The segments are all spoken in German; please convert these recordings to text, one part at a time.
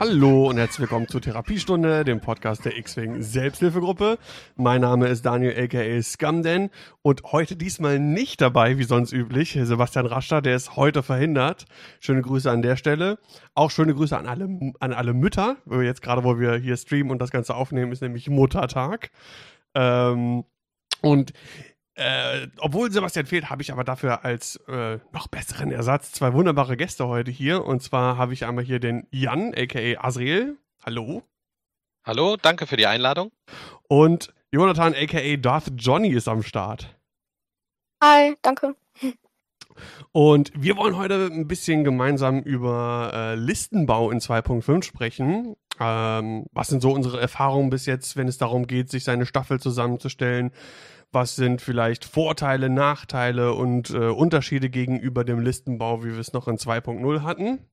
Hallo und herzlich willkommen zu Therapiestunde, dem Podcast der X-Wing Selbsthilfegruppe. Mein Name ist Daniel aka Scamden und heute diesmal nicht dabei, wie sonst üblich, Sebastian Rascher, der ist heute verhindert. Schöne Grüße an der Stelle. Auch schöne Grüße an alle Mütter. Jetzt gerade, wo wir hier streamen und das Ganze aufnehmen, ist nämlich Muttertag. Obwohl Sebastian fehlt, habe ich aber dafür als noch besseren Ersatz zwei wunderbare Gäste heute hier. Und zwar habe ich einmal hier den Jan, a.k.a. Asriel. Hallo. Hallo, danke für die Einladung. Und Jonathan, a.k.a. Darth Johnny, ist am Start. Hi, danke. Und wir wollen heute ein bisschen gemeinsam über Listenbau in 2.5 sprechen. Was sind so unsere Erfahrungen bis jetzt, wenn es darum geht, sich seine Staffel zusammenzustellen? Was sind vielleicht Vorteile, Nachteile und Unterschiede gegenüber dem Listenbau, wie wir es noch in 2.0 hatten?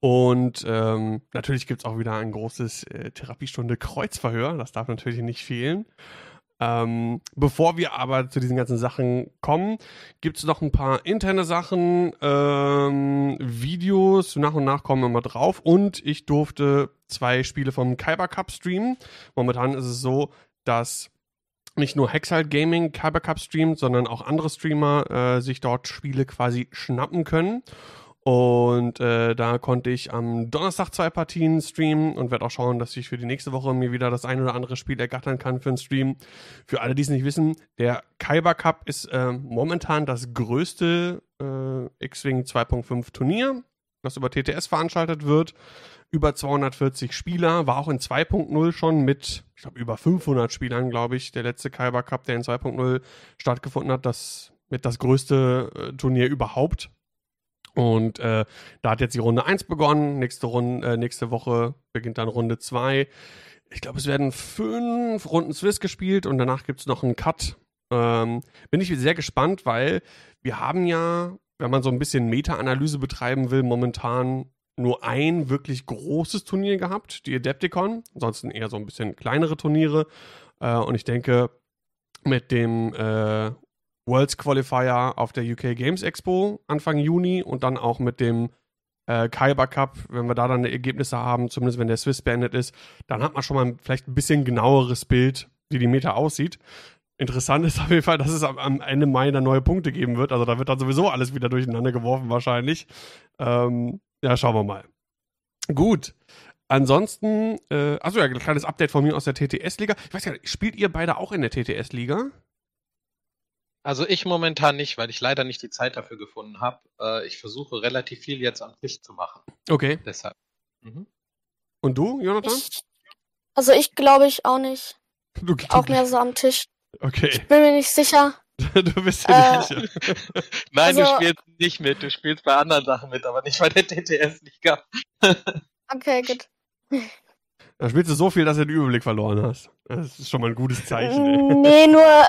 Und natürlich gibt es auch wieder ein großes Therapiestunde-Kreuzverhör. Das darf natürlich nicht fehlen. Bevor wir aber zu diesen ganzen Sachen kommen, gibt es noch ein paar interne Sachen, Videos, nach und nach kommen wir mal drauf. Und ich durfte zwei Spiele vom Kyber Cup streamen. Momentan ist es so, dass nicht nur Hexhalt Gaming Kyber Cup streamt, sondern auch andere Streamer sich dort Spiele quasi schnappen können. Und da konnte ich am Donnerstag zwei Partien streamen und werde auch schauen, dass ich für die nächste Woche mir wieder das ein oder andere Spiel ergattern kann für einen Stream. Für alle, die es nicht wissen, der Kyber Cup ist momentan das größte X-Wing 2.5 Turnier, das über TTS veranstaltet wird. Über 240 Spieler, war auch in 2.0 schon mit, ich glaube, über 500 Spielern, glaube ich, der letzte Kyber Cup, der in 2.0 stattgefunden hat, das mit das größte Turnier überhaupt. Und da hat jetzt die Runde 1 begonnen, nächste Woche beginnt dann Runde 2. Ich glaube, es werden 5 Runden Swiss gespielt und danach gibt es noch einen Cut. Bin ich sehr gespannt, weil wir haben ja, wenn man so ein bisschen Meta-Analyse betreiben will, momentan nur ein wirklich großes Turnier gehabt, die Adepticon. Ansonsten eher so ein bisschen kleinere Turniere. Und ich denke, mit dem Worlds Qualifier auf der UK Games Expo Anfang Juni und dann auch mit dem Kyber Cup, wenn wir da dann Ergebnisse haben, zumindest wenn der Swiss beendet ist, dann hat man schon mal vielleicht ein bisschen genaueres Bild, wie die Meta aussieht. Interessant ist auf jeden Fall, dass es am Ende Mai dann neue Punkte geben wird. Also da wird dann sowieso alles wieder durcheinander geworfen wahrscheinlich. Ja, schauen wir mal. Gut. Ansonsten, achso, ja, ein kleines Update von mir aus der TTS-Liga. Ich weiß gar nicht, spielt ihr beide auch in der TTS-Liga? Also ich momentan nicht, weil ich leider nicht die Zeit dafür gefunden habe. Ich versuche relativ viel jetzt am Tisch zu machen. Okay. Deshalb. Mhm. Und du, Jonathan? Ich glaube ich auch nicht. Auch mehr so am Tisch. Okay. Ich bin mir nicht sicher. Du bist ja nicht sicher. Nein, also, du spielst nicht mit. Du spielst bei anderen Sachen mit, aber nicht bei der TTS-Liga. Okay, gut. Da spielst du so viel, dass du den Überblick verloren hast. Das ist schon mal ein gutes Zeichen. Ey. Nee, nur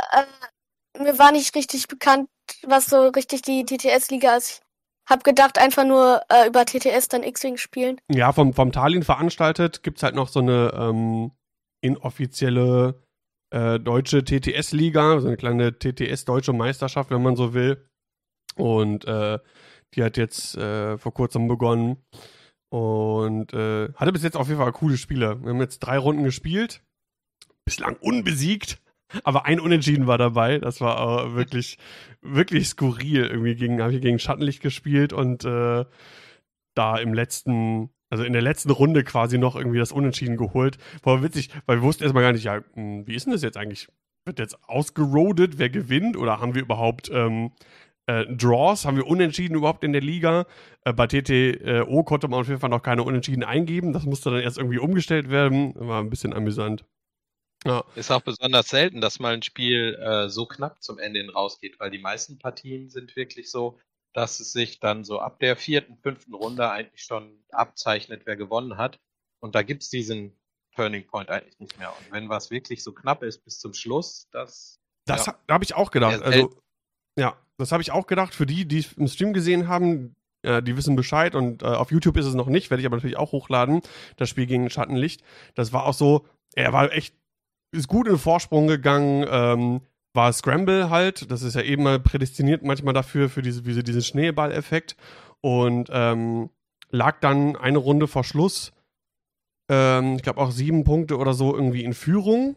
mir war nicht richtig bekannt, was so richtig die TTS-Liga ist. Ich habe gedacht, einfach nur über TTS dann X-Wing spielen. Ja, vom Tallinn veranstaltet gibt es halt noch so eine inoffizielle deutsche TTS-Liga, so eine kleine TTS-deutsche Meisterschaft, wenn man so will. Und die hat jetzt vor kurzem begonnen und hatte bis jetzt auf jeden Fall coole Spiele. Wir haben jetzt 3 Runden gespielt, bislang unbesiegt, aber ein Unentschieden war dabei. Das war wirklich, wirklich skurril. Irgendwie habe ich gegen Schattenlicht gespielt und da in der letzten Runde quasi noch irgendwie das Unentschieden geholt. War witzig, weil wir wussten erstmal gar nicht, ja, wie ist denn das jetzt eigentlich? Wird jetzt ausgerodet, wer gewinnt? Oder haben wir überhaupt Draws? Haben wir Unentschieden überhaupt in der Liga? Bei TTO konnte man auf jeden Fall noch keine Unentschieden eingeben. Das musste dann erst irgendwie umgestellt werden. War ein bisschen amüsant. Ja. Ist auch besonders selten, dass mal ein Spiel so knapp zum Ende hin rausgeht, weil die meisten Partien sind wirklich so, dass es sich dann so ab der 4., 5. Runde eigentlich schon abzeichnet, wer gewonnen hat. Und da gibt es diesen Turning Point eigentlich nicht mehr. Und wenn was wirklich so knapp ist bis zum Schluss, das ja, habe ich auch gedacht. Also, ja, das habe ich auch gedacht. Für die, die es im Stream gesehen haben, die wissen Bescheid. Und auf YouTube ist es noch nicht, werde ich aber natürlich auch hochladen. Das Spiel gegen Schattenlicht. Das war auch so, er war echt, ist gut in den Vorsprung gegangen, war Scramble halt, das ist ja eben mal prädestiniert manchmal dafür, für diesen Schneeball-Effekt und lag dann eine Runde vor Schluss ich glaube auch 7 Punkte oder so irgendwie in Führung.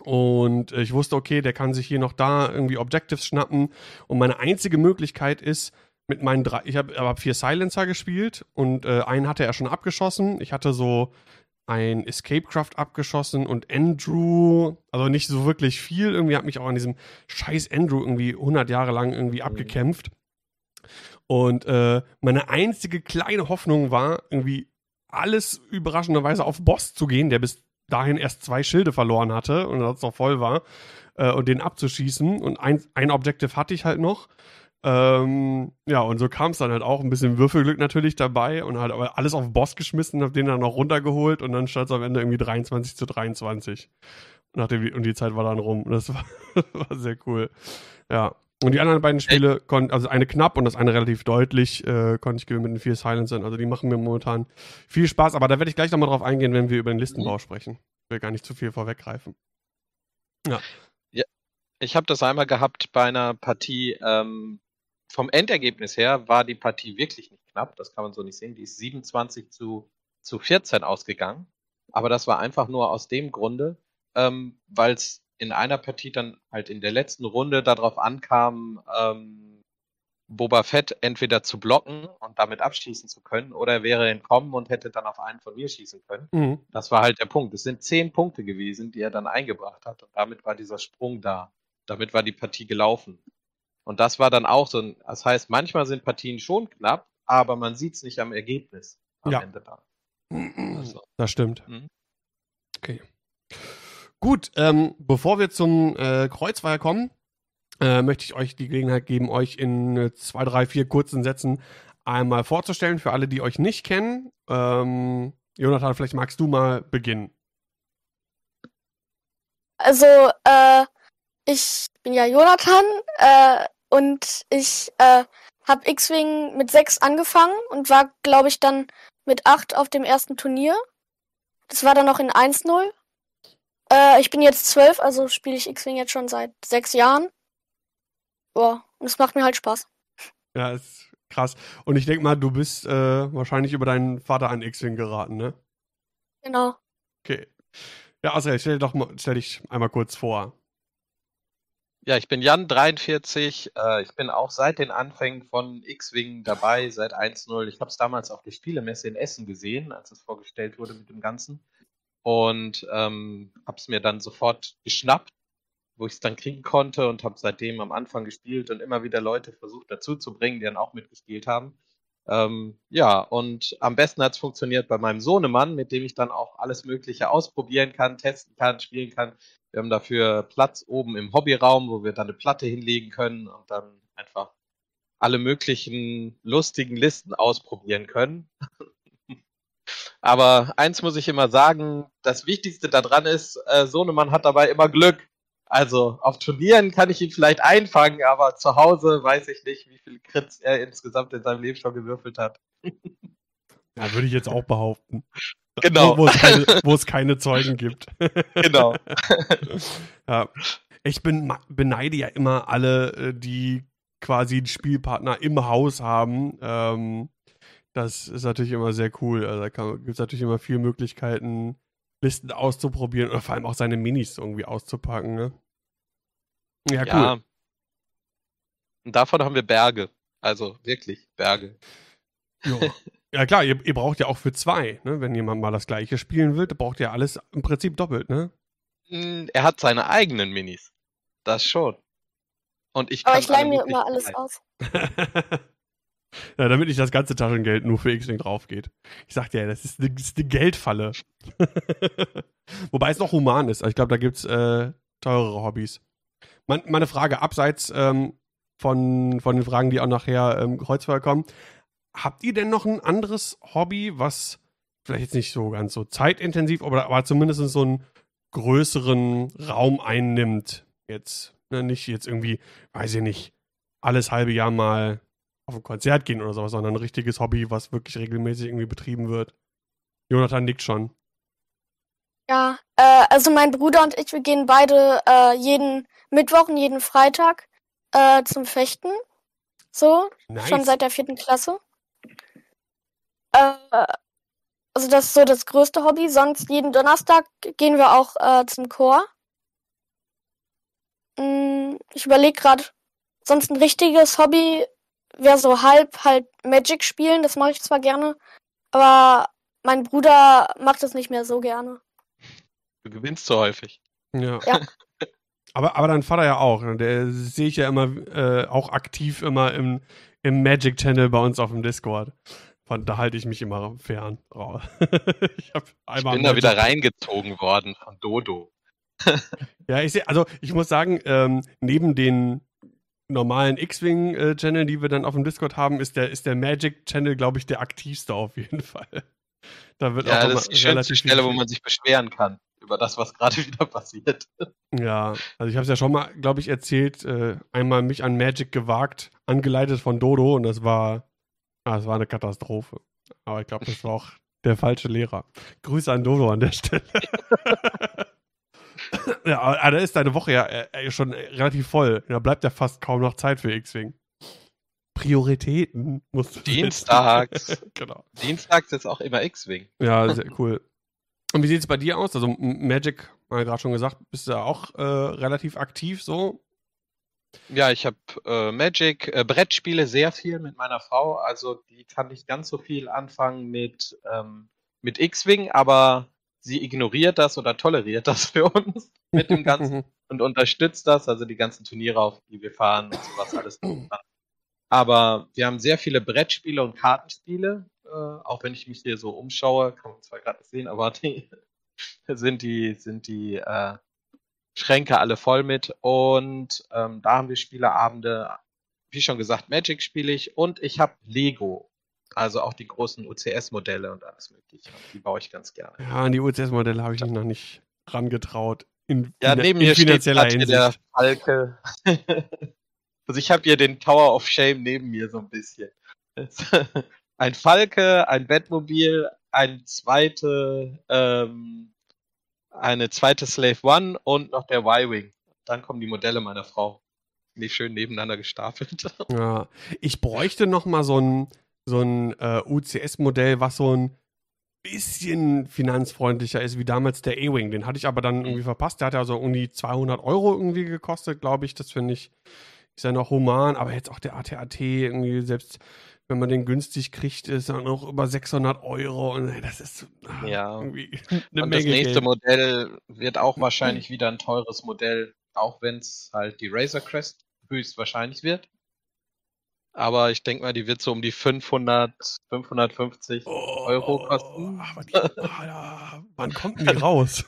Und ich wusste, okay, der kann sich hier noch da irgendwie Objectives schnappen. Und meine einzige Möglichkeit ist, mit meinen drei, ich habe aber 4 Silencer gespielt und einen hatte er schon abgeschossen. Ich hatte so ein Escapecraft abgeschossen und Andrew, also nicht so wirklich viel. Irgendwie hat mich auch an diesem scheiß Andrew irgendwie 100 Jahre lang irgendwie abgekämpft. Und meine einzige kleine Hoffnung war, irgendwie alles überraschenderweise auf Boss zu gehen, der bis dahin erst 2 Schilde verloren hatte und das noch voll war, und den abzuschießen. Und ein Objective hatte ich halt noch. Ja, und so kam es dann halt auch. Ein bisschen Würfelglück natürlich dabei und halt alles auf den Boss geschmissen, hab den dann noch runtergeholt und dann stand es am Ende irgendwie 23:23. Und die Zeit war dann rum. Und das war sehr cool. Ja. Und die anderen beiden Spiele konnten, also eine knapp und das eine relativ deutlich, konnte ich gewinnen mit den 4 Silencern. Also die machen mir momentan viel Spaß. Aber da werde ich gleich nochmal drauf eingehen, wenn wir über den Listenbau sprechen. Ich will gar nicht zu viel vorweggreifen. Ja. Ja, ich habe das einmal gehabt bei einer Partie, vom Endergebnis her war die Partie wirklich nicht knapp, das kann man so nicht sehen. Die ist 27:14 ausgegangen, aber das war einfach nur aus dem Grunde, weil es in einer Partie dann halt in der letzten Runde darauf ankam, Boba Fett entweder zu blocken und damit abschießen zu können oder er wäre entkommen und hätte dann auf einen von mir schießen können. Mhm. Das war halt der Punkt. Es sind 10 Punkte gewesen, die er dann eingebracht hat und damit war dieser Sprung da. Damit war die Partie gelaufen. Und das war dann auch so ein, das heißt, manchmal sind Partien schon knapp, aber man sieht es nicht am Ergebnis am Ende dann. Also. Das stimmt. Mhm. Okay. Gut, bevor wir zum Kreuzfeuer kommen, möchte ich euch die Gelegenheit geben, euch in 2, 3, 4 kurzen Sätzen einmal vorzustellen, für alle, die euch nicht kennen. Jonathan, vielleicht magst du mal beginnen. Also, ich bin ja Jonathan, und ich habe X-Wing mit 6 angefangen und war, glaube ich, dann mit 8 auf dem ersten Turnier. Das war dann noch in 1-0. Ich bin jetzt 12, also spiele ich X-Wing jetzt schon seit 6 Jahren. Boah, und es macht mir halt Spaß. Ja, ist krass. Und ich denke mal, du bist wahrscheinlich über deinen Vater an X-Wing geraten, ne? Genau. Okay. Ja, Asriel, stell dich einmal kurz vor. Ja, ich bin Jan, 43. Ich bin auch seit den Anfängen von X-Wing dabei, seit 1.0. Ich habe es damals auf der Spielemesse in Essen gesehen, als es vorgestellt wurde mit dem Ganzen. Und habe es mir dann sofort geschnappt, wo ich es dann kriegen konnte und habe seitdem am Anfang gespielt und immer wieder Leute versucht dazu zu bringen, die dann auch mitgespielt haben. Ja, und am besten hat es funktioniert bei meinem Sohnemann, mit dem ich dann auch alles Mögliche ausprobieren kann, testen kann, spielen kann. Wir haben dafür Platz oben im Hobbyraum, wo wir dann eine Platte hinlegen können und dann einfach alle möglichen lustigen Listen ausprobieren können. Aber eins muss ich immer sagen, das Wichtigste daran ist, Sohnemann hat dabei immer Glück. Also auf Turnieren kann ich ihn vielleicht einfangen, aber zu Hause weiß ich nicht, wie viel Crits er insgesamt in seinem Leben schon gewürfelt hat. Ja, würde ich jetzt auch behaupten. Genau. Wo es keine Zeugen gibt. Genau. Ja. Ich beneide ja immer alle, die quasi einen Spielpartner im Haus haben. Das ist natürlich immer sehr cool. Also da gibt es natürlich immer viele Möglichkeiten, Listen auszuprobieren oder vor allem auch seine Minis irgendwie auszupacken. Ne? Ja, cool. Ja. Und davon haben wir Berge. Also wirklich Berge. Jo. Ja klar, ihr braucht ja auch für 2, ne? Wenn jemand mal das Gleiche spielen will, braucht ihr alles im Prinzip doppelt, ne? Er hat seine eigenen Minis. Das schon. Und ich kann aber ich leih mir immer alles aus. Ja, damit nicht das ganze Taschengeld nur für X-Wing drauf geht. Ich sag dir, das ist eine Geldfalle. Wobei es noch human ist. Also ich glaube, da gibt's teurere Hobbys. Meine Frage, abseits von den Fragen, die auch nachher Kreuzfeuer kommen, habt ihr denn noch ein anderes Hobby, was vielleicht jetzt nicht so ganz so zeitintensiv, aber zumindest so einen größeren Raum einnimmt? Jetzt, ne? Nicht jetzt irgendwie, weiß ich nicht, alles halbe Jahr mal auf ein Konzert gehen oder sowas, sondern ein richtiges Hobby, was wirklich regelmäßig irgendwie betrieben wird. Jonathan nickt schon. Ja, also mein Bruder und ich, wir gehen beide jeden Mittwoch und jeden Freitag zum Fechten. So, nice. Schon seit der 4. Klasse. Also das ist so das größte Hobby. Sonst jeden Donnerstag gehen wir auch zum Chor. Ich überlege gerade, sonst ein richtiges Hobby wäre so halb halt Magic spielen. Das mache ich zwar gerne, aber mein Bruder macht das nicht mehr so gerne. Du gewinnst so häufig. Ja. Aber dein Vater ja auch. Der sehe ich ja immer auch aktiv immer im Magic Channel bei uns auf dem Discord. Da halte ich mich immer fern. Oh. Ich bin da wieder reingezogen worden von Dodo. Ja, ich muss sagen, neben den normalen X-Wing-Channel, die wir dann auf dem Discord haben, ist der Magic-Channel, glaube ich, der aktivste auf jeden Fall. Da wird ja, auch das ist die schönste Stelle, wo man sich beschweren kann über das, was gerade wieder passiert. Ja, also ich habe es ja schon mal, glaube ich, erzählt, einmal mich an Magic gewagt, angeleitet von Dodo, und das war eine Katastrophe. Aber ich glaube, das war auch der falsche Lehrer. Grüße an Dodo an der Stelle. Ja, aber da ist deine Woche ja schon relativ voll. Da bleibt ja fast kaum noch Zeit für X-Wing. Prioritäten musst du dienstags. Genau. Dienstags ist auch immer X-Wing. Ja, sehr cool. Und wie sieht es bei dir aus? Also Magic, habe ich gerade schon gesagt, bist du ja auch relativ aktiv so. Ja, ich habe Magic, Brettspiele sehr viel mit meiner Frau. Also die kann nicht ganz so viel anfangen mit X-Wing, aber sie ignoriert das oder toleriert das für uns mit dem Ganzen und unterstützt das, also die ganzen Turniere, auf die wir fahren und sowas alles. Aber wir haben sehr viele Brettspiele und Kartenspiele, auch wenn ich mich hier so umschaue, kann man zwar gerade nicht sehen, aber die Schränke alle voll mit, und da haben wir Spieleabende, wie schon gesagt, Magic spiele ich, und ich habe Lego. Also auch die großen UCS-Modelle und alles mögliche. Die baue ich ganz gerne. Ja, an die UCS-Modelle habe ich mich noch nicht rangetraut. Neben mir steht hier der Falke. Also ich habe hier den Tower of Shame neben mir so ein bisschen. Ein Falke, ein Batmobil, eine zweite Slave One und noch der Y-Wing. Dann kommen die Modelle meiner Frau. Nicht schön nebeneinander gestapelt. Ja, ich bräuchte noch mal so ein UCS-Modell, was so ein bisschen finanzfreundlicher ist, wie damals der E-Wing. Den hatte ich aber dann irgendwie verpasst. Der hat ja so um die 200 Euro irgendwie gekostet, glaube ich. Das finde ich, ist ja noch human. Aber jetzt auch der AT-AT, irgendwie, selbst wenn man den günstig kriegt, ist dann auch über 600 Euro. Und das ist irgendwie eine Menge. Das nächste Geld. Modell wird auch wahrscheinlich wieder ein teures Modell, auch wenn es halt die Razor Crest höchstwahrscheinlich wird. Aber ich denke mal, die wird so um die 500, 550 Euro kosten. Aber wann kommt denn die raus?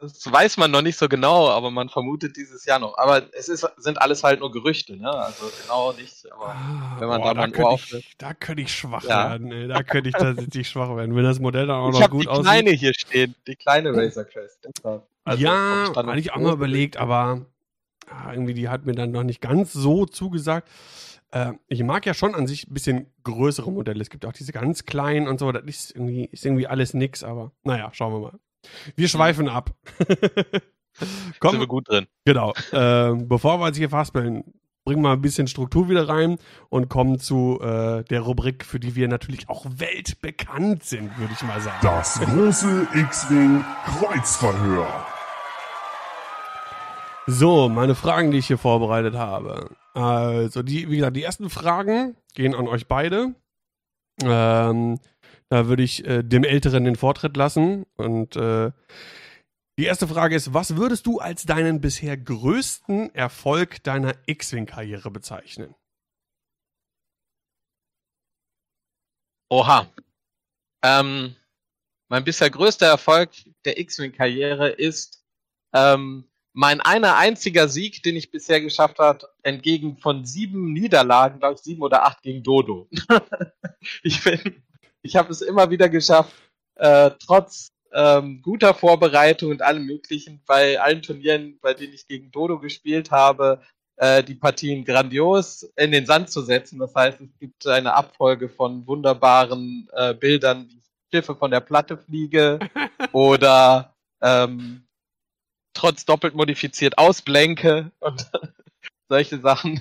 Das weiß man noch nicht so genau, aber man vermutet dieses Jahr noch. Aber es sind alles halt nur Gerüchte, ne? Also genau nicht, aber wenn man da mal aufnimmt. Da könnte ich schwach werden, ey. Da könnte ich tatsächlich schwach werden, wenn das Modell dann auch noch gut aussieht. Ich habe die kleine hier stehen, die kleine Razor Crest. Also, ja, hatte ich auch mal überlegt, aber irgendwie, die hat mir dann noch nicht ganz so zugesagt. Ich mag ja schon an sich ein bisschen größere Modelle. Es gibt auch diese ganz kleinen und so. Das ist irgendwie alles nix, aber naja, schauen wir mal. Wir schweifen ab. Komm, sind wir gut drin. Genau. Bevor wir uns hier festbellen, bringen wir ein bisschen Struktur wieder rein und kommen zu der Rubrik, für die wir natürlich auch weltbekannt sind, würde ich mal sagen. Das große X-Wing-Kreuzverhör. So, meine Fragen, die ich hier vorbereitet habe. Also, wie gesagt, die ersten Fragen gehen an euch beide. Da würde ich dem Älteren den Vortritt lassen. Und die erste Frage ist, was würdest du als deinen bisher größten Erfolg deiner X-Wing-Karriere bezeichnen? Oha. Mein bisher größter Erfolg der X-Wing-Karriere ist, mein einer einziger Sieg, den ich bisher geschafft habe, entgegen von 7 Niederlagen, glaube ich 7 oder 8 gegen Dodo. Ich habe es immer wieder geschafft, trotz guter Vorbereitung und allem möglichen, bei allen Turnieren, bei denen ich gegen Dodo gespielt habe, die Partien grandios in den Sand zu setzen. Das heißt, es gibt eine Abfolge von wunderbaren Bildern, wie Schiffe von der Platte fliege oder trotz doppelt modifiziert ausblenke und solche Sachen.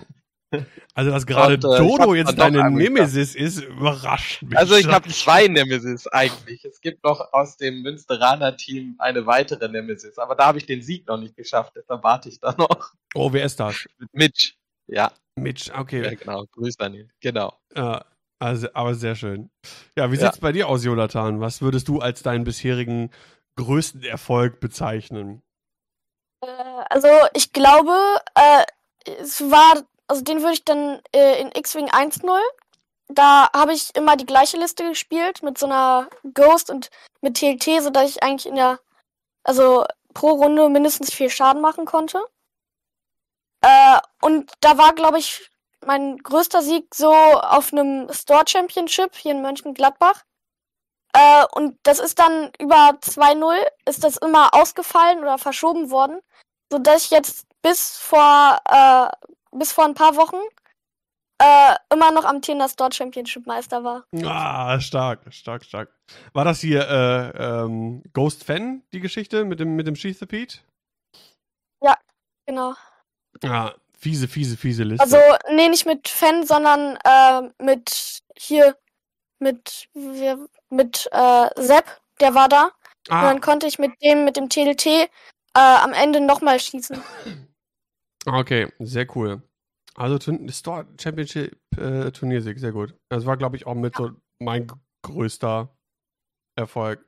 Also, dass gerade Dodo jetzt deine Nemesis ist, überrascht mich. Also, ich habe zwei Nemesis eigentlich. Es gibt noch aus dem Münsteraner Team eine weitere Nemesis, aber da habe ich den Sieg noch nicht geschafft, deshalb warte ich da noch. Oh, wer ist das? Mitch. Ja. Mitch, okay. Ja, genau. Grüß, Daniel. Genau. Also, aber sehr schön. Ja, wie sieht es bei dir aus, Jonathan? Was würdest du als deinen bisherigen größten Erfolg bezeichnen? Also, ich glaube, es war... Also den würde ich dann in X-Wing 1.0. Da habe ich immer die gleiche Liste gespielt mit so einer Ghost und mit TLT, sodass ich eigentlich in der, also pro Runde mindestens 4 Schaden machen konnte. Und da war, glaube ich, mein größter Sieg so auf einem Store Championship hier in Mönchengladbach. Und das ist dann über 2.0, ist das immer ausgefallen oder verschoben worden, sodass ich jetzt bis vor ein paar Wochen immer noch amtierender Store Championship Meister war. Ah, stark. War das hier Ghost Fan, die Geschichte mit dem Sheath the Pete? Ja, genau. Ah, fiese Liste. Also, nee, nicht mit Fan, sondern mit Sepp, der war da. Ah. Und dann konnte ich mit dem TLT am Ende nochmal schießen. Okay, sehr cool. Also Store Championship Turniersieg, sehr gut. Das war, glaube ich, auch mit so mein größter Erfolg.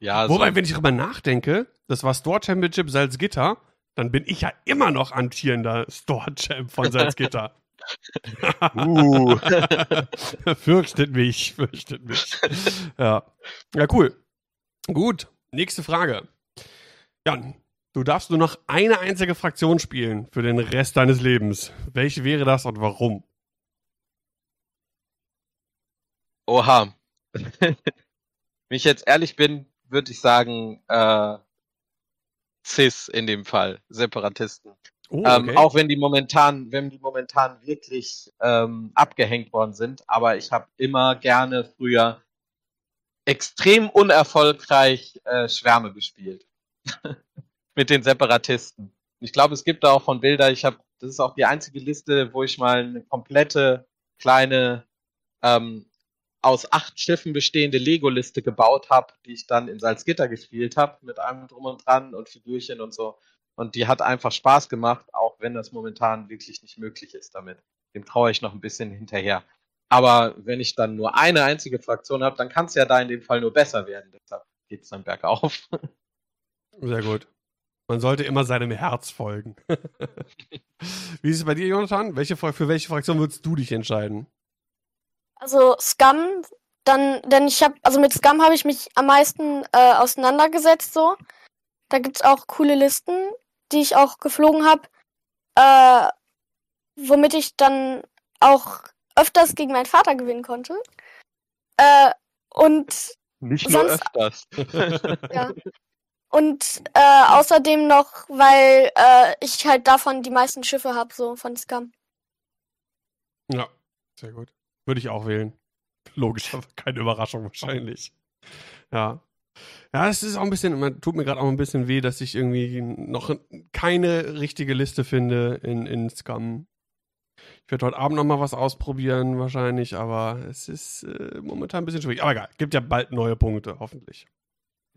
Ja, wobei, wenn ich darüber nachdenke, das war Store Championship Salzgitter, dann bin ich ja immer noch amtierender Store Champ von Salzgitter. Fürchtet mich. Ja, cool. Gut, nächste Frage. Jan, du darfst nur noch eine einzige Fraktion spielen für den Rest deines Lebens. Welche wäre das und warum? Oha. Wenn ich jetzt ehrlich bin, würde ich sagen CIS in dem Fall, Separatisten. Oh, okay. Auch wenn die momentan wirklich abgehängt worden sind, aber ich habe immer gerne früher extrem unerfolgreich Schwärme gespielt. Mit den Separatisten. Ich glaube, es gibt da auch von Bilder, das ist auch die einzige Liste, wo ich mal eine komplette kleine aus 8 Schiffen bestehende Lego-Liste gebaut habe, die ich dann in Salzgitter gespielt habe, mit allem drum und dran und Figürchen und so. Und die hat einfach Spaß gemacht, auch wenn das momentan wirklich nicht möglich ist damit. Dem traue ich noch ein bisschen hinterher. Aber wenn ich dann nur eine einzige Fraktion habe, dann kann es ja da in dem Fall nur besser werden. Deshalb geht es dann bergauf. Sehr gut. Man sollte immer seinem Herz folgen. Wie ist es bei dir, Jonathan? Für welche Fraktion würdest du dich entscheiden? Also Scum, mit Scum habe ich mich am meisten auseinandergesetzt. So, da gibt's auch coole Listen, die ich auch geflogen habe, womit ich dann auch öfters gegen meinen Vater gewinnen konnte. Und nicht nur öfters. Ja. Und außerdem noch, weil ich halt davon die meisten Schiffe habe, so von Scum. Ja, sehr gut. Würde ich auch wählen. Logischerweise, keine Überraschung wahrscheinlich. Ja. Ja, es ist auch ein bisschen, tut mir gerade auch ein bisschen weh, dass ich irgendwie noch keine richtige Liste finde in Scum. Ich werde heute Abend nochmal was ausprobieren wahrscheinlich, aber es ist momentan ein bisschen schwierig. Aber egal, gibt ja bald neue Punkte, hoffentlich.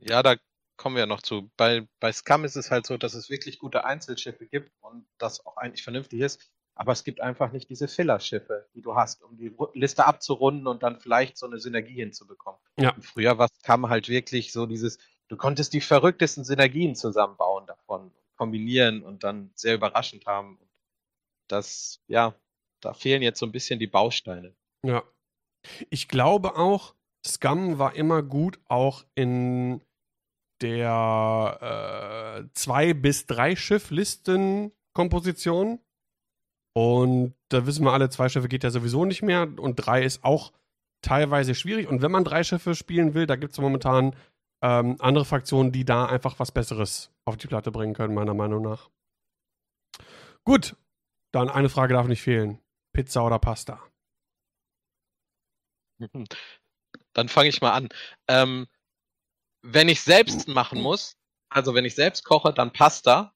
Ja, da kommen wir ja noch zu. Bei Scum ist es halt so, dass es wirklich gute Einzelschiffe gibt und das auch eigentlich vernünftig ist, aber es gibt einfach nicht diese Filler-Schiffe, die du hast, um die Liste abzurunden und dann vielleicht so eine Synergie hinzubekommen. Ja. Früher war Scum halt wirklich so dieses, du konntest die verrücktesten Synergien zusammenbauen davon, kombinieren und dann sehr überraschend haben. Das, ja, da fehlen jetzt so ein bisschen die Bausteine. Ja. Ich glaube auch, Scum war immer gut auch in der 2 bis 3 Schifflistenkomposition. Und da wissen wir alle, 2 Schiffe geht ja sowieso nicht mehr und 3 ist auch teilweise schwierig. Und wenn man 3 Schiffe spielen will, da gibt es momentan andere Fraktionen, die da einfach was Besseres auf die Platte bringen können, meiner Meinung nach. Gut, dann eine Frage darf nicht fehlen. Pizza oder Pasta? Dann fange ich mal an. Wenn ich selbst koche, dann Pasta.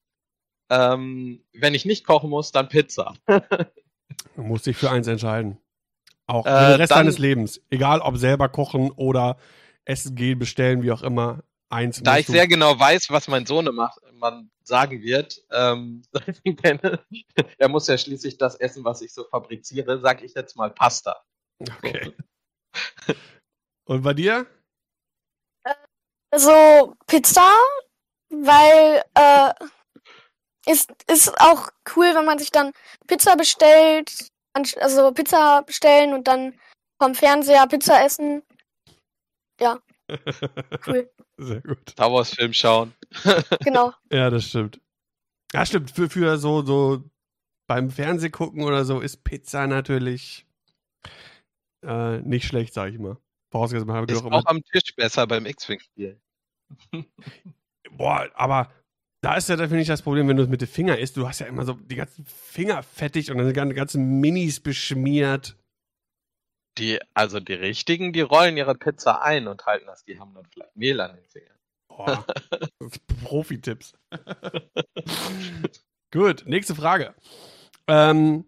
Wenn ich nicht kochen muss, dann Pizza. Du musst dich für eins entscheiden. Auch für den Rest deines Lebens. Egal, ob selber kochen oder essen gehen, bestellen, wie auch immer. Eins da ich sehr genau weiß, was mein Sohnemann sagen wird, er muss ja schließlich das essen, was ich so fabriziere, sage ich jetzt mal Pasta. Okay. Und bei dir? Also Pizza, weil ist auch cool, wenn man sich dann Pizza bestellt, also Pizza bestellen und dann vom Fernseher Pizza essen. Ja. Cool. Sehr gut. Star Wars Film schauen. Genau. Ja, das stimmt. Ja, stimmt. Für so beim Fernseh gucken oder so ist Pizza natürlich nicht schlecht, sag ich mal. Vorausgesetzt, man hat ist auch am Tisch besser beim X-Wing-Spiel. Boah, aber da ist ja, da finde ich das Problem, wenn du es mit den Fingern isst, du hast ja immer so die ganzen Finger fettig und dann die ganzen Minis beschmiert. Die richtigen, die rollen ihre Pizza ein und halten das, die haben dann vielleicht Mehl an den Fingern. Boah, Profi-Tipps. Gut, nächste Frage. Jan,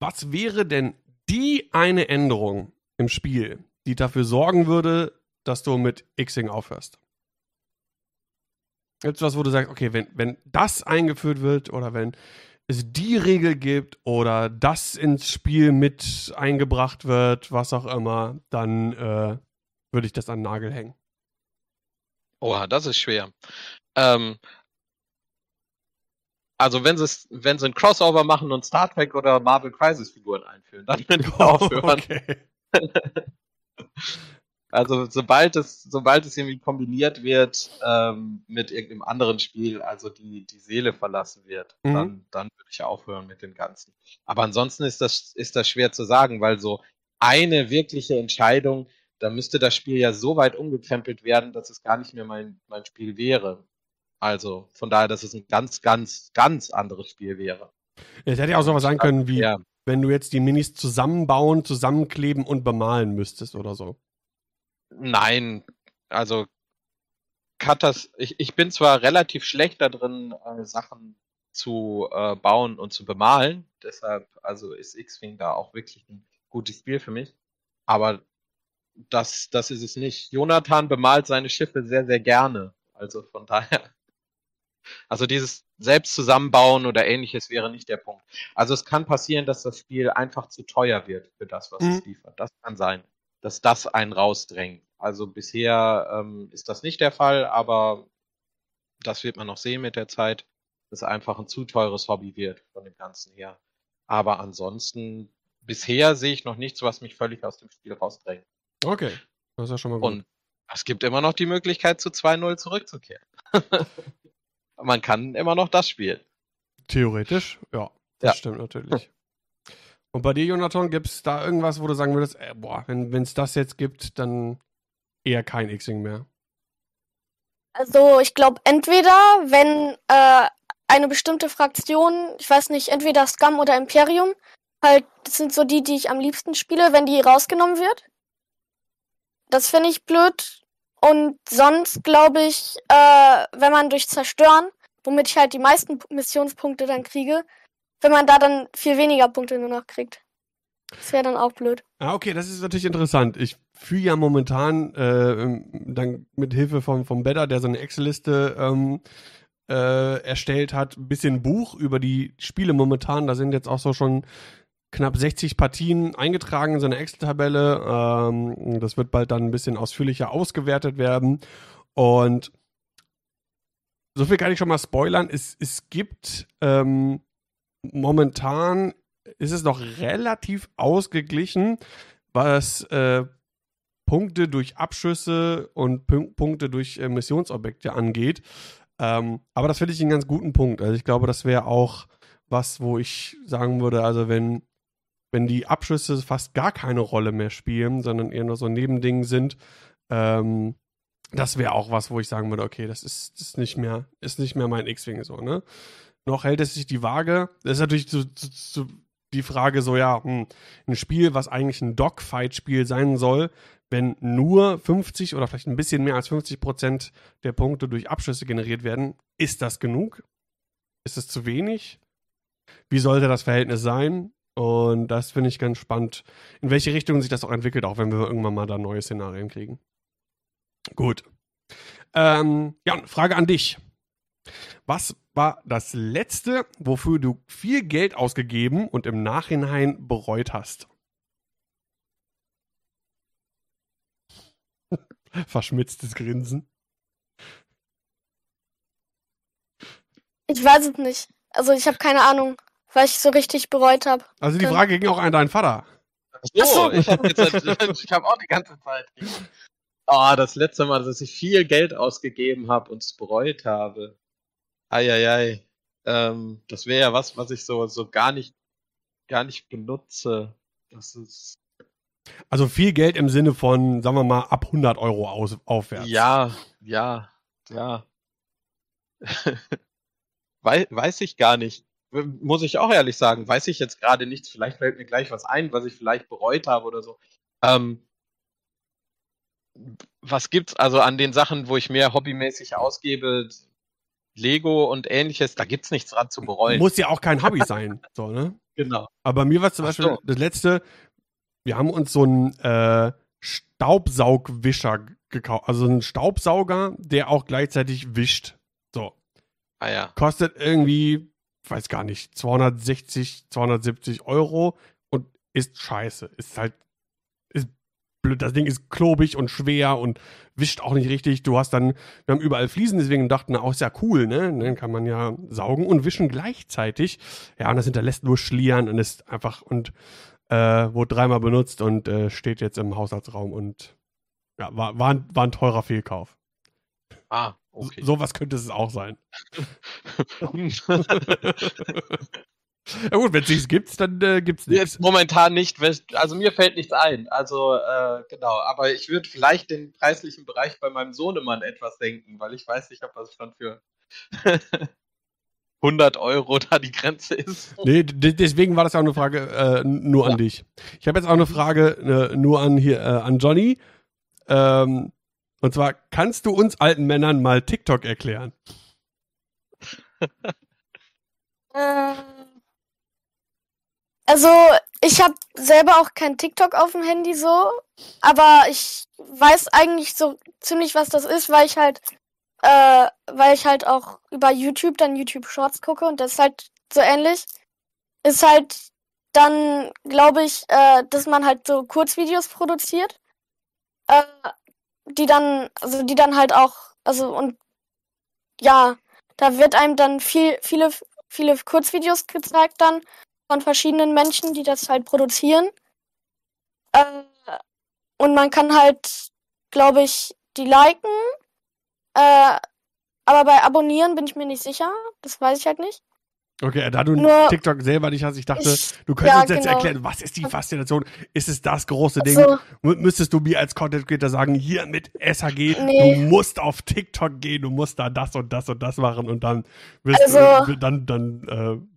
was wäre denn die eine Änderung im Spiel, die dafür sorgen würde, dass du mit X-Wing aufhörst? Gibt es was, wo du sagst, okay, wenn das eingeführt wird oder wenn es die Regel gibt oder das ins Spiel mit eingebracht wird, was auch immer, dann würde ich das an den Nagel hängen. Oha, das ist schwer. Also wenn sie ein Crossover machen und Star Trek oder Marvel Crisis Figuren einführen, dann würde ich aufhören. Okay. Also sobald es irgendwie kombiniert wird mit irgendeinem anderen Spiel, also die Seele verlassen wird, dann würde ich aufhören mit dem Ganzen. Aber ansonsten ist das schwer zu sagen, weil so eine wirkliche Entscheidung, da müsste das Spiel ja so weit umgekrempelt werden, dass es gar nicht mehr mein Spiel wäre. Also von daher, dass es ein ganz, ganz, ganz anderes Spiel wäre. Es hätte ja auch sowas sein können wie, ja, wenn du jetzt die Minis zusammenbauen, zusammenkleben und bemalen müsstest oder so. Nein, also ich bin zwar relativ schlecht da drin, Sachen zu bauen und zu bemalen, deshalb also ist X-Wing da auch wirklich ein gutes Spiel für mich, aber das ist es nicht. Jonathan bemalt seine Schiffe sehr, sehr gerne, also von daher, also dieses selbst zusammenbauen oder ähnliches wäre nicht der Punkt. Also es kann passieren, dass das Spiel einfach zu teuer wird für das, was es liefert, das kann sein, dass das einen rausdrängt. Also bisher ist das nicht der Fall, aber das wird man noch sehen mit der Zeit, dass es einfach ein zu teures Hobby wird von dem Ganzen her. Aber ansonsten, bisher sehe ich noch nichts, was mich völlig aus dem Spiel rausdrängt. Okay, das ist ja schon mal gut. Und es gibt immer noch die Möglichkeit, zu 2-0 zurückzukehren. Man kann immer noch das spielen. Theoretisch, ja. Das stimmt natürlich. Und bei dir, Jonathan, gibt es da irgendwas, wo du sagen würdest, wenn es das jetzt gibt, dann eher kein X-Wing mehr? Also ich glaube, entweder wenn eine bestimmte Fraktion, ich weiß nicht, entweder Scum oder Imperium, halt, das sind so die ich am liebsten spiele, wenn die rausgenommen wird. Das finde ich blöd. Und sonst glaube ich, wenn man durch Zerstören, womit ich halt die meisten Missionspunkte dann kriege, wenn man da dann viel weniger Punkte nur noch kriegt. Das wäre dann auch blöd. Ah, okay, das ist natürlich interessant. Ich führe ja momentan dann mit Hilfe vom Bedder, der so eine Excel-Liste erstellt hat, ein bisschen Buch über die Spiele momentan. Da sind jetzt auch so schon knapp 60 Partien eingetragen in so eine Excel-Tabelle. Das wird bald dann ein bisschen ausführlicher ausgewertet werden. Und so viel kann ich schon mal spoilern. Es gibt momentan ist es noch relativ ausgeglichen, was Punkte durch Abschüsse und Punkte durch Missionsobjekte angeht. Aber das finde ich einen ganz guten Punkt. Also ich glaube, das wäre auch was, wo ich sagen würde, also wenn die Abschüsse fast gar keine Rolle mehr spielen, sondern eher nur so Nebendingen sind, das wäre auch was, wo ich sagen würde, okay, das ist nicht mehr mein X-Wing so, ne? Noch hält es sich die Waage. Das ist natürlich die Frage so, ja, ein Spiel, was eigentlich ein Dogfight-Spiel sein soll, wenn nur 50 oder vielleicht ein bisschen mehr als 50% der Punkte durch Abschüsse generiert werden, ist das genug? Ist es zu wenig? Wie sollte das Verhältnis sein? Und das finde ich ganz spannend, in welche Richtung sich das auch entwickelt, auch wenn wir irgendwann mal da neue Szenarien kriegen. Gut. Jan, Frage an dich. Was war das Letzte, wofür du viel Geld ausgegeben und im Nachhinein bereut hast? Verschmitztes Grinsen. Ich weiß es nicht. Also ich habe keine Ahnung, weil ich so richtig bereut habe. Also die Frage ging auch an deinen Vater. Achso, ich hab auch die ganze Zeit. Das letzte Mal, dass ich viel Geld ausgegeben habe und es bereut habe. Eieiei. Das wäre ja was ich so gar nicht benutze. Das ist... Also viel Geld im Sinne von, sagen wir mal, ab 100 Euro aufwärts. Ja. Weiß ich gar nicht. Muss ich auch ehrlich sagen, weiß ich jetzt gerade nichts. Vielleicht fällt mir gleich was ein, was ich vielleicht bereut habe oder so. Was gibt's also an den Sachen, wo ich mehr hobbymäßig ausgebe? Lego und ähnliches, da gibt's nichts dran zu bereuen. Muss ja auch kein Hobby sein. So, ne? Genau. Aber bei mir war zum Beispiel das letzte... Wir haben uns so einen Staubsaugwischer gekauft. Also einen Staubsauger, der auch gleichzeitig wischt. So. Ah ja. Kostet irgendwie, weiß gar nicht, 260, 270 Euro und ist scheiße. Ist blöd. Das Ding ist klobig und schwer und wischt auch nicht richtig. Wir haben überall Fliesen, deswegen dachten wir, ist ja cool, ne? Dann kann man ja saugen und wischen gleichzeitig. Ja, und das hinterlässt nur Schlieren und ist einfach wurde dreimal benutzt und steht jetzt im Haushaltsraum und ja, war ein teurer Fehlkauf. Okay. Sowas könnte es auch sein. Ja gut, wenn es nichts gibt, dann gibt es nichts. Jetzt momentan nicht, also mir fällt nichts ein. Also genau, aber ich würde vielleicht den preislichen Bereich bei meinem Sohnemann etwas senken, weil ich weiß nicht, ob das schon für 100 Euro da die Grenze ist. Nee, deswegen war das ja auch eine Frage nur an dich. Ich habe jetzt auch eine Frage nur an Johnny. Und zwar, kannst du uns alten Männern mal TikTok erklären? Also, ich habe selber auch kein TikTok auf dem Handy so, aber ich weiß eigentlich so ziemlich, was das ist, weil ich halt auch über YouTube dann YouTube Shorts gucke und das ist halt so ähnlich. Ist halt dann, glaube ich, dass man halt so Kurzvideos produziert, da wird einem dann viele Kurzvideos gezeigt dann von verschiedenen Menschen, die das halt produzieren. Und man kann halt, glaube ich, die liken. Aber bei Abonnieren bin ich mir nicht sicher. Das weiß ich halt nicht. Okay, da du TikTok selber nicht hast, ich dachte, du könntest uns jetzt erklären, was ist die Faszination? Ist es das große Ding? Müsstest du mir als Content Creator sagen, hier mit SHG, du musst auf TikTok gehen, du musst da das und das und das machen und dann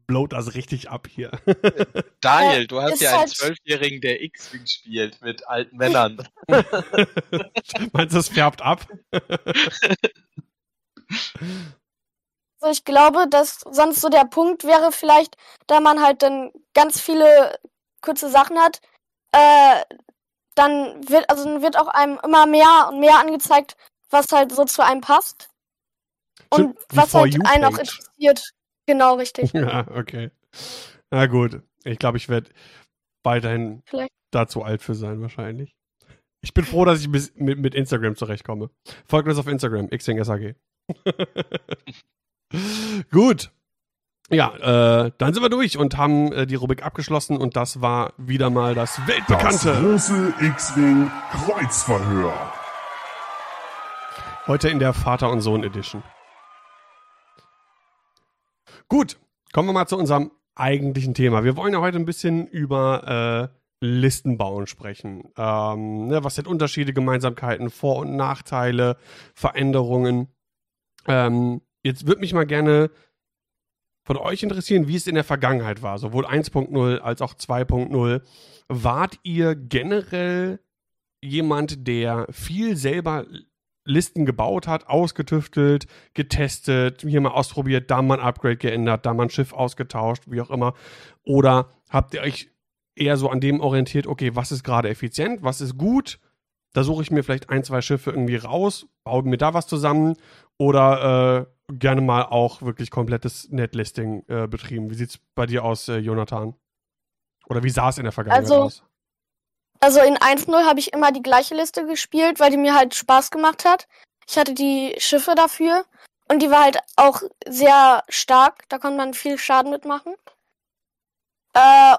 blowt das richtig ab hier. Daniel, du hast ja einen 12-Jährigen, der X-Wing spielt mit alten Männern. Meinst du, es färbt ab? Also ich glaube, dass sonst so der Punkt wäre vielleicht, da man halt dann ganz viele kurze Sachen hat, dann wird auch einem immer mehr und mehr angezeigt, was halt so zu einem passt und was halt einen auch interessiert. Genau, richtig. Ja, okay. Na gut, ich glaube, ich werde weiterhin da zu alt für sein wahrscheinlich. Ich bin froh, dass ich mit Instagram zurechtkomme. Folgt uns auf Instagram, xwing.shg. Gut. Ja, dann sind wir durch und haben die Rubrik abgeschlossen und das war wieder mal das weltbekannte das große X-Wing Kreuzverhör. Heute in der Vater- und Sohn-Edition. Gut, kommen wir mal zu unserem eigentlichen Thema. Wir wollen ja heute ein bisschen über Listen bauen sprechen. Was sind Unterschiede, Gemeinsamkeiten, Vor- und Nachteile, Veränderungen? Jetzt würde mich mal gerne von euch interessieren, wie es in der Vergangenheit war, sowohl 1.0 als auch 2.0. Wart ihr generell jemand, der viel selber Listen gebaut hat, ausgetüftelt, getestet, hier mal ausprobiert, da mal ein Upgrade geändert, da mal ein Schiff ausgetauscht, wie auch immer. Oder habt ihr euch eher so an dem orientiert, okay, was ist gerade effizient, was ist gut? Da suche ich mir vielleicht ein, zwei Schiffe irgendwie raus, baue mir da was zusammen oder gerne mal auch wirklich komplettes Netlisting betrieben. Wie sieht es bei dir aus, Jonathan? Oder wie sah es in der Vergangenheit aus? Also in 1.0 habe ich immer die gleiche Liste gespielt, weil die mir halt Spaß gemacht hat. Ich hatte die Schiffe dafür und die war halt auch sehr stark. Da konnte man viel Schaden mitmachen.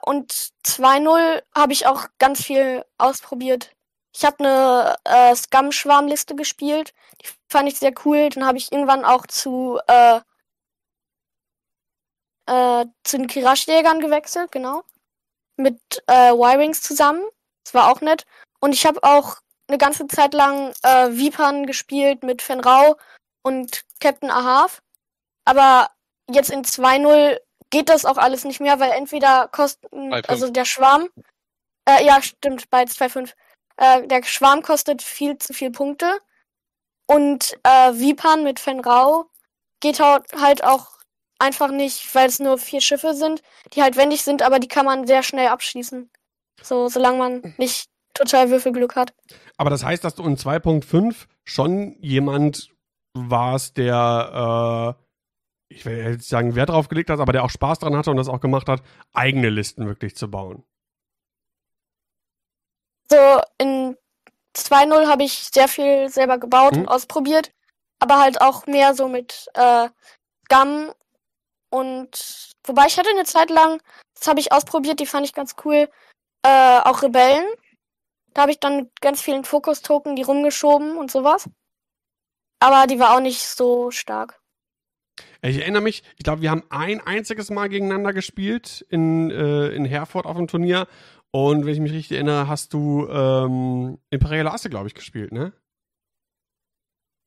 Und 2.0 habe ich auch ganz viel ausprobiert. Ich habe eine Scum-Schwarm-Liste gespielt. Die fand ich sehr cool. Dann habe ich irgendwann auch zu den Kirashjägern gewechselt, genau. Mit Y-Wings zusammen. Das war auch nett. Und ich habe auch eine ganze Zeit lang Vipern gespielt mit Fenrau und Captain Ahav. Aber jetzt in 2.0 geht das auch alles nicht mehr, weil entweder kosten... Also der Schwarm... ja, stimmt, bei 2.5. Der Schwarm kostet viel zu viel Punkte. Und Vipern mit Fenrau geht halt auch einfach nicht, weil es nur 4 Schiffe sind, die halt wendig sind, aber die kann man sehr schnell abschießen. So, solange man nicht total Würfelglück hat. Aber das heißt, dass du in 2.5 schon jemand warst, der, ich will jetzt sagen, Wert drauf gelegt hat, aber der auch Spaß dran hatte und das auch gemacht hat, eigene Listen wirklich zu bauen. So, in 2.0 habe ich sehr viel selber gebaut und ausprobiert, aber halt auch mehr so mit Scum und, wobei ich hatte eine Zeit lang, das habe ich ausprobiert, die fand ich ganz cool, auch Rebellen. Da habe ich dann ganz vielen Fokus-Token die rumgeschoben und sowas. Aber die war auch nicht so stark. Ich erinnere mich, ich glaube, wir haben ein einziges Mal gegeneinander gespielt in Herford auf dem Turnier. Und wenn ich mich richtig erinnere, hast du Imperial Aste, glaube ich, gespielt, ne?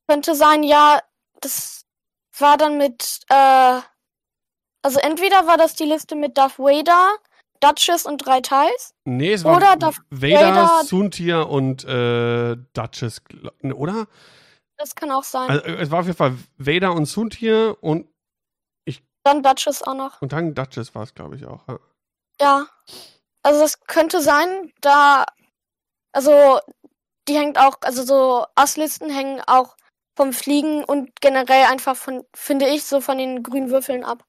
Könnte sein, ja. Das war dann mit also entweder war das die Liste mit Darth Vader, Duchess und 3 Thais. Nee, es war oder Vader, Suntir und Duchess, oder? Das kann auch sein. Also, es war auf jeden Fall Vader und Suntir und dann Duchess auch noch. Und dann Duchess war es, glaube ich, auch. Ja. Also das könnte sein, da, also die hängt auch, also so Asslisten hängen auch vom Fliegen und generell einfach von, finde ich, so von den grünen Würfeln ab.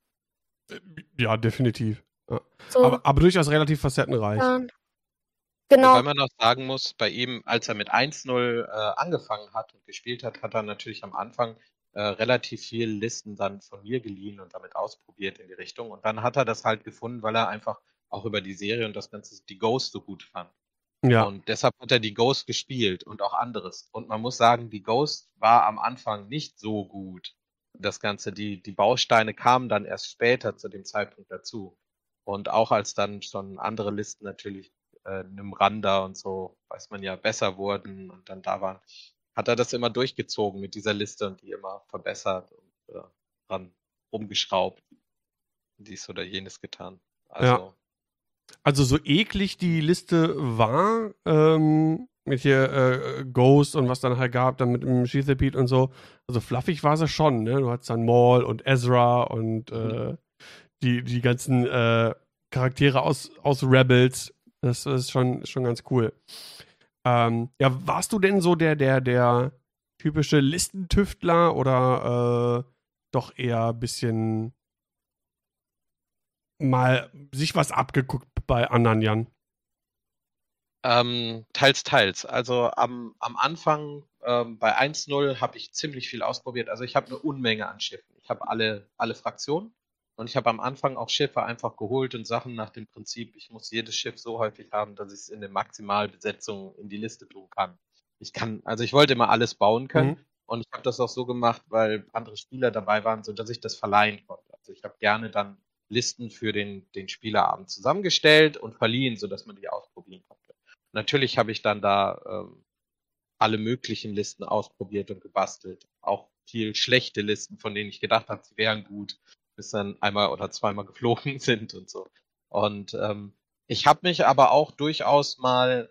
Ja, definitiv. Ja. So. Aber durchaus relativ facettenreich. Ja. Genau. Weil man auch sagen muss, bei ihm, als er mit 1.0 angefangen hat und gespielt hat, hat er natürlich am Anfang relativ viel Listen dann von mir geliehen und damit ausprobiert in die Richtung. Und dann hat er das halt gefunden, weil er einfach auch über die Serie und das Ganze, die Ghost so gut fand. Ja. Und deshalb hat er die Ghost gespielt und auch anderes. Und man muss sagen, die Ghost war am Anfang nicht so gut. Das Ganze, die Bausteine kamen dann erst später zu dem Zeitpunkt dazu. Und auch als dann schon andere Listen natürlich, Nimranda und so, weiß man ja, besser wurden und dann da waren, hat er das immer durchgezogen mit dieser Liste und die immer verbessert und dran rumgeschraubt. Dies oder jenes getan. Also ja. Also so eklig die Liste war, mit hier Ghost und was dann halt gab, dann mit dem Sheathepede und so, also fluffig war sie schon, ne? Du hattest dann Maul und Ezra und die ganzen Charaktere aus Rebels, das ist schon ganz cool. Ja, warst du denn so der typische Listentüftler oder doch eher ein bisschen... mal sich was abgeguckt bei anderen, Jan? Teils. Also am Anfang bei 1.0 habe ich ziemlich viel ausprobiert. Also ich habe eine Unmenge an Schiffen. Ich habe alle Fraktionen und ich habe am Anfang auch Schiffe einfach geholt und Sachen nach dem Prinzip, ich muss jedes Schiff so häufig haben, dass ich es in der Maximalbesetzung in die Liste tun kann. Ich wollte immer alles bauen können. Und ich habe das auch so gemacht, weil andere Spieler dabei waren, sodass ich das verleihen konnte. Also ich habe gerne dann Listen für den Spielerabend zusammengestellt und verliehen, sodass man die ausprobieren konnte. Natürlich habe ich dann da alle möglichen Listen ausprobiert und gebastelt. Auch viel schlechte Listen, von denen ich gedacht habe, sie wären gut, bis dann einmal oder zweimal geflogen sind und so. Und ich habe mich aber auch durchaus mal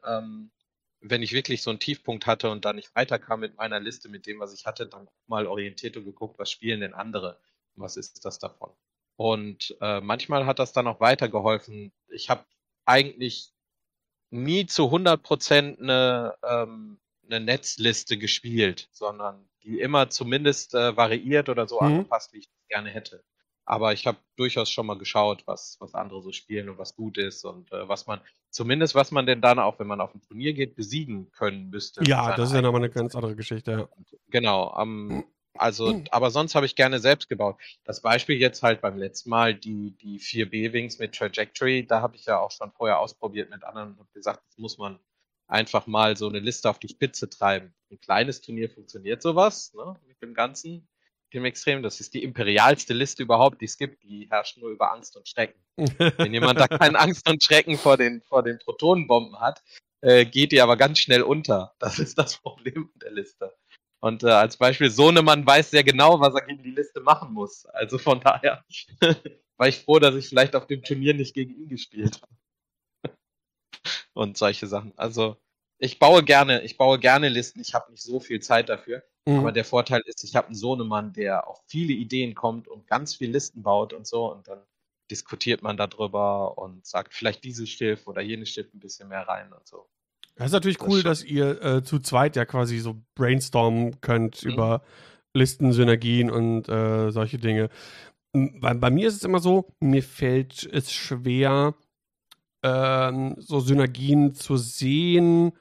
wenn ich wirklich so einen Tiefpunkt hatte und dann nicht weiterkam mit meiner Liste, mit dem, was ich hatte, dann mal orientiert und geguckt, was spielen denn andere? Was ist das davon? Und manchmal hat das dann auch weitergeholfen. Ich habe eigentlich nie zu 100% eine Netzliste gespielt, sondern die immer zumindest variiert oder so angepasst, wie ich das gerne hätte. Aber ich habe durchaus schon mal geschaut, was andere so spielen und was gut ist und was man denn dann auch, wenn man auf ein Turnier geht, besiegen können müsste. Ja, das ist ja nochmal eine ganz andere Geschichte. Ja. Genau, aber sonst habe ich gerne selbst gebaut. Das Beispiel jetzt halt beim letzten Mal, die 4B-Wings mit Trajectory, da habe ich ja auch schon vorher ausprobiert mit anderen und habe gesagt, das muss man einfach mal so eine Liste auf die Spitze treiben. Ein kleines Turnier funktioniert sowas, ne, mit dem Ganzen. Im Extrem, das ist die imperialste Liste überhaupt, die es gibt, die herrscht nur über Angst und Schrecken. Wenn jemand da keine Angst und Schrecken vor den Protonenbomben hat, geht die aber ganz schnell unter. Das ist das Problem der Liste. Und als Beispiel, Sohnemann weiß sehr genau, was er gegen die Liste machen muss. Also von daher war ich froh, dass ich vielleicht auf dem Turnier nicht gegen ihn gespielt habe. Und solche Sachen. Also ich baue gerne Listen, ich habe nicht so viel Zeit dafür. Aber der Vorteil ist, ich habe einen Sohnemann, der auf viele Ideen kommt und ganz viel Listen baut und so. Und dann diskutiert man darüber und sagt, vielleicht dieses Schiff oder jenes Schiff ein bisschen mehr rein und so. Das ist natürlich cool, dass ihr zu zweit ja quasi so brainstormen könnt über Listen, Synergien und solche Dinge. Bei mir ist es immer so, mir fällt es schwer, so Synergien zu sehen,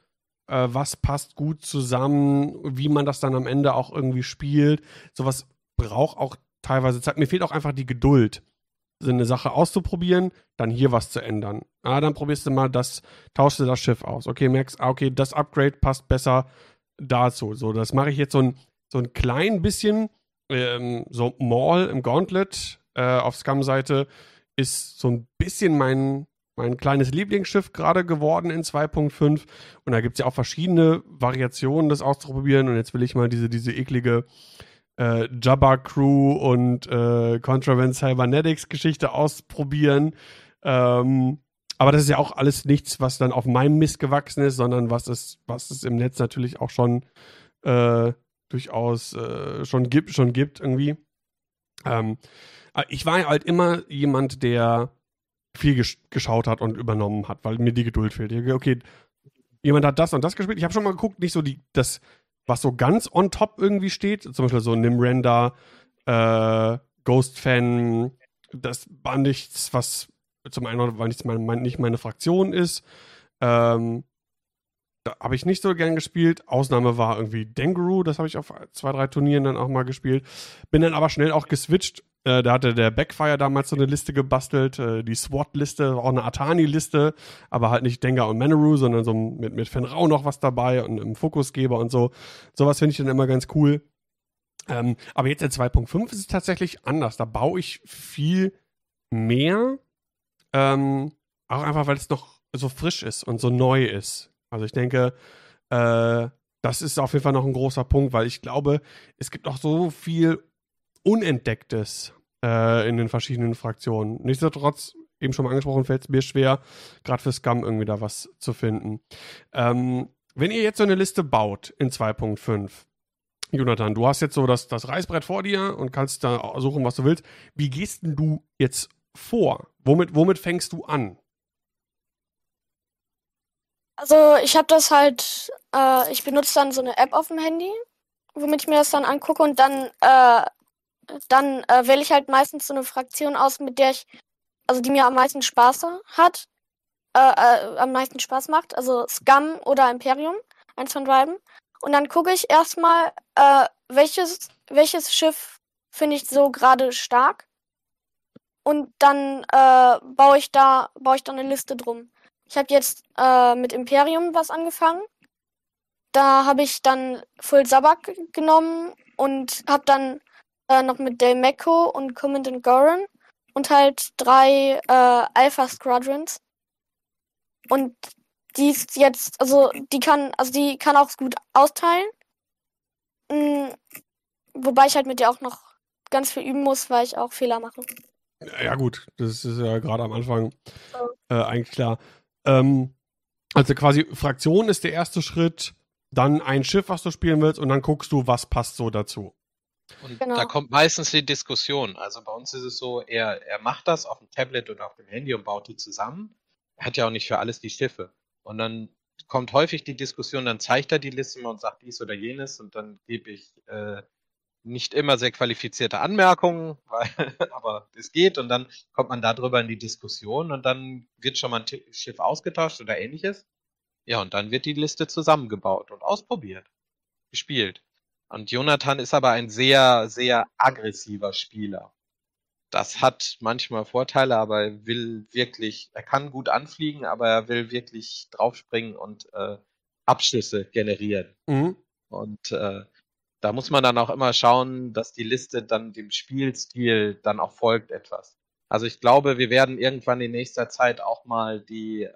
was passt gut zusammen, wie man das dann am Ende auch irgendwie spielt. Sowas braucht auch teilweise Zeit. Mir fehlt auch einfach die Geduld, so eine Sache auszuprobieren, dann hier was zu ändern. Ah, dann probierst du mal das, tauschst du das Schiff aus. Okay, merkst, okay, das Upgrade passt besser dazu. So, das mache ich jetzt so ein klein bisschen, so Maul im Gauntlet auf Scum-Seite ist so ein bisschen mein kleines Lieblingsschiff gerade geworden in 2.5. Und da gibt es ja auch verschiedene Variationen, das auszuprobieren. Und jetzt will ich mal diese eklige Jabba-Crew und Contravent Cybernetics-Geschichte ausprobieren. Aber das ist ja auch alles nichts, was dann auf meinem Mist gewachsen ist, sondern was es im Netz natürlich auch schon durchaus schon gibt irgendwie. Ich war halt immer jemand, der viel geschaut hat und übernommen hat, weil mir die Geduld fehlt. Okay, jemand hat das und das gespielt. Ich habe schon mal geguckt, nicht so das, was so ganz on top irgendwie steht. Zum Beispiel so Nimrenda, Ghost-Fan. Das war nichts, was zum einen, weil nichts nicht meine Fraktion ist. Da habe ich nicht so gern gespielt. Ausnahme war irgendwie Denguru. Das habe ich auf 2, 3 Turnieren dann auch mal gespielt. Bin dann aber schnell auch geswitcht. Da hatte der Backfire damals so eine Liste gebastelt, die SWAT-Liste, auch eine Atani-Liste, aber halt nicht Dengar und Maneru, sondern so mit Fenrau noch was dabei und einem Fokusgeber und so. Sowas finde ich dann immer ganz cool. Aber jetzt in 2.5 ist es tatsächlich anders. Da baue ich viel mehr, auch einfach, weil es noch so frisch ist und so neu ist. Also ich denke, das ist auf jeden Fall noch ein großer Punkt, weil ich glaube, es gibt auch so viel Unentdecktes in den verschiedenen Fraktionen. Nichtsdestotrotz, eben schon mal angesprochen, fällt es mir schwer, gerade für Scum irgendwie da was zu finden. Wenn ihr jetzt so eine Liste baut in 2.5, Jonathan, du hast jetzt so das Reißbrett vor dir und kannst da suchen, was du willst. Wie gehst denn du jetzt vor? Womit fängst du an? Also ich habe das halt, ich benutze dann so eine App auf dem Handy, womit ich mir das dann angucke und dann wähle ich halt meistens so eine Fraktion aus, mit der die mir am meisten Spaß hat, am meisten Spaß macht, also Scum oder Imperium, eins von beiden. Und dann gucke ich erstmal, welches Schiff finde ich so gerade stark. Und dann baue ich da eine Liste drum. Ich habe jetzt mit Imperium was angefangen. Da habe ich dann Full Sabak genommen und habe dann noch mit Del Mecco und Commandant Goran und halt 3 Alpha Squadrons. Und die ist jetzt, die kann auch gut austeilen. Wobei ich halt mit der auch noch ganz viel üben muss, weil ich auch Fehler mache. Ja gut, das ist ja gerade am Anfang eigentlich klar. Also quasi Fraktion ist der erste Schritt, dann ein Schiff, was du spielen willst, und dann guckst du, was passt so dazu. Und genau, da kommt meistens die Diskussion. Also bei uns ist es so, er macht das auf dem Tablet oder auf dem Handy und baut die zusammen. Er hat ja auch nicht für alles die Schiffe. Und dann kommt häufig die Diskussion, dann zeigt er die Liste mal und sagt dies oder jenes, und dann gebe ich nicht immer sehr qualifizierte Anmerkungen, aber es geht, und dann kommt man darüber in die Diskussion und dann wird schon mal ein Schiff ausgetauscht oder ähnliches. Ja, und dann wird die Liste zusammengebaut und ausprobiert, gespielt. Und Jonathan ist aber ein sehr, sehr aggressiver Spieler. Das hat manchmal Vorteile, aber er will wirklich, er kann gut anfliegen, aber er will wirklich draufspringen und Abschlüsse generieren. Mhm. Und da muss man dann auch immer schauen, dass die Liste dann dem Spielstil dann auch folgt etwas. Also ich glaube, wir werden irgendwann in nächster Zeit auch mal die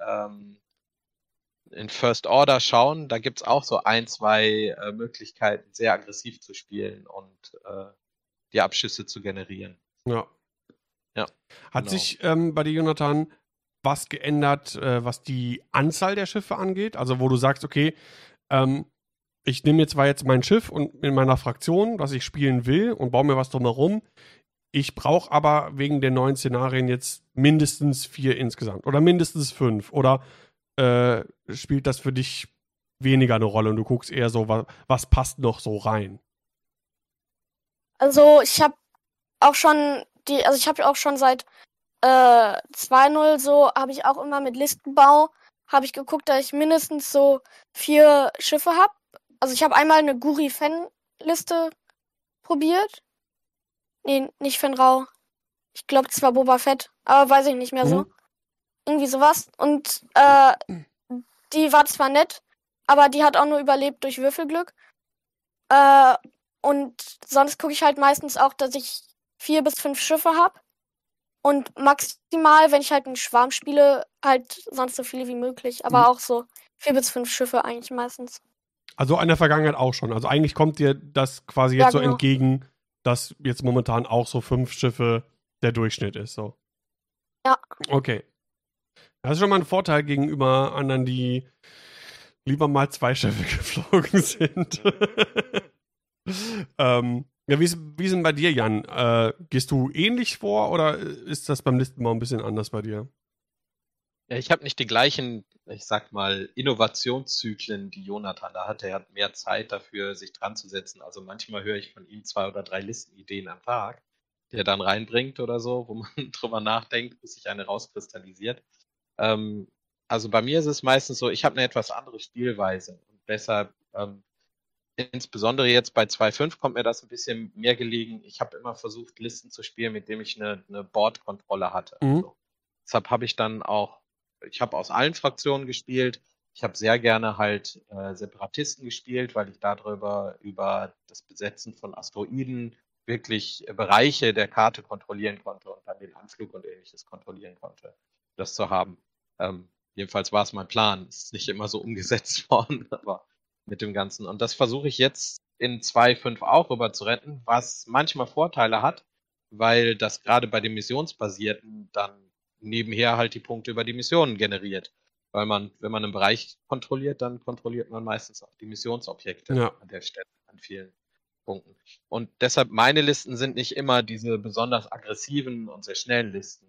in First Order schauen. Da gibt es auch so ein, zwei Möglichkeiten, sehr aggressiv zu spielen und die Abschüsse zu generieren. Ja. Ja, hat genau. Sich bei dir, Jonathan, was geändert, was die Anzahl der Schiffe angeht? Also wo du sagst, okay, ich nehme jetzt zwar jetzt mein Schiff und in meiner Fraktion, was ich spielen will, und baue mir was drumherum. Ich brauche aber wegen der neuen Szenarien jetzt mindestens 4 insgesamt oder mindestens 5. Oder spielt das für dich weniger eine Rolle und du guckst eher so, was passt noch so rein? Also ich habe auch schon seit 2.0 so, habe ich auch immer mit Listenbau, habe ich geguckt, dass ich mindestens so 4 Schiffe habe. Also ich habe einmal eine Guri-Fan-Liste probiert. Nee, nicht Fenrau. Ich glaube, das war Boba Fett, aber weiß ich nicht mehr so. Irgendwie sowas. Und die war zwar nett, aber die hat auch nur überlebt durch Würfelglück. Und sonst gucke ich halt meistens auch, dass ich 4 bis 5 Schiffe habe. Und maximal, wenn ich halt einen Schwarm spiele, halt sonst so viele wie möglich. Aber auch so 4 bis 5 Schiffe eigentlich meistens. Also an der Vergangenheit auch schon. Also eigentlich kommt dir das quasi jetzt so entgegen, dass jetzt momentan auch so 5 Schiffe der Durchschnitt ist. So. Ja. Okay. Das ist schon mal ein Vorteil gegenüber anderen, die lieber mal 2 Schiffe geflogen sind. Ja, wie ist denn bei dir, Jan? Gehst du ähnlich vor oder ist das beim Listenbau ein bisschen anders bei dir? Ja, ich habe nicht die gleichen, ich sag mal, Innovationszyklen, die Jonathan da hat. Er hat mehr Zeit dafür, sich dran zu setzen. Also manchmal höre ich von ihm 2 oder 3 Listenideen am Tag, die er dann reinbringt oder so, wo man drüber nachdenkt, bis sich eine rauskristallisiert. Also bei mir ist es meistens so, ich habe eine etwas andere Spielweise. Und deshalb, insbesondere jetzt bei 2.5 kommt mir das ein bisschen mehr gelegen. Ich habe immer versucht, Listen zu spielen, mit denen ich eine Board-Kontrolle hatte. Mhm. Also, deshalb habe ich dann auch, ich habe aus allen Fraktionen gespielt. Ich habe sehr gerne halt Separatisten gespielt, weil ich darüber über das Besetzen von Asteroiden wirklich Bereiche der Karte kontrollieren konnte und dann den Anflug und ähnliches kontrollieren konnte, das zu haben. Jedenfalls war es mein Plan. Ist nicht immer so umgesetzt worden, aber mit dem Ganzen. Und das versuche ich jetzt in 2.5 auch rüber zu retten, was manchmal Vorteile hat, weil das gerade bei den Missionsbasierten dann nebenher halt die Punkte über die Missionen generiert. Weil man, wenn man einen Bereich kontrolliert, dann kontrolliert man meistens auch die Missionsobjekte an der Stelle, an vielen Punkten. Und deshalb, meine Listen sind nicht immer diese besonders aggressiven und sehr schnellen Listen.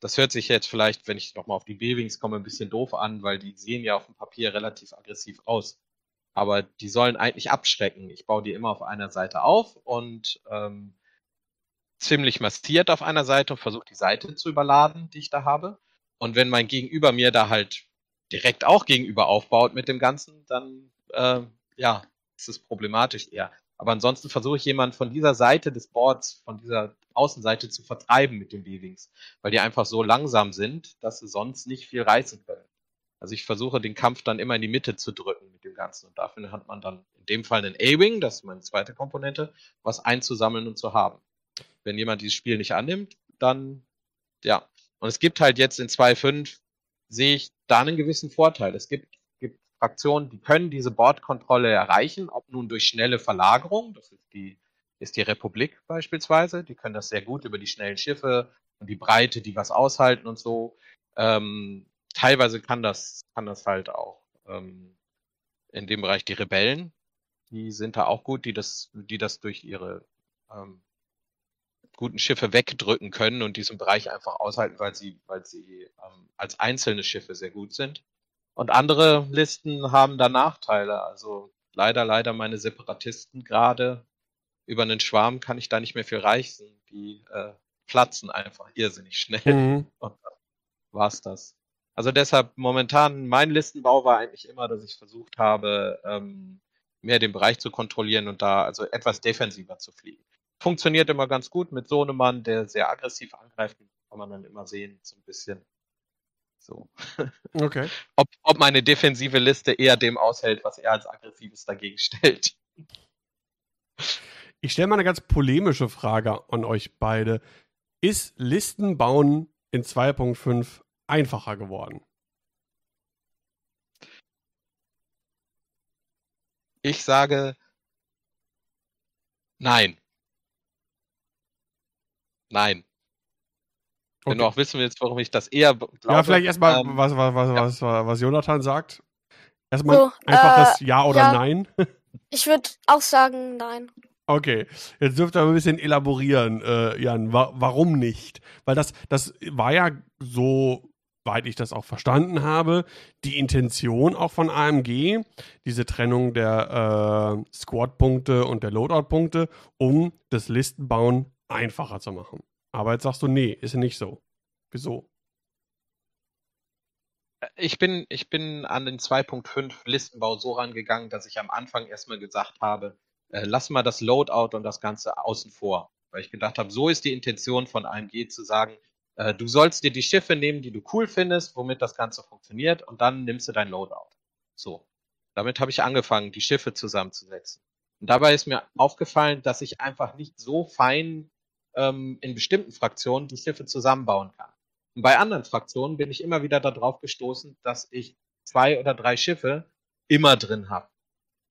Das hört sich jetzt vielleicht, wenn ich nochmal auf die B-Wings komme, ein bisschen doof an, weil die sehen ja auf dem Papier relativ aggressiv aus. Aber die sollen eigentlich abschrecken. Ich baue die immer auf einer Seite auf und ziemlich massiert auf einer Seite und versuche die Seite zu überladen, die ich da habe. Und wenn mein Gegenüber mir da halt direkt auch gegenüber aufbaut mit dem Ganzen, dann ist es problematisch eher. Aber ansonsten versuche ich, jemanden von dieser Seite des Boards, von dieser Außenseite zu vertreiben mit den B-Wings, weil die einfach so langsam sind, dass sie sonst nicht viel reißen können. Also ich versuche, den Kampf dann immer in die Mitte zu drücken mit dem Ganzen. Und dafür hat man dann in dem Fall einen A-Wing, das ist meine zweite Komponente, was einzusammeln und zu haben. Wenn jemand dieses Spiel nicht annimmt, dann, ja. Und es gibt halt jetzt in 2.5, sehe ich da einen gewissen Vorteil. Es gibt Fraktionen, die können diese Bordkontrolle erreichen, ob nun durch schnelle Verlagerung, das ist die Republik beispielsweise, die können das sehr gut über die schnellen Schiffe und die Breite, die was aushalten und so. teilweise kann das halt auch in dem Bereich die Rebellen, die sind da auch gut, die das durch ihre guten Schiffe wegdrücken können und diesen Bereich einfach aushalten, weil sie als einzelne Schiffe sehr gut sind. Und andere Listen haben da Nachteile. Also leider meine Separatisten gerade über einen Schwarm kann ich da nicht mehr viel reißen. Die platzen einfach irrsinnig schnell. Und dann war's das. Also deshalb momentan, mein Listenbau war eigentlich immer, dass ich versucht habe, mehr den Bereich zu kontrollieren und da also etwas defensiver zu fliegen. Funktioniert immer ganz gut mit so einem Mann, der sehr aggressiv angreift, kann man dann immer sehen, so ein bisschen so. Okay. Ob meine defensive Liste eher dem aushält, was er als Aggressives dagegen stellt. Ich stelle mal eine ganz polemische Frage an euch beide. Ist Listenbauen in 2.5 einfacher geworden? Ich sage nein. Nein. Okay. Wenn du auch wissen willst, warum ich das eher glaube. Ja, vielleicht erstmal, was Jonathan sagt. Erstmal so, einfaches Ja oder Nein. Ich würde auch sagen Nein. Okay, jetzt dürft ihr ein bisschen elaborieren, Jan. Warum nicht? Weil das war ja, so weit ich das auch verstanden habe, die Intention auch von AMG, diese Trennung der Squad-Punkte und der Loadout-Punkte, um das Listenbauen einfacher zu machen. Aber jetzt sagst du, nee, ist nicht so. Wieso? Ich bin an den 2.5 Listenbau so rangegangen, dass ich am Anfang erstmal gesagt habe, lass mal das Loadout und das Ganze außen vor. Weil ich gedacht habe, so ist die Intention von AMG zu sagen, du sollst dir die Schiffe nehmen, die du cool findest, womit das Ganze funktioniert, und dann nimmst du dein Loadout. So. Damit habe ich angefangen, die Schiffe zusammenzusetzen. Und dabei ist mir aufgefallen, dass ich einfach nicht so fein in bestimmten Fraktionen die Schiffe zusammenbauen kann. Und bei anderen Fraktionen bin ich immer wieder darauf gestoßen, dass ich 2 oder 3 Schiffe immer drin habe,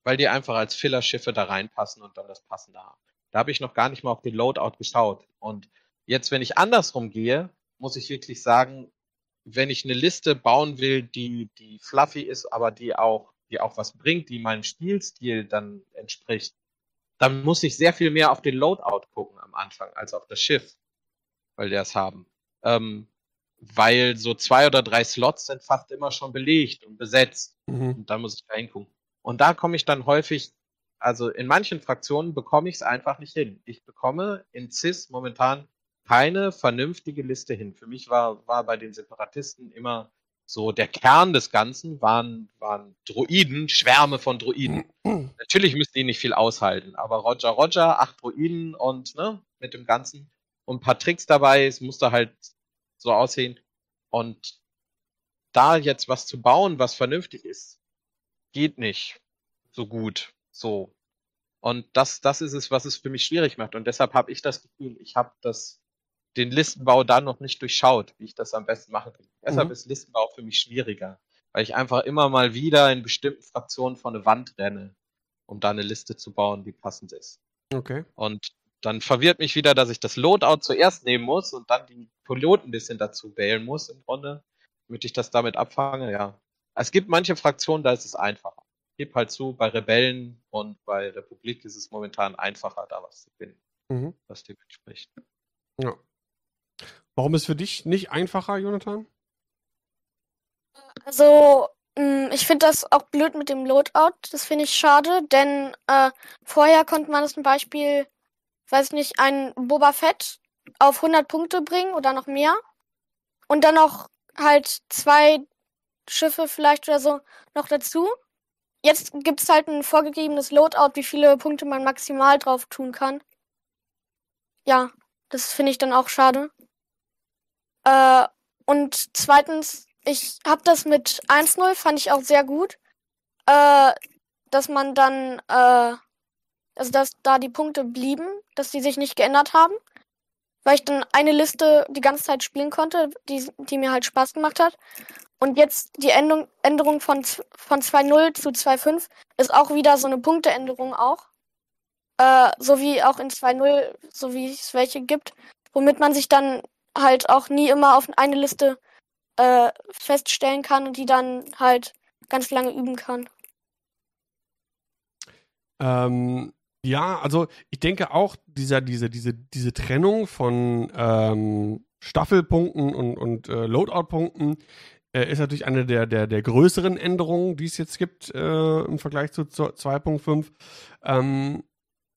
weil die einfach als Fillerschiffe da reinpassen und dann das Passende haben. Da habe ich noch gar nicht mal auf den Loadout geschaut. Und jetzt, wenn ich andersrum gehe, muss ich wirklich sagen, wenn ich eine Liste bauen will, die fluffy ist, aber die auch was bringt, die meinem Spielstil dann entspricht, dann muss ich sehr viel mehr auf den Loadout gucken am Anfang, als auf das Schiff, weil die das haben. Weil so 2 oder 3 Slots sind fast immer schon belegt und besetzt. Und da muss ich da hingucken. Und da komme ich dann häufig, also in manchen Fraktionen bekomme ich es einfach nicht hin. Ich bekomme in CIS momentan keine vernünftige Liste hin. Für mich war bei den Separatisten immer so, der Kern des Ganzen waren Droiden, Schwärme von Droiden. Natürlich müssen die nicht viel aushalten, aber Roger, 8 Droiden und mit dem Ganzen und ein paar Tricks dabei, es musste halt so aussehen. Und da jetzt was zu bauen, was vernünftig ist, geht nicht so gut. So. Und das ist es, was es für mich schwierig macht. Und deshalb habe ich das Gefühl, ich habe den Listenbau da noch nicht durchschaut, wie ich das am besten machen kann. Deshalb ist Listenbau für mich schwieriger, weil ich einfach immer mal wieder in bestimmten Fraktionen vor eine Wand renne, um da eine Liste zu bauen, die passend ist. Okay. Und dann verwirrt mich wieder, dass ich das Loadout zuerst nehmen muss und dann die Piloten ein bisschen dazu wählen muss, im Grunde, damit ich das damit abfange, ja. Es gibt manche Fraktionen, da ist es einfacher. Ich gebe halt zu, bei Rebellen und bei Republik ist es momentan einfacher, da was zu finden, was dem entspricht. Ja. Warum ist es für dich nicht einfacher, Jonathan? Also, ich finde das auch blöd mit dem Loadout. Das finde ich schade, denn vorher konnte man zum Beispiel, weiß nicht, einen Boba Fett auf 100 Punkte bringen oder noch mehr. Und dann noch halt 2 Schiffe vielleicht oder so noch dazu. Jetzt gibt es halt ein vorgegebenes Loadout, wie viele Punkte man maximal drauf tun kann. Ja, das finde ich dann auch schade. Und zweitens, ich habe das mit 1.0, fand ich auch sehr gut, dass man dann, also dass da die Punkte blieben, dass die sich nicht geändert haben, weil ich dann eine Liste die ganze Zeit spielen konnte, die mir halt Spaß gemacht hat. Und jetzt die Änderung von 2.0 zu 2.5 ist auch wieder so eine Punkteänderung auch, so wie auch in 2.0, so wie es welche gibt, womit man sich dann halt auch nie immer auf eine Liste feststellen kann und die dann halt ganz lange üben kann. Ja, also ich denke auch, diese Trennung von Staffelpunkten und Loadout-Punkten ist natürlich eine der größeren Änderungen, die es jetzt gibt im Vergleich zu 2.5.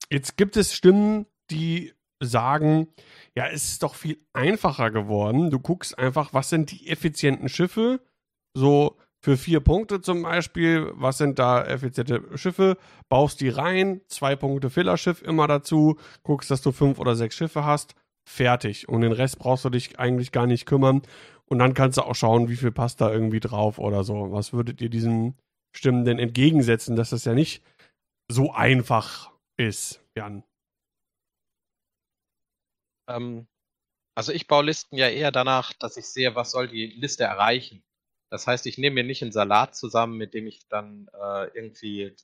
Jetzt gibt es Stimmen, die sagen, ja, es ist doch viel einfacher geworden. Du guckst einfach, was sind die effizienten Schiffe, so für 4 Punkte zum Beispiel, was sind da effiziente Schiffe, baust die rein, 2 Punkte Fillerschiff immer dazu, guckst, dass du 5 oder 6 Schiffe hast, fertig. Und den Rest brauchst du dich eigentlich gar nicht kümmern. Und dann kannst du auch schauen, wie viel passt da irgendwie drauf oder so. Was würdet ihr diesen Stimmen denn entgegensetzen, dass das ja nicht so einfach ist, Jan? Also ich baue Listen ja eher danach, dass ich sehe, was soll die Liste erreichen. Das heißt, ich nehme mir nicht einen Salat zusammen, mit dem ich dann irgendwie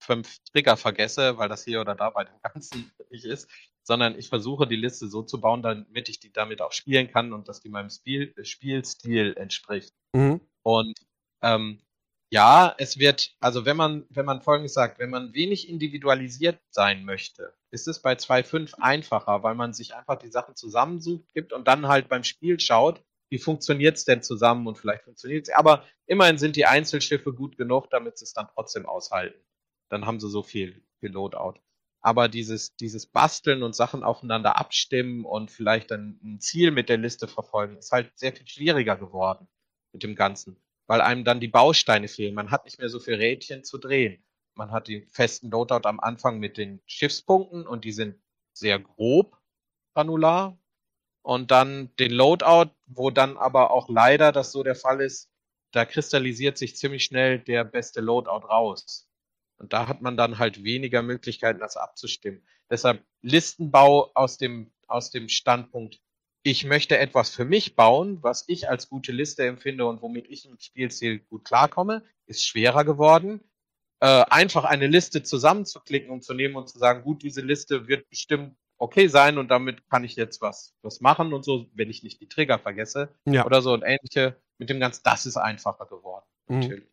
5 Trigger vergesse, weil das hier oder da bei dem Ganzen nicht ist, sondern ich versuche, die Liste so zu bauen, damit ich die damit auch spielen kann und dass die meinem Spielstil entspricht. Mhm. Und ja, es wird, also wenn man Folgendes sagt, wenn man wenig individualisiert sein möchte, ist es bei 2.5 einfacher, weil man sich einfach die Sachen zusammensucht, gibt und dann halt beim Spiel schaut, wie funktioniert es denn zusammen und vielleicht funktioniert es. Aber immerhin sind die Einzelschiffe gut genug, damit sie es dann trotzdem aushalten. Dann haben sie so viel Loadout. Aber dieses Basteln und Sachen aufeinander abstimmen und vielleicht dann ein Ziel mit der Liste verfolgen, ist halt sehr viel schwieriger geworden mit dem Ganzen, weil einem dann die Bausteine fehlen. Man hat nicht mehr so viel Rädchen zu drehen. Man hat den festen Loadout am Anfang mit den Schiffspunkten und die sind sehr grob granular. Und dann den Loadout, wo dann aber auch leider das so der Fall ist, da kristallisiert sich ziemlich schnell der beste Loadout raus. Und da hat man dann halt weniger Möglichkeiten, das abzustimmen. Deshalb Listenbau aus dem Standpunkt, ich möchte etwas für mich bauen, was ich als gute Liste empfinde und womit ich im Spielziel gut klarkomme, ist schwerer geworden. Einfach eine Liste zusammenzuklicken und zu nehmen und zu sagen, gut, diese Liste wird bestimmt okay sein und damit kann ich jetzt was machen und so, wenn ich nicht die Trigger vergesse ja. Oder so und ähnliche. Mit dem Ganzen, das ist einfacher geworden. Natürlich.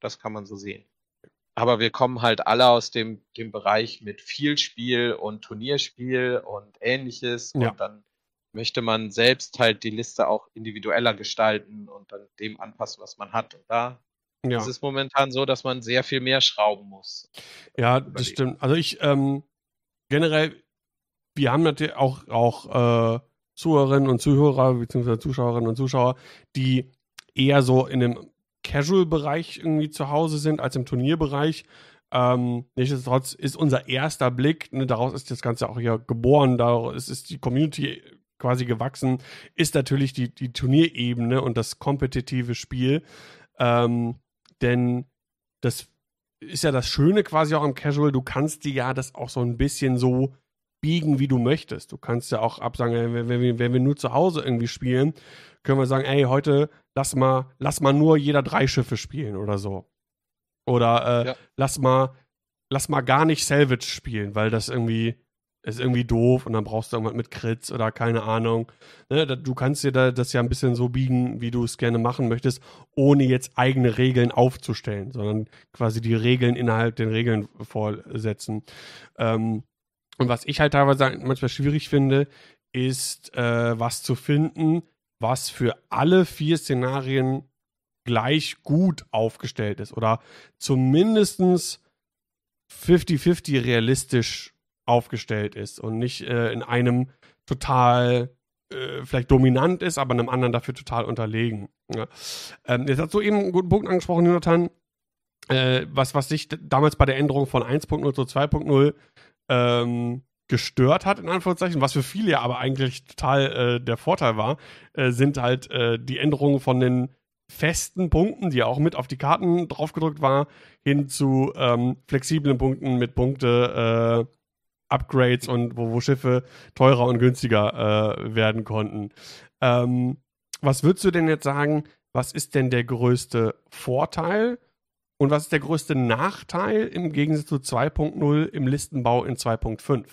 Das kann man so sehen. Aber wir kommen halt alle aus dem Bereich mit viel Spiel und Turnierspiel und ähnliches ja. Und dann möchte man selbst halt die Liste auch individueller gestalten und dann dem anpassen, was man hat. Und da ja. Ist es momentan so, dass man sehr viel mehr schrauben muss. Ja, das stimmt. Also ich generell wir haben natürlich auch Zuhörerinnen und Zuhörer, beziehungsweise Zuschauerinnen und Zuschauer, die eher so in einem Casual-Bereich irgendwie zu Hause sind, als im Turnierbereich. Nichtsdestotrotz ist unser erster Blick, ne, daraus ist das Ganze auch ja geboren, daraus ist die Community quasi gewachsen, ist natürlich die Turnierebene und das kompetitive Spiel. Denn das ist ja das Schöne quasi auch im Casual, du kannst dir ja das auch so ein bisschen so biegen, wie du möchtest. Du kannst ja auch absagen, wenn wir nur zu Hause irgendwie spielen, können wir sagen, ey, heute lass mal nur jeder 3 Schiffe spielen oder so. Oder ja. lass mal gar nicht Salvage spielen, weil das irgendwie ist irgendwie doof und dann brauchst du irgendwas mit Crits oder keine Ahnung. Ne, du kannst dir das ja ein bisschen so biegen, wie du es gerne machen möchtest, ohne jetzt eigene Regeln aufzustellen, sondern quasi die Regeln innerhalb den Regeln vorsetzen. Und was ich halt teilweise manchmal schwierig finde, ist, was zu finden, was für alle 4 Szenarien gleich gut aufgestellt ist oder zumindest 50-50 realistisch aufgestellt ist und nicht in einem total vielleicht dominant ist, aber in einem anderen dafür total unterlegen. Ja. Jetzt hast du eben einen guten Punkt angesprochen, Jonathan, was sich damals bei der Änderung von 1.0 zu 2.0 gestört hat, in Anführungszeichen, was für viele ja aber eigentlich total der Vorteil war, sind halt die Änderungen von den festen Punkten, die ja auch mit auf die Karten draufgedrückt war, hin zu flexiblen Punkten mit Punkte-Upgrades und wo Schiffe teurer und günstiger werden konnten. Was würdest du denn jetzt sagen, was ist denn der größte Vorteil? Und was ist der größte Nachteil im Gegensatz zu 2.0 im Listenbau in 2.5?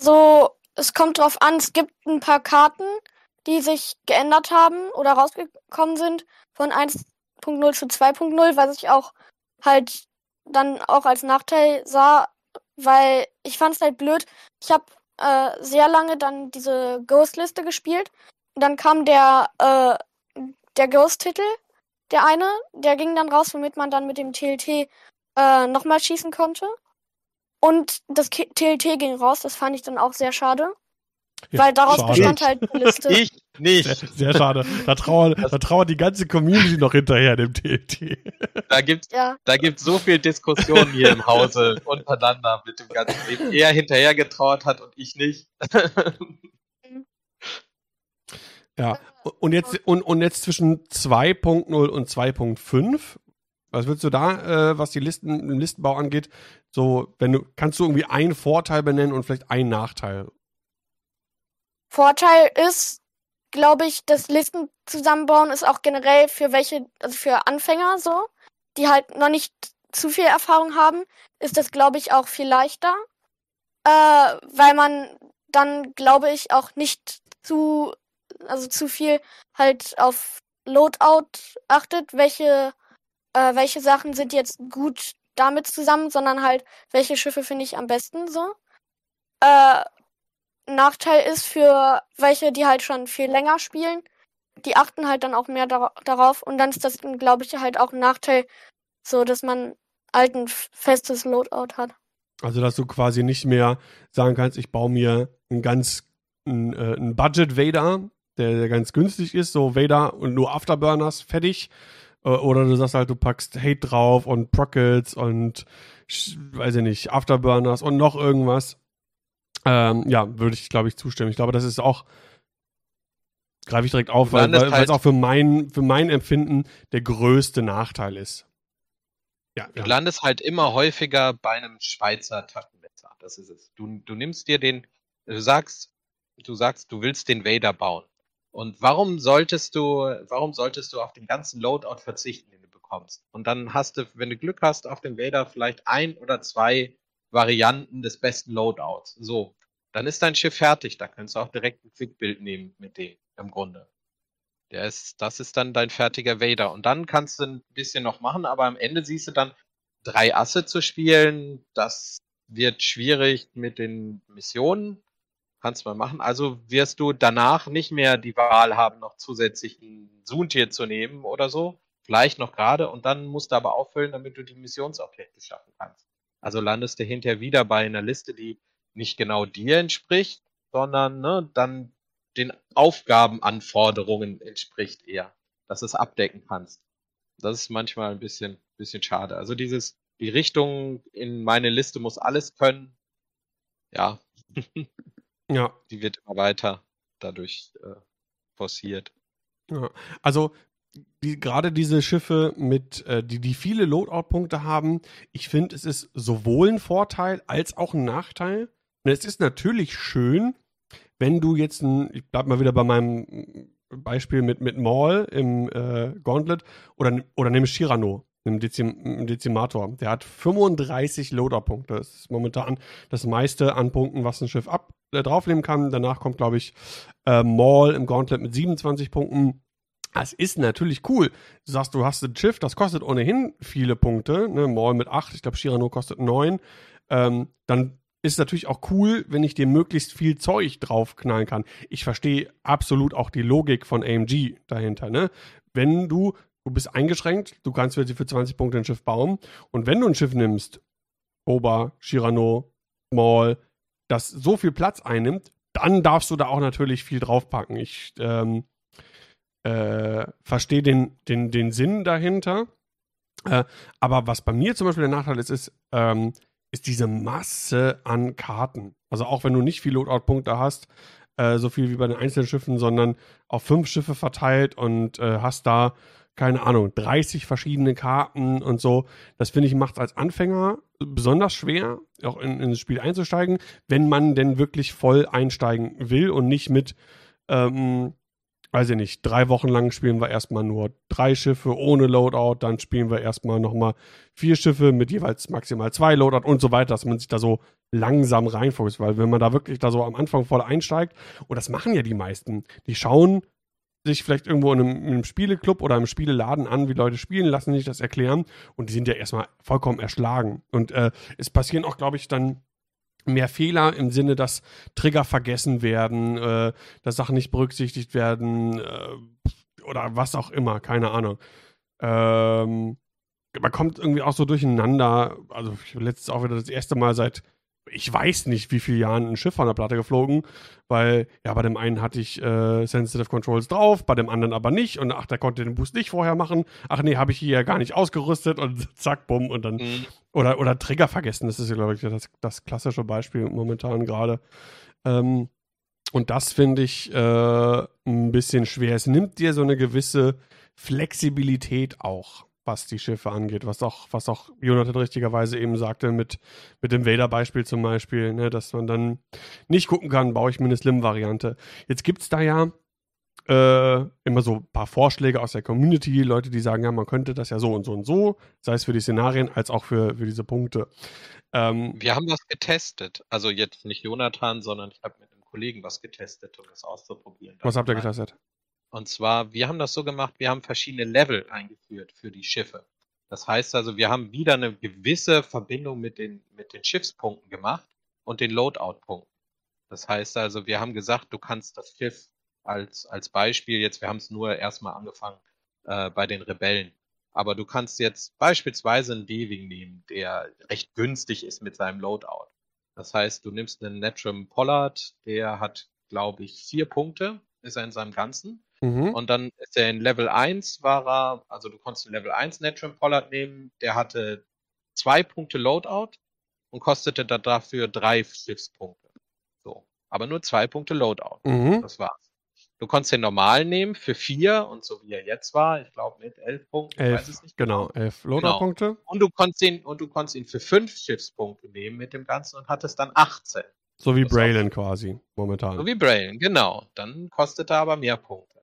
So, es kommt drauf an, es gibt ein paar Karten, die sich geändert haben oder rausgekommen sind von 1.0 zu 2.0, was ich auch halt dann auch als Nachteil sah, weil ich fand es halt blöd. Ich habe sehr lange dann diese Ghost-Liste gespielt und dann kam der Ghost-Titel, der eine, der ging dann raus, womit man dann mit dem TLT nochmal schießen konnte. Und das TLT ging raus, das fand ich dann auch sehr schade. Ja, weil daraus bestand halt eine Liste. Ich nicht. Sehr schade. Da trauert die ganze Community noch hinterher, dem TLT. Da gibt's so viel Diskussionen hier im Hause untereinander mit dem ganzen Leben. Er hinterher getrauert hat und ich nicht. Ja, und jetzt zwischen 2.0 und 2.5. Was willst du da, was den Listenbau angeht? So, kannst du irgendwie einen Vorteil benennen und vielleicht einen Nachteil? Vorteil ist, glaube ich, das Listen zusammenbauen ist auch generell für Anfänger so, die halt noch nicht zu viel Erfahrung haben, ist das, glaube ich, auch viel leichter, weil man dann, glaube ich, auch nicht zu viel halt auf Loadout achtet, welche Sachen sind jetzt gut damit zusammen, sondern halt, welche Schiffe finde ich am besten so. Nachteil ist für welche, die halt schon viel länger spielen, die achten halt dann auch mehr darauf und dann ist das, glaube ich, halt auch ein Nachteil, so dass man halt ein festes Loadout hat. Also, dass du quasi nicht mehr sagen kannst, ich baue mir einen Budget-Vader, der ganz günstig ist, so Vader und nur Afterburners, fertig. Oder du sagst halt, du packst Hate drauf und Prockets und, weiß ich nicht, Afterburners und noch irgendwas. Ja, würde ich, glaube ich, zustimmen. Ich glaube, das ist auch, greife ich direkt auf, weil es auch für mein Empfinden der größte Nachteil ist. Ja, du landest halt immer häufiger bei einem Schweizer Taschenmesser. Das ist es. Du nimmst dir du sagst, du willst den Vader bauen. Und warum solltest du auf den ganzen Loadout verzichten, den du bekommst? Und dann hast du, wenn du Glück hast, auf dem Vader vielleicht ein oder zwei Varianten des besten Loadouts. So, dann ist dein Schiff fertig. Da kannst du auch direkt ein Quickbuild nehmen mit dem, im Grunde. Das ist dann dein fertiger Vader. Und dann kannst du ein bisschen noch machen, aber am Ende siehst du dann, 3 Asse zu spielen, das wird schwierig mit den Missionen. Kannst du mal machen. Also wirst du danach nicht mehr die Wahl haben, noch zusätzlich ein Zoontier zu nehmen oder so. Vielleicht noch gerade. Und dann musst du aber auffüllen, damit du die Missionsobjekte schaffen kannst. Also landest du hinterher wieder bei einer Liste, die nicht genau dir entspricht, sondern ne, dann den Aufgabenanforderungen entspricht eher, dass du es abdecken kannst. Das ist manchmal ein bisschen schade. Also die Richtung in meine Liste muss alles können. Ja. Ja. Die wird immer weiter dadurch forciert. Ja. Also gerade diese Schiffe mit, die viele Loadout-Punkte haben, ich finde, es ist sowohl ein Vorteil als auch ein Nachteil. Und es ist natürlich schön, wenn du jetzt ich bleibe mal wieder bei meinem Beispiel mit Maul im Gauntlet oder nehme Shirano im Dezimator. Der hat 35 Loadout-Punkte. Das ist momentan das meiste an Punkten, was ein Schiff draufnehmen kann. Danach kommt, glaube ich, Maul im Gauntlet mit 27 Punkten. Das ist natürlich cool. Du sagst, du hast ein Schiff, das kostet ohnehin viele Punkte. Ne? Maul mit 8, ich glaube, Shirano kostet 9. Dann ist natürlich auch cool, wenn ich dir möglichst viel Zeug draufknallen kann. Ich verstehe absolut auch die Logik von AMG dahinter. Ne? Wenn du bist eingeschränkt, du kannst für 20 Punkte ein Schiff bauen. Und wenn du ein Schiff nimmst, Boba, Shirano, Maul, das so viel Platz einnimmt, dann darfst du da auch natürlich viel draufpacken. Ich verstehe den Sinn dahinter. Aber was bei mir zum Beispiel der Nachteil ist diese Masse an Karten. Also auch wenn du nicht viele Loadout-Punkte hast, so viel wie bei den einzelnen Schiffen, sondern auf 5 Schiffe verteilt und hast da, keine Ahnung, 30 verschiedene Karten und so. Das, finde ich, macht es als Anfänger besonders schwer, auch ins Spiel einzusteigen, wenn man denn wirklich voll einsteigen will und nicht mit weiß ich nicht, 3 Wochen lang spielen wir erstmal nur 3 Schiffe ohne Loadout, dann spielen wir erstmal nochmal 4 Schiffe mit jeweils maximal 2 Loadout und so weiter, dass man sich da so langsam reinfokussiert, weil wenn man da wirklich da so am Anfang voll einsteigt, und das machen ja die meisten, die schauen sich vielleicht irgendwo in einem Spieleclub oder im Spieleladen an, wie Leute spielen, lassen sich das erklären und die sind ja erstmal vollkommen erschlagen. Und es passieren auch, glaube ich, dann mehr Fehler im Sinne, dass Trigger vergessen werden, dass Sachen nicht berücksichtigt werden oder was auch immer, keine Ahnung. Man kommt irgendwie auch so durcheinander. Also ich habe letztens auch wieder das erste Mal seit ich weiß nicht wie viele Jahren ein Schiff von der Platte geflogen, weil ja bei dem einen hatte ich Sensitive Controls drauf, bei dem anderen aber nicht und ach, der konnte den Boost nicht vorher machen, ach nee, habe ich hier ja gar nicht ausgerüstet und zack, bumm und dann oder Trigger vergessen, das ist ja glaube ich das klassische Beispiel momentan gerade und das finde ich ein bisschen schwer. Es nimmt dir so eine gewisse Flexibilität auch, was die Schiffe angeht, was auch Jonathan richtigerweise eben sagte mit dem Vader-Beispiel zum Beispiel, ne, dass man dann nicht gucken kann, baue ich mir eine Slim-Variante. Jetzt gibt es da ja immer so ein paar Vorschläge aus der Community, Leute, die sagen, ja, man könnte das ja so und so und so, sei es für die Szenarien als auch für diese Punkte. Wir haben was getestet, also jetzt nicht Jonathan, sondern ich habe mit einem Kollegen was getestet, um das auszuprobieren. Was habt ihr getestet? Und zwar, wir haben das so gemacht, wir haben verschiedene Level eingeführt für die Schiffe. Das heißt also, wir haben wieder eine gewisse Verbindung mit den Schiffspunkten gemacht und den Loadout-Punkten. Das heißt also, wir haben gesagt, du kannst das Schiff als Beispiel, jetzt wir haben es nur erstmal angefangen bei den Rebellen, aber du kannst jetzt beispielsweise einen D-Wing nehmen, der recht günstig ist mit seinem Loadout. Das heißt, du nimmst einen Netram Pollard, der hat, glaube ich, 4 Punkte, ist er in seinem Ganzen. Mhm. Und dann ist er in Level 1 also du konntest in Level 1 Netram Pollard nehmen, der hatte 2 Punkte Loadout und kostete dafür 3 Schiffspunkte. So. Aber nur 2 Punkte Loadout. Mhm. Das war's. Du konntest den normalen nehmen für 4 und so wie er jetzt war, ich glaube mit 11 Punkten, ich weiß es nicht. Genau, 11 Loadout-Punkte. Genau. Und du konntest ihn für 5 Schiffspunkte nehmen mit dem Ganzen und hattest dann 18. So wie Braylon quasi, momentan. So wie Braylon, genau. Dann kostete er aber mehr Punkte.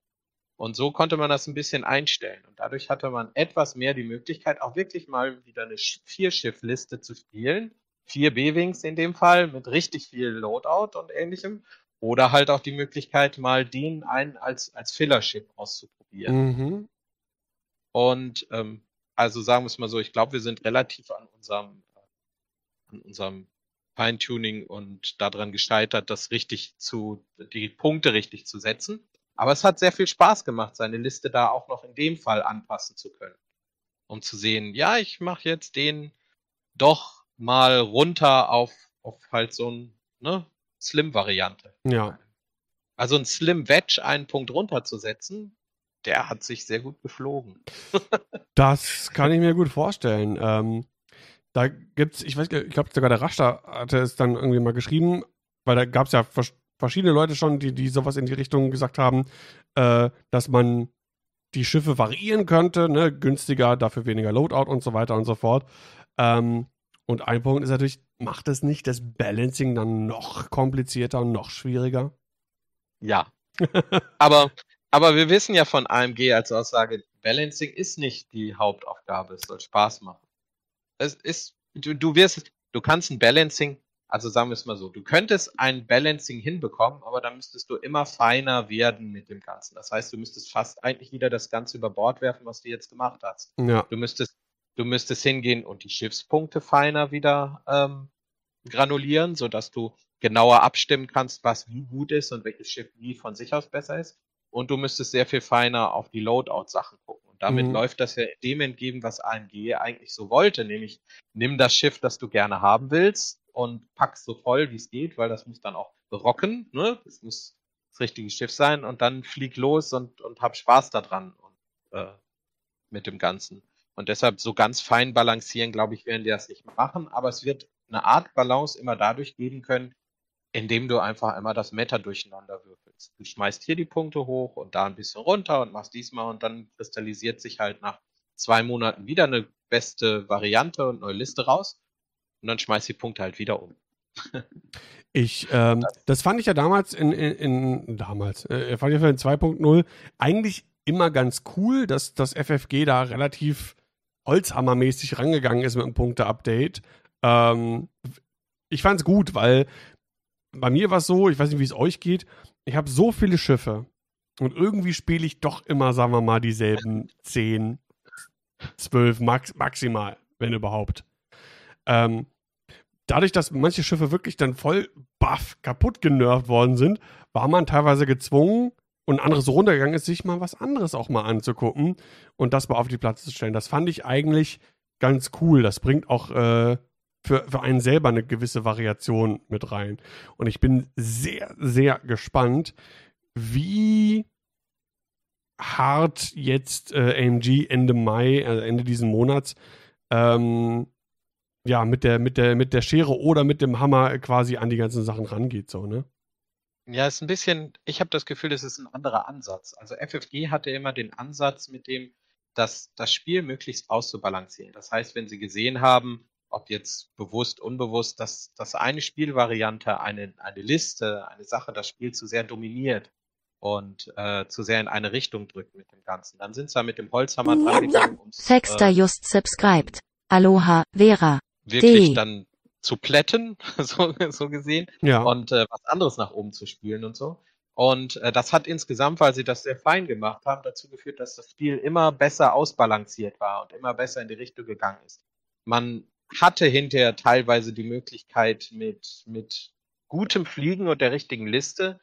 Und so konnte man das ein bisschen einstellen. Und dadurch hatte man etwas mehr die Möglichkeit, auch wirklich mal wieder eine 4-Schiff-Liste zu spielen. 4 B-Wings in dem Fall, mit richtig viel Loadout und ähnlichem. Oder halt auch die Möglichkeit, mal den einen als Filler-Schiff auszuprobieren. Mhm. Und also sagen wir es mal so, ich glaube, wir sind relativ an unserem Feintuning und daran gescheitert, die Punkte richtig zu setzen. Aber es hat sehr viel Spaß gemacht, seine Liste da auch noch in dem Fall anpassen zu können. Um zu sehen, ja, ich mache jetzt den doch mal runter auf halt so eine Slim-Variante. Ja. Also ein Slim-Wedge einen Punkt runterzusetzen, der hat sich sehr gut geflogen. Das kann ich mir gut vorstellen. Da gibt's, ich glaube sogar der Raster hatte es dann irgendwie mal geschrieben, weil da gab es ja verschiedene Leute schon, die sowas in die Richtung gesagt haben, dass man die Schiffe variieren könnte, ne? Günstiger, dafür weniger Loadout und so weiter und so fort. Und ein Punkt ist natürlich, macht es nicht das Balancing dann noch komplizierter und noch schwieriger? Ja. aber wir wissen ja von AMG als Aussage, Balancing ist nicht die Hauptaufgabe, es soll Spaß machen. Es ist, du kannst ein Balancing. Also sagen wir es mal so, du könntest ein Balancing hinbekommen, aber dann müsstest du immer feiner werden mit dem Ganzen. Das heißt, du müsstest fast eigentlich wieder das Ganze über Bord werfen, was du jetzt gemacht hast. Ja. Du müsstest hingehen und die Schiffspunkte feiner wieder granulieren, sodass du genauer abstimmen kannst, was wie gut ist und welches Schiff wie von sich aus besser ist. Und du müsstest sehr viel feiner auf die Loadout-Sachen gucken. Und damit läuft das ja dem entgegen, was AMG eigentlich so wollte, nämlich nimm das Schiff, das du gerne haben willst, und pack's so voll, wie es geht, weil das muss dann auch berocken, ne? Das muss das richtige Schiff sein und dann flieg los und hab Spaß daran und mit dem Ganzen. Und deshalb so ganz fein balancieren, glaube ich, werden die das nicht machen, aber es wird eine Art Balance immer dadurch geben können, indem du einfach immer das Meta durcheinander würfelst. Du schmeißt hier die Punkte hoch und da ein bisschen runter und machst diesmal und dann kristallisiert sich halt nach 2 Monaten wieder eine beste Variante und neue Liste raus. Und dann schmeißt die Punkte halt wieder um. Das fand ich ja damals in 2.0 eigentlich immer ganz cool, dass das FFG da relativ holzhammermäßig rangegangen ist mit einem Punkte-Update. Ich fand's gut, weil bei mir war es so, ich weiß nicht, wie es euch geht, ich habe so viele Schiffe und irgendwie spiele ich doch immer, sagen wir mal, dieselben 10, 12 maximal, wenn überhaupt. Dadurch, dass manche Schiffe wirklich dann voll baff kaputt genervt worden sind, war man teilweise gezwungen und anderes runtergegangen ist, sich mal was anderes auch mal anzugucken und das mal auf die Platte zu stellen. Das fand ich eigentlich ganz cool. Das bringt auch für einen selber eine gewisse Variation mit rein. Und ich bin sehr, sehr gespannt, wie hart jetzt AMG Ende Mai, also Ende diesen Monats, mit der Schere oder mit dem Hammer quasi an die ganzen Sachen rangeht, so, ne? Ja, ist ein bisschen, ich habe das Gefühl, das ist ein anderer Ansatz. Also FFG hatte immer den Ansatz mit dem, das Spiel möglichst auszubalancieren. Das heißt, wenn sie gesehen haben, ob jetzt bewusst, unbewusst, dass eine Spielvariante, eine Liste, eine Sache das Spiel zu sehr dominiert und zu sehr in eine Richtung drückt mit dem Ganzen. Dann sind sie mit dem Holzhammer dran gegangen. Sexter just subscribed. Aloha, Vera. Wirklich dann zu plätten, so gesehen, ja. Und was anderes nach oben zu spielen und so. Und das hat insgesamt, weil sie das sehr fein gemacht haben, dazu geführt, dass das Spiel immer besser ausbalanciert war und immer besser in die Richtung gegangen ist. Man hatte hinterher teilweise die Möglichkeit, mit gutem Fliegen und der richtigen Liste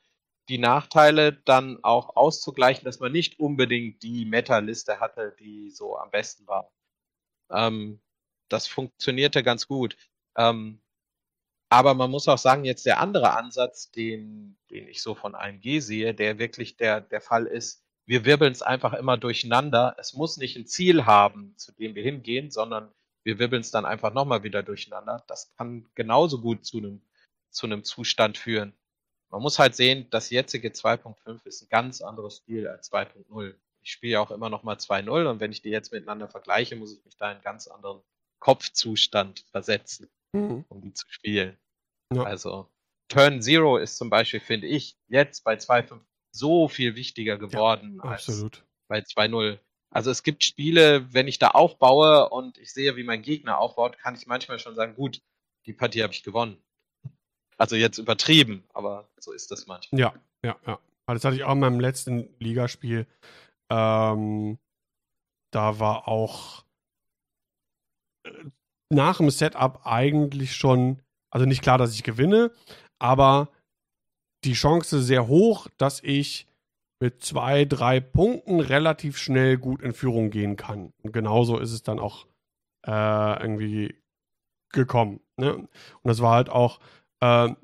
die Nachteile dann auch auszugleichen, dass man nicht unbedingt die Meta-Liste hatte, die so am besten war. Das funktionierte ganz gut. Aber man muss auch sagen, jetzt der andere Ansatz, den ich so von AMG sehe, der wirklich der Fall ist, wir wirbeln es einfach immer durcheinander. Es muss nicht ein Ziel haben, zu dem wir hingehen, sondern wir wirbeln es dann einfach nochmal wieder durcheinander. Das kann genauso gut zu einem Zustand führen. Man muss halt sehen, das jetzige 2.5 ist ein ganz anderes Spiel als 2.0. Ich spiele ja auch immer nochmal 2.0 und wenn ich die jetzt miteinander vergleiche, muss ich mich da in einen ganz anderen Kopfzustand versetzen, um die zu spielen. Ja. Also Turn Zero ist zum Beispiel, finde ich, jetzt bei 2.5 so viel wichtiger geworden, ja, als bei 2.0. Also es gibt Spiele, wenn ich da aufbaue und ich sehe, wie mein Gegner aufbaut, kann ich manchmal schon sagen, gut, die Partie habe ich gewonnen. Also jetzt übertrieben, aber so ist das manchmal. Ja. Das hatte ich auch in meinem letzten Ligaspiel. Da war auch nach dem Setup eigentlich schon, also nicht klar, dass ich gewinne, aber die Chance sehr hoch, dass ich mit 2, 3 Punkten relativ schnell gut in Führung gehen kann. Und genauso ist es dann auch irgendwie gekommen. Ne? Und das war halt auch ein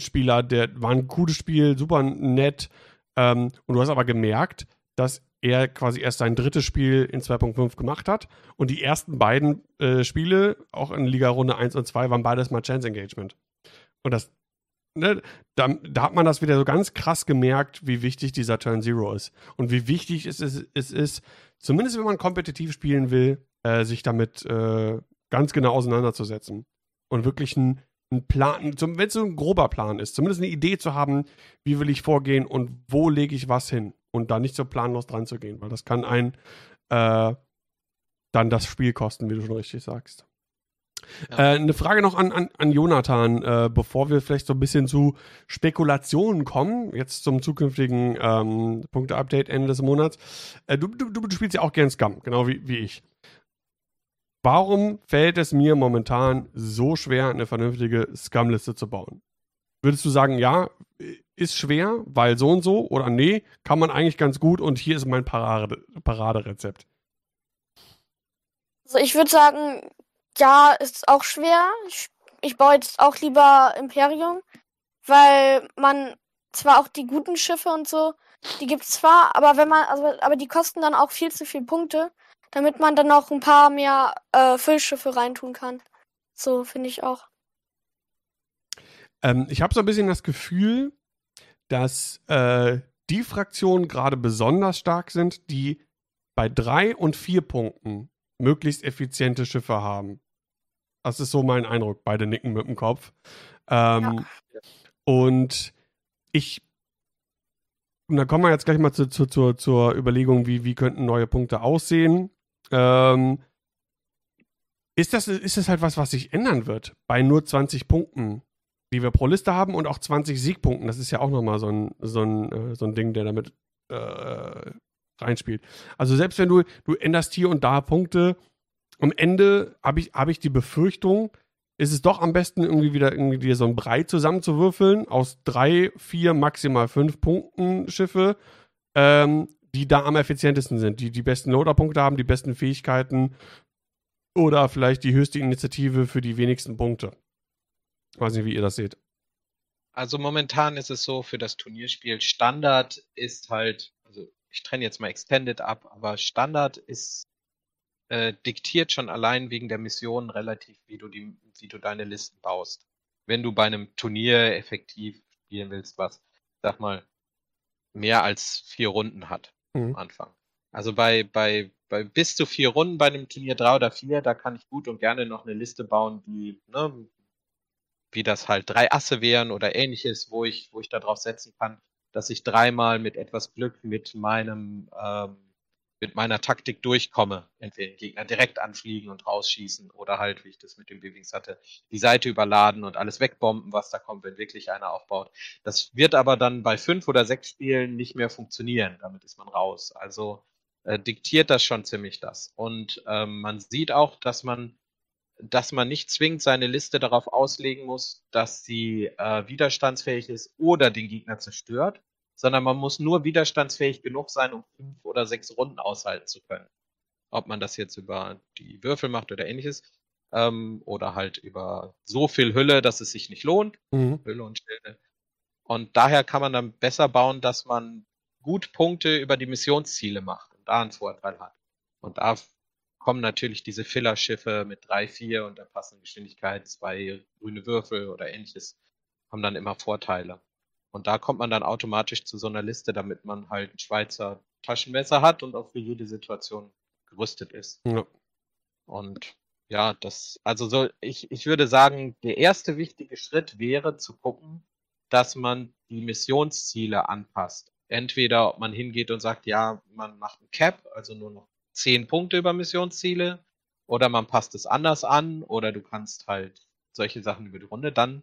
Spieler, der war ein gutes Spiel, super nett. Und du hast aber gemerkt, dass er quasi erst sein drittes Spiel in 2.5 gemacht hat. Und die ersten beiden Spiele, auch in Liga-Runde 1 und 2, waren beides mal Chance Engagement. Und das Da hat man das wieder so ganz krass gemerkt, wie wichtig dieser Turn Zero ist. Und wie wichtig es ist, zumindest wenn man kompetitiv spielen will, sich damit ganz genau auseinanderzusetzen. Und wirklich einen Plan, wenn es so ein grober Plan ist, zumindest eine Idee zu haben, wie will ich vorgehen und wo lege ich was hin. Und da nicht so planlos dran zu gehen, weil das kann einen dann das Spiel kosten, wie du schon richtig sagst. Ja. Eine Frage noch an Jonathan, bevor wir vielleicht so ein bisschen zu Spekulationen kommen, jetzt zum zukünftigen Punkte-Update Ende des Monats. Du spielst ja auch gern Scum, genau wie ich. Warum fällt es mir momentan so schwer, eine vernünftige Scum-Liste zu bauen? Würdest du sagen, ja, ist schwer, weil so und so, oder nee, kann man eigentlich ganz gut und hier ist mein Paraderezept? Also ich würde sagen, ja, ist auch schwer. Ich baue jetzt auch lieber Imperium, weil man zwar auch die guten Schiffe und so, die gibt's zwar, aber aber die kosten dann auch viel zu viel Punkte, damit man dann auch ein paar mehr Füllschiffe reintun kann. So finde ich auch. Ich habe so ein bisschen das Gefühl, dass die Fraktionen gerade besonders stark sind, die bei 3 und 4 Punkten möglichst effiziente Schiffe haben. Das ist so mein Eindruck. Beide nicken mit dem Kopf. Ja. Und ich... Und da kommen wir jetzt gleich mal zur Überlegung, wie könnten neue Punkte aussehen. Ist das halt was sich ändern wird? Bei nur 20 Punkten, die wir pro Liste haben und auch 20 Siegpunkten. Das ist ja auch nochmal so ein Ding, der damit reinspielt. Also selbst wenn du änderst hier und da Punkte, am Ende hab ich die Befürchtung, ist es doch am besten, irgendwie dir so ein Brei zusammenzuwürfeln aus 3, 4, maximal 5 Punkten Schiffe, die da am effizientesten sind, die besten Loader-Punkte haben, die besten Fähigkeiten oder vielleicht die höchste Initiative für die wenigsten Punkte. Ich weiß nicht, wie ihr das seht. Also momentan ist es so, für das Turnierspiel Standard ist halt, also ich trenne jetzt mal Extended ab, aber Standard ist diktiert schon allein wegen der Missionen relativ, wie du deine Listen baust. Wenn du bei einem Turnier effektiv spielen willst, was, sag mal, mehr als 4 Runden hat am Anfang. Also bei bis zu 4 Runden bei einem Turnier 3 oder 4, da kann ich gut und gerne noch eine Liste bauen, die, ne, wie das halt 3 Asse wären oder ähnliches, wo ich darauf setzen kann, dass ich 3-mal mit etwas Glück mit meiner Taktik durchkomme, entweder den Gegner direkt anfliegen und rausschießen oder halt, wie ich das mit den B-Wings hatte, die Seite überladen und alles wegbomben, was da kommt, wenn wirklich einer aufbaut. Das wird aber dann bei 5 oder 6 Spielen nicht mehr funktionieren, damit ist man raus. Also diktiert das schon ziemlich das. Und man sieht auch, dass man nicht zwingend seine Liste darauf auslegen muss, dass sie widerstandsfähig ist oder den Gegner zerstört, sondern man muss nur widerstandsfähig genug sein, um 5 oder 6 Runden aushalten zu können. Ob man das jetzt über die Würfel macht oder ähnliches, oder halt über so viel Hülle, dass es sich nicht lohnt, Hülle und Schilde. Und daher kann man dann besser bauen, dass man gut Punkte über die Missionsziele macht und da einen Vorteil hat. Und da kommen natürlich diese Fillerschiffe mit 3, 4 und der passenden Geschwindigkeit, 2 grüne Würfel oder ähnliches, haben dann immer Vorteile. Und da kommt man dann automatisch zu so einer Liste, damit man halt ein Schweizer Taschenmesser hat und auch für jede Situation gerüstet ist. Ja. Und ja, ich würde sagen, der erste wichtige Schritt wäre zu gucken, dass man die Missionsziele anpasst. Entweder ob man hingeht und sagt, ja, man macht ein Cap, also nur noch 10 Punkte über Missionsziele, oder man passt es anders an, oder du kannst halt solche Sachen über die Runde dann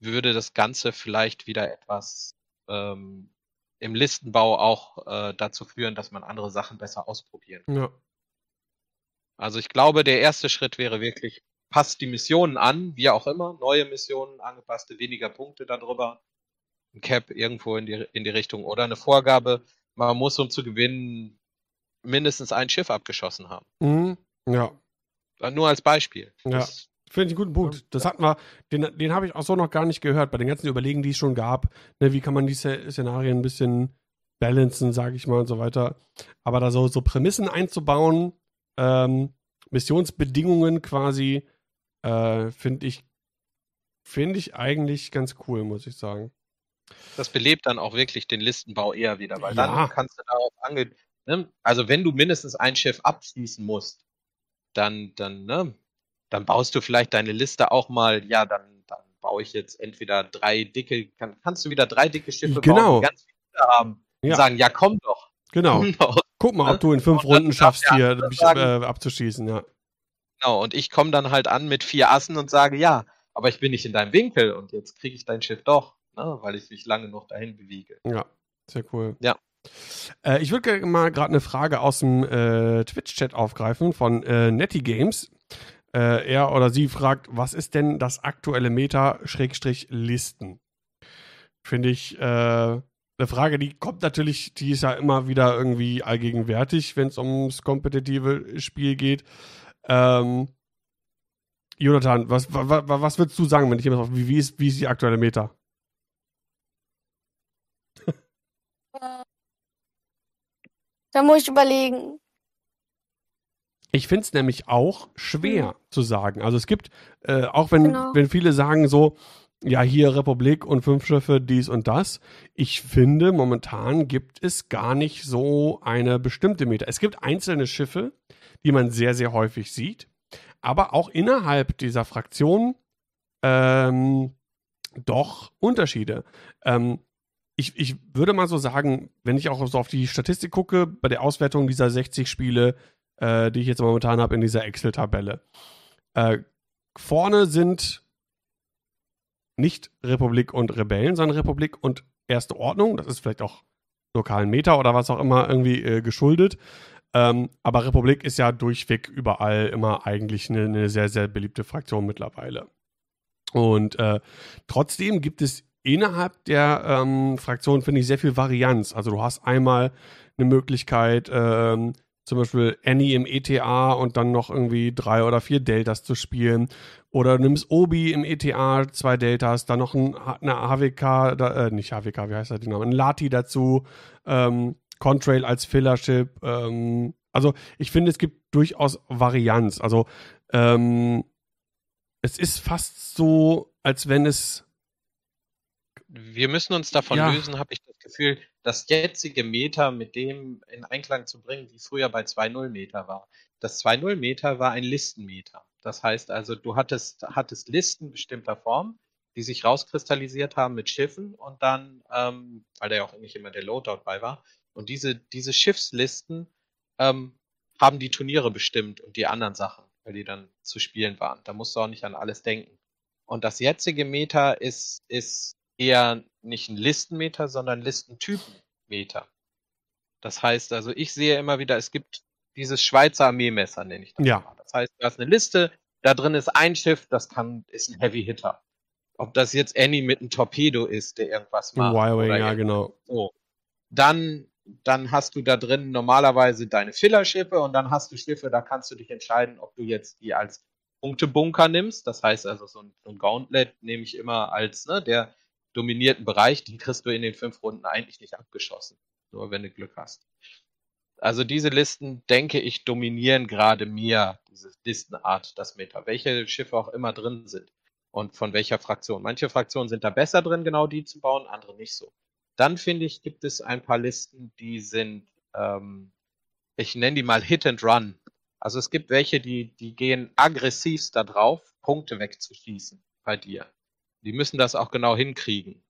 würde das Ganze vielleicht wieder etwas im Listenbau auch dazu führen, dass man andere Sachen besser ausprobieren kann. Ja. Also ich glaube, der erste Schritt wäre wirklich, passt die Missionen an, wie auch immer, neue Missionen, angepasste, weniger Punkte darüber, ein Cap irgendwo in die Richtung oder eine Vorgabe, man muss, um zu gewinnen, mindestens ein Schiff abgeschossen haben. Mhm. Ja. Nur als Beispiel. Ja. Finde ich einen guten Punkt. Das hatten wir, den habe ich auch so noch gar nicht gehört, bei den ganzen Überlegen, die es schon gab. Ne, wie kann man die Szenarien ein bisschen balancen, sage ich mal, und so weiter. Aber da so Prämissen einzubauen, Missionsbedingungen quasi, finde ich eigentlich ganz cool, muss ich sagen. Das belebt dann auch wirklich den Listenbau eher wieder, weil dann kannst du darauf angehen. Ne? Also wenn du mindestens ein Schiff abschließen musst, dann baust du vielleicht deine Liste auch mal, ja, dann baue ich jetzt entweder 3 dicke, kannst du wieder 3 dicke Schiffe bauen, die ganz viele haben und sagen, ja, komm doch. Genau. Guck mal, ob du in 5 Runden schaffst, hier mich abzuschießen, ja. Genau, und ich komme dann halt an mit 4 Assen und sage, ja, aber ich bin nicht in deinem Winkel und jetzt kriege ich dein Schiff doch, ne, weil ich mich lange noch dahin bewege. Ja, sehr cool. Ja. Ich würde mal gerade eine Frage aus dem Twitch-Chat aufgreifen von Netty Games. Er oder sie fragt, was ist denn das aktuelle Meta-Listen? Finde ich eine Frage, die kommt natürlich, die ist ja immer wieder irgendwie allgegenwärtig, wenn es ums kompetitive Spiel geht. Jonathan, was würdest du sagen, wenn ich jemand frage, wie ist die aktuelle Meta? Da muss ich überlegen. Ich finde es nämlich auch schwer zu sagen. Also es gibt, auch wenn viele sagen so, ja hier Republik und 5 Schiffe, dies und das. Ich finde, momentan gibt es gar nicht so eine bestimmte Meta. Es gibt einzelne Schiffe, die man sehr, sehr häufig sieht. aber auch innerhalb dieser Fraktion doch Unterschiede. Ich würde mal so sagen, wenn ich auch so auf die Statistik gucke, bei der Auswertung dieser 60 Spiele, die ich jetzt momentan habe in dieser Excel-Tabelle. Vorne sind nicht Republik und Rebellen, sondern Republik und Erste Ordnung. Das ist vielleicht auch lokalen Meta oder was auch immer irgendwie geschuldet. Aber Republik ist ja durchweg überall immer eigentlich eine sehr, sehr beliebte Fraktion mittlerweile. Und trotzdem gibt es innerhalb der Fraktion, finde ich, sehr viel Varianz. Also du hast einmal eine Möglichkeit, zum Beispiel Annie im ETA und dann noch irgendwie 3 oder 4 Deltas zu spielen. Oder du nimmst Obi im ETA, 2 Deltas, dann noch eine HWK, nicht HWK, wie heißt das, ein Lati dazu, Contrail als Fillership. Also ich finde, es gibt durchaus Varianz. Also es ist fast so, als wenn es... Wir müssen uns davon lösen, habe ich das Gefühl, das jetzige Meta mit dem in Einklang zu bringen, die früher bei 2.0 Meta war. Das 2.0 Meta war ein Listenmeta. Das heißt also, du hattest Listen bestimmter Form, die sich rauskristallisiert haben mit Schiffen und dann, weil da ja auch nicht immer der Loadout bei war, und diese Schiffslisten haben die Turniere bestimmt und die anderen Sachen, weil die dann zu spielen waren. Da musst du auch nicht an alles denken. Und das jetzige Meta ist eher nicht ein Listenmeter, sondern Listentypenmeter. Das heißt also, ich sehe immer wieder, es gibt dieses Schweizer Armeemesser, nenne ich das. Ja. Das heißt, du hast eine Liste, da drin ist ein Schiff, ist ein Heavy Hitter. Ob das jetzt Annie mit einem Torpedo ist, der irgendwas macht. Y-Wing, ja, genau. So. Dann hast du da drin normalerweise deine Fillerschiffe und dann hast du Schiffe, da kannst du dich entscheiden, ob du jetzt die als Punktebunker nimmst. Das heißt also, so ein Gauntlet nehme ich immer als, ne, der dominierten Bereich, den kriegst du in den 5 Runden eigentlich nicht abgeschossen. Nur wenn du Glück hast. Also diese Listen, denke ich, dominieren gerade mir, diese Listenart, das Meta. Welche Schiffe auch immer drin sind und von welcher Fraktion. Manche Fraktionen sind da besser drin, genau die zu bauen, andere nicht so. Dann, finde ich, gibt es ein paar Listen, die sind, ich nenne die mal Hit and Run. Also es gibt welche, die gehen aggressivst da drauf, Punkte wegzuschießen bei dir. Die müssen das auch genau hinkriegen.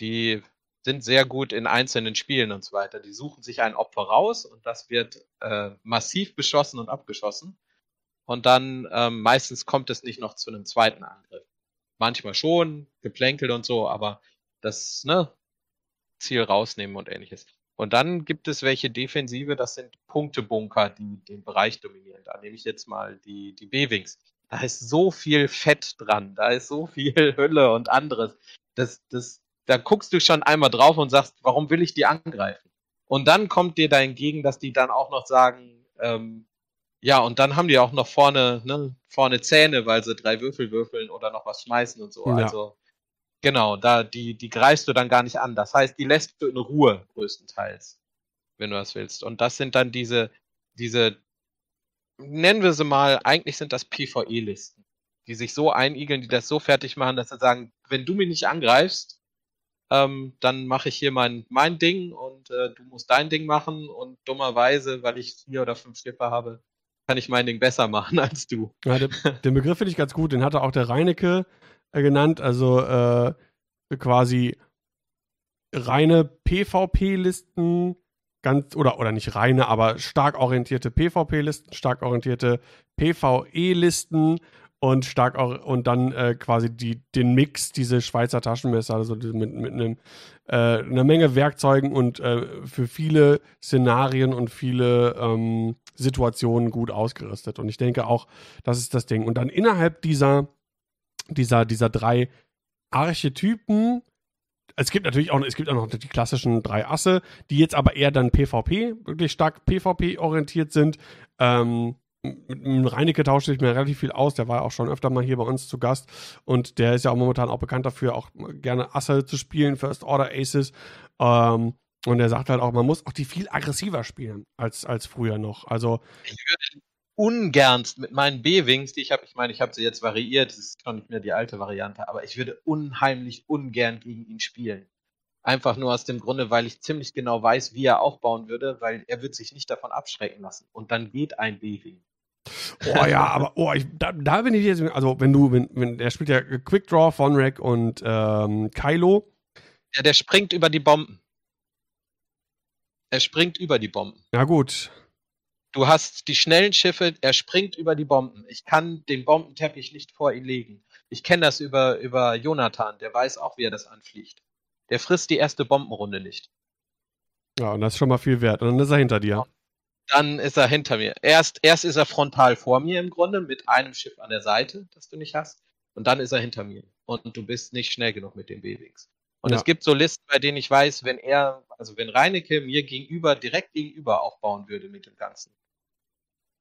Die sind sehr gut in einzelnen Spielen und so weiter. Die suchen sich ein Opfer raus und das wird massiv beschossen und abgeschossen. Und dann meistens kommt es nicht noch zu einem zweiten Angriff. Manchmal schon, geplänkelt und so, aber das Ziel rausnehmen und ähnliches. Und dann gibt es welche Defensive, das sind Punktebunker, die den Bereich dominieren. Da nehme ich jetzt mal die B-Wings. Da ist so viel Fett dran, da ist so viel Hülle und anderes. Da guckst du schon einmal drauf und sagst, warum will ich die angreifen? Und dann kommt dir da entgegen, dass die dann auch noch sagen, und dann haben die auch noch vorne Zähne, weil sie 3 Würfel würfeln oder noch was schmeißen und so. Ja. Also genau, da die greifst du dann gar nicht an. Das heißt, die lässt du in Ruhe größtenteils, wenn du das willst. Und das sind dann diese nennen wir sie mal, eigentlich sind das PvE-Listen, die sich so einigeln, die das so fertig machen, dass sie sagen, wenn du mich nicht angreifst, dann mache ich hier mein Ding und du musst dein Ding machen und dummerweise, weil ich 4 oder 5 Schiffe habe, kann ich mein Ding besser machen als du. Ja, den Begriff finde ich ganz gut, den hatte auch der Reinecke genannt, also quasi reine PvP-Listen, ganz, oder nicht reine, aber stark orientierte PvP-Listen, stark orientierte PvE-Listen und dann quasi den Mix, diese Schweizer Taschenmesser, also mit einer Menge Werkzeugen und für viele Szenarien und viele Situationen gut ausgerüstet. Und ich denke auch, das ist das Ding. Und dann innerhalb dieser 3 Archetypen. Es gibt auch noch die klassischen 3 Asse, die jetzt aber eher dann PvP, wirklich stark PvP-orientiert sind. Mit Reinecke tausche ich mir relativ viel aus, der war ja auch schon öfter mal hier bei uns zu Gast und der ist ja auch momentan auch bekannt dafür, auch gerne Asse zu spielen, First Order Aces. Und er sagt halt auch, man muss auch die viel aggressiver spielen als früher noch. Also ich würde ungernst mit meinen B-Wings, die ich habe, ich habe sie jetzt variiert, das ist schon nicht mehr die alte Variante, aber ich würde unheimlich ungern gegen ihn spielen. Einfach nur aus dem Grunde, weil ich ziemlich genau weiß, wie er aufbauen würde, weil er wird sich nicht davon abschrecken lassen. Und dann geht ein B-Wing. Oh ja, aber da bin ich jetzt, also wenn der spielt ja Quick Draw, Vonrek und Kylo. Ja, der springt über die Bomben. Er springt über die Bomben. Ja gut. Du hast die schnellen Schiffe, er springt über die Bomben. Ich kann den Bombenteppich nicht vor ihn legen. Ich kenne das über Jonathan, der weiß auch, wie er das anfliegt. Der frisst die erste Bombenrunde nicht. Ja, und das ist schon mal viel wert. Und dann ist er hinter dir. Dann ist er hinter mir. Erst ist er frontal vor mir im Grunde, mit einem Schiff an der Seite, das du nicht hast. Und dann ist er hinter mir. Und du bist nicht schnell genug mit den B-Wings. Und es gibt so Listen, bei denen ich weiß, wenn Reinecke mir direkt gegenüber aufbauen würde mit dem Ganzen,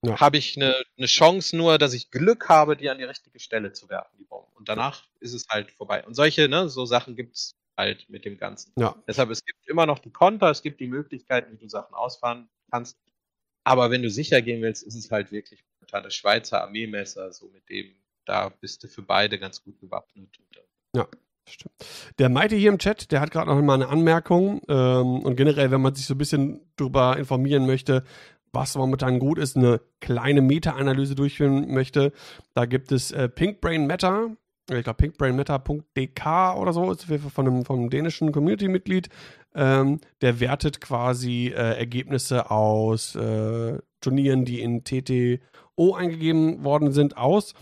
habe ich eine Chance nur, dass ich Glück habe, die an die richtige Stelle zu werfen, die Bomben. Und danach ist es halt vorbei. Und solche, so Sachen gibt's halt mit dem Ganzen. Ja. Deshalb, es gibt immer noch die Konter, es gibt die Möglichkeiten, wie du Sachen ausfahren kannst. Aber wenn du sicher gehen willst, ist es halt wirklich das Schweizer Armeemesser, so mit dem, da bist du für beide ganz gut gewappnet. Ja. Stimmt. Der Maite hier im Chat, der hat gerade noch mal eine Anmerkung und generell, wenn man sich so ein bisschen darüber informieren möchte, was momentan gut ist, eine kleine Meta-Analyse durchführen möchte, da gibt es PinkBrainMatter, ich glaube PinkBrainMatter.dk oder so, ist von einem dänischen Community-Mitglied, der wertet quasi Ergebnisse aus Turnieren, die in TTO eingegeben worden sind, aus.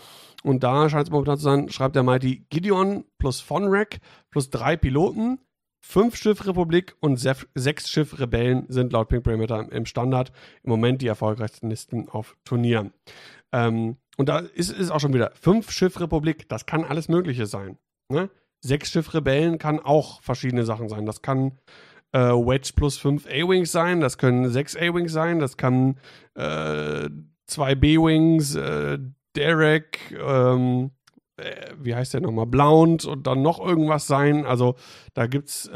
Und da scheint es momentan zu sein, schreibt der Mighty Gideon plus Vonrek plus 3 Piloten, 5 Schiff Republik und 6 Schiff Rebellen sind laut PinkBrainMatter im Standard im Moment die erfolgreichsten Listen auf Turnieren. Und da ist auch schon wieder 5 Schiff Republik, das kann alles Mögliche sein. Ne? 6 Schiff Rebellen kann auch verschiedene Sachen sein. Das kann Wedge plus 5 A-Wings sein, das können 6 A-Wings sein, das kann 2 B-Wings, Derek, wie heißt der nochmal, Blount und dann noch irgendwas sein. Also da gibt es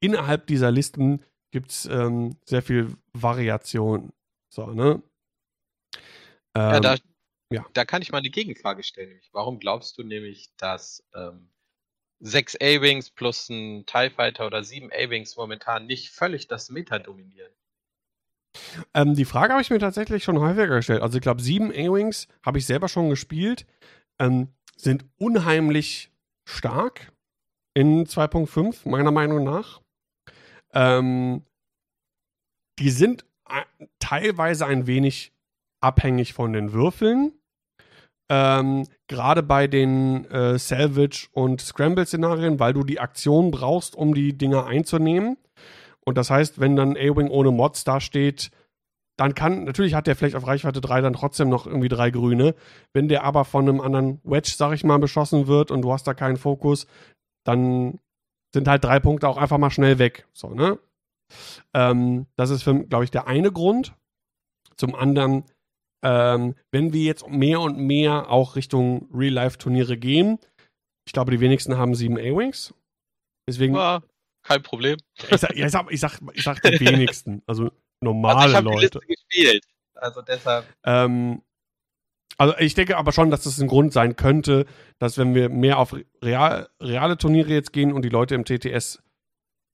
innerhalb dieser Listen sehr viel Variation. So, ne? Da kann ich mal eine Gegenfrage stellen. Nämlich. Warum glaubst du nämlich, dass 6 A-Wings plus ein TIE Fighter oder 7 A-Wings momentan nicht völlig das Meta dominieren? Die Frage habe ich mir tatsächlich schon häufiger gestellt. Also ich glaube, 7 A-Wings habe ich selber schon gespielt, sind unheimlich stark in 2.5, meiner Meinung nach. Die sind teilweise ein wenig abhängig von den Würfeln. Gerade bei den Salvage- und Scramble-Szenarien, weil du die Aktion brauchst, um die Dinger einzunehmen. Und das heißt, wenn dann A-Wing ohne Mods dasteht, dann natürlich hat der vielleicht auf Reichweite 3 dann trotzdem noch irgendwie 3 Grüne. Wenn der aber von einem anderen Wedge, sag ich mal, beschossen wird und du hast da keinen Fokus, dann sind halt 3 Punkte auch einfach mal schnell weg. So, ne? Das ist, glaube ich, der eine Grund. Zum anderen, wenn wir jetzt mehr und mehr auch Richtung Real-Life-Turniere gehen, ich glaube, die wenigsten haben 7 A-Wings. Deswegen... Ja. Kein Problem. Ich sag die wenigsten. Also normale Leute. Ich habe die Liste gespielt. Also deshalb. Also ich denke aber schon, dass das ein Grund sein könnte, dass wenn wir mehr auf reale Turniere jetzt gehen und die Leute im TTS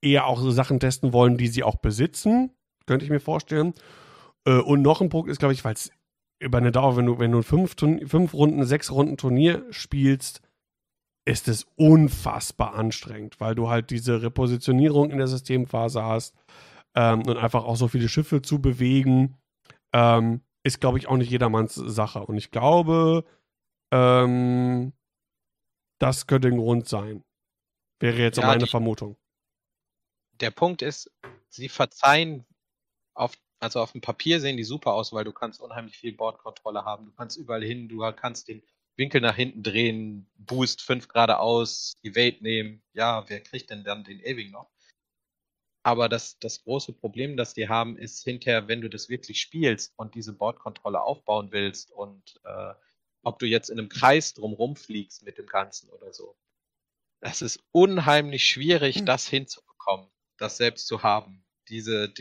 eher auch so Sachen testen wollen, die sie auch besitzen, könnte ich mir vorstellen. Und noch ein Punkt ist, glaube ich, weil es über eine Dauer, wenn du 5 Runden, 6 Runden Turnier spielst, ist es unfassbar anstrengend, weil du halt diese Repositionierung in der Systemphase hast und einfach auch so viele Schiffe zu bewegen, ist, glaube ich, auch nicht jedermanns Sache. Und ich glaube, das könnte ein Grund sein. Wäre jetzt ja, meine Vermutung. Der Punkt ist, sie verzeihen, auf dem Papier sehen die super aus, weil du kannst unheimlich viel Bordkontrolle haben, du kannst überall hin, du kannst den Winkel nach hinten drehen, Boost 5 geradeaus, Evade nehmen. Ja, wer kriegt denn dann den A-Wing noch? Aber das große Problem, das die haben, ist hinterher, wenn du das wirklich spielst und diese Bordkontrolle aufbauen willst und ob du jetzt in einem Kreis drumherum fliegst mit dem Ganzen oder so. Das ist unheimlich schwierig, das hinzubekommen, das selbst zu haben, diese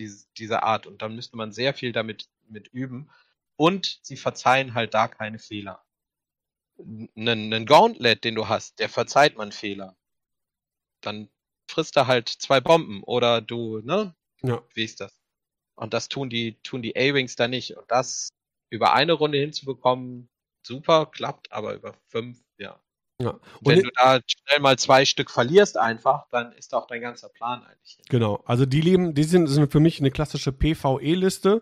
Art. Und dann müsste man sehr viel damit üben. Und sie verzeihen halt da keine Fehler. Einen Gauntlet, den du hast, der verzeiht man Fehler. Dann frisst er halt 2 Bomben oder du, ne? Ja. Wie ist das? Und das tun die A-Wings da nicht. Und das über eine Runde hinzubekommen, super, klappt, aber über 5, ja. Ja. Und wenn du da schnell mal 2 Stück verlierst einfach, dann ist auch dein ganzer Plan eigentlich hin. Genau, also die sind für mich eine klassische PvE-Liste,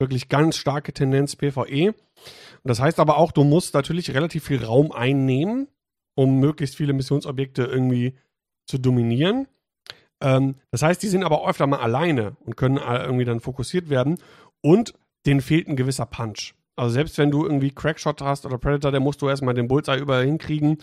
wirklich ganz starke Tendenz PvE. Und das heißt aber auch, du musst natürlich relativ viel Raum einnehmen, um möglichst viele Missionsobjekte irgendwie zu dominieren. Das heißt, die sind aber öfter mal alleine und können irgendwie dann fokussiert werden und denen fehlt ein gewisser Punch. Also selbst wenn du irgendwie Crackshot hast oder Predator, dann musst du erstmal den Bullseye überall hinkriegen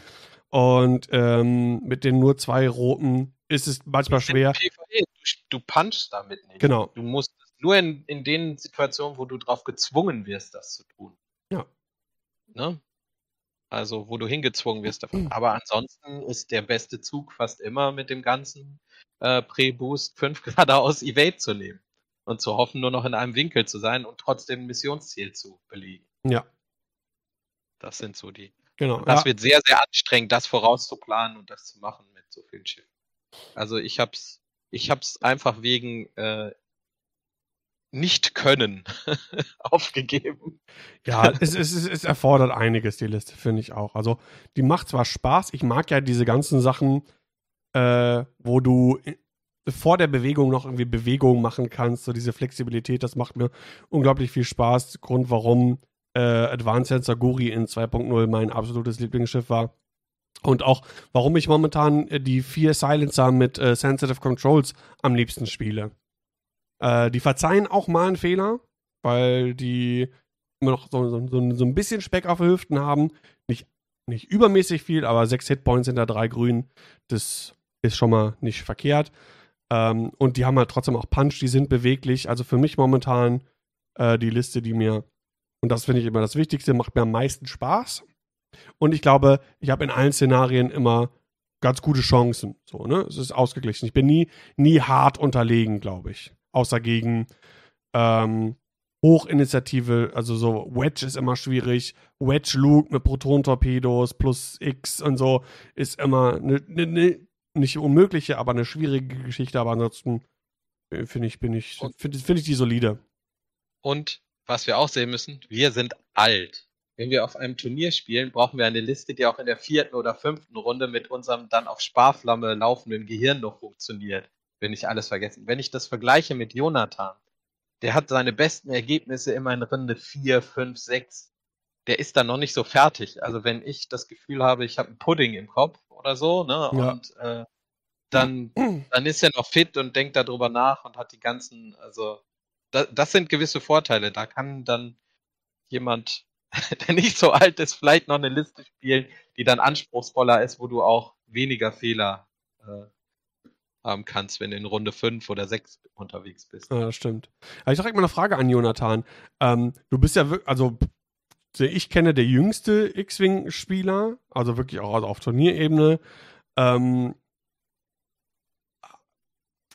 und mit den nur 2 roten ist es manchmal schwer. PvE, du punchst damit nicht. Genau. Du musst nur in den Situationen, wo du drauf gezwungen wirst, das zu tun. Ja. Ne? Also wo du hingezwungen wirst davon. Aber ansonsten ist der beste Zug fast immer mit dem ganzen Pre-Boost 5 geradeaus Evade zu nehmen und zu hoffen, nur noch in einem Winkel zu sein und trotzdem ein Missionsziel zu belegen. Ja. Das sind so die... Genau. Und das wird sehr, sehr anstrengend, das vorauszuplanen und das zu machen mit so vielen Schiffen. Also ich hab's einfach wegen... nicht können aufgegeben. Ja, es erfordert einiges, die Liste, finde ich auch. Also, die macht zwar Spaß, ich mag ja diese ganzen Sachen, wo du vor der Bewegung noch irgendwie Bewegung machen kannst, so diese Flexibilität, das macht mir unglaublich viel Spaß. Grund, warum Advanced Sensor Guri in 2.0 mein absolutes Lieblingsschiff war. Und auch, warum ich momentan die 4 Silencer mit Sensitive Controls am liebsten spiele. Die verzeihen auch mal einen Fehler, weil die immer noch so ein bisschen Speck auf den Hüften haben. Nicht übermäßig viel, aber 6 Hitpoints hinter 3 Grün, das ist schon mal nicht verkehrt. Und die haben halt trotzdem auch Punch, die sind beweglich. Also für mich momentan die Liste, die mir, und das finde ich immer das Wichtigste, macht mir am meisten Spaß. Und ich glaube, ich habe in allen Szenarien immer ganz gute Chancen. So, ne? Es ist ausgeglichen. Ich bin nie hart unterlegen, glaube ich. Außer gegen Hochinitiative, also so Wedge ist immer schwierig. Wedge Luke mit Proton-Torpedos plus X und so ist immer eine nicht unmögliche, aber eine schwierige Geschichte. Aber ansonsten finde ich die solide. Und was wir auch sehen müssen, wir sind alt. Wenn wir auf einem Turnier spielen, brauchen wir eine Liste, die auch in der 4. oder 5. Runde mit unserem dann auf Sparflamme laufenden Gehirn noch funktioniert. Wenn ich alles vergessen. Wenn ich das vergleiche mit Jonathan, der hat seine besten Ergebnisse immer in Runde 4, 5, 6. Der ist dann noch nicht so fertig. Also wenn ich das Gefühl habe, ich habe einen Pudding im Kopf oder so, ne? Ja. Und dann ist er noch fit und denkt darüber nach und hat die ganzen, also das sind gewisse Vorteile. Da kann dann jemand, der nicht so alt ist, vielleicht noch eine Liste spielen, die dann anspruchsvoller ist, wo du auch weniger Fehler haben kannst, wenn du in Runde 5 oder 6 unterwegs bist. Ja, das stimmt. Aber ich habe direkt mal eine Frage an Jonathan. Du bist ja wirklich, also ich kenne der jüngste X-Wing-Spieler, also wirklich auch auf Turnierebene.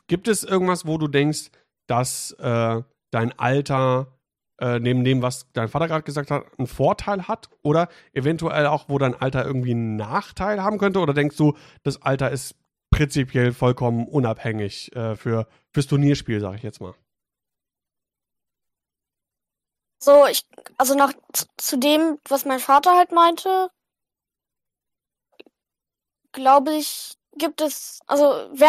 Gibt es irgendwas, wo du denkst, dass dein Alter neben dem, was dein Vater gerade gesagt hat, einen Vorteil hat? Oder eventuell auch, wo dein Alter irgendwie einen Nachteil haben könnte? Oder denkst du, das Alter ist prinzipiell vollkommen unabhängig fürs Turnierspiel, sage ich jetzt mal. So, also noch zu dem, was mein Vater halt meinte, glaube ich, gibt es, früher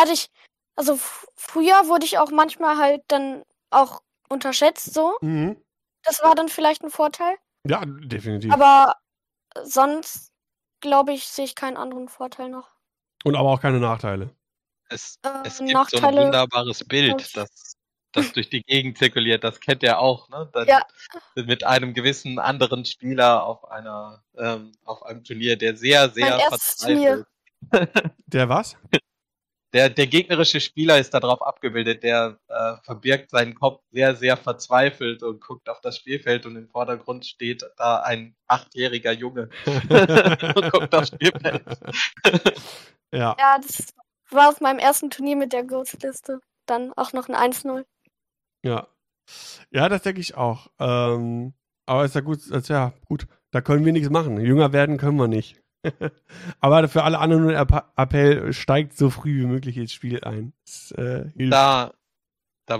wurde ich auch manchmal halt dann auch unterschätzt, so. Mhm. Das war dann vielleicht ein Vorteil. Ja, definitiv. Aber sonst, glaube ich, sehe ich keinen anderen Vorteil noch. Und aber auch keine Nachteile. Es gibt Nachteile, so ein wunderbares Bild, das durch die Gegend zirkuliert. Das kennt ihr auch, ne? Ja. Mit einem gewissen anderen Spieler auf einem Turnier, der sehr, sehr verzweifelt ist. Der was? Der gegnerische Spieler ist darauf abgebildet. Der verbirgt seinen Kopf sehr, sehr verzweifelt und guckt auf das Spielfeld und im Vordergrund steht da ein 8-jähriger Junge und guckt aufs Spielfeld. Ja. Ja, das war auf meinem ersten Turnier mit der Ghost-Liste. Dann auch noch ein 1-0. Ja. Ja, das denke ich auch. Aber ist ja gut, da können wir nichts machen. Jünger werden können wir nicht. Aber für alle anderen nur ein Appell, steigt so früh wie möglich ins Spiel ein. Das, da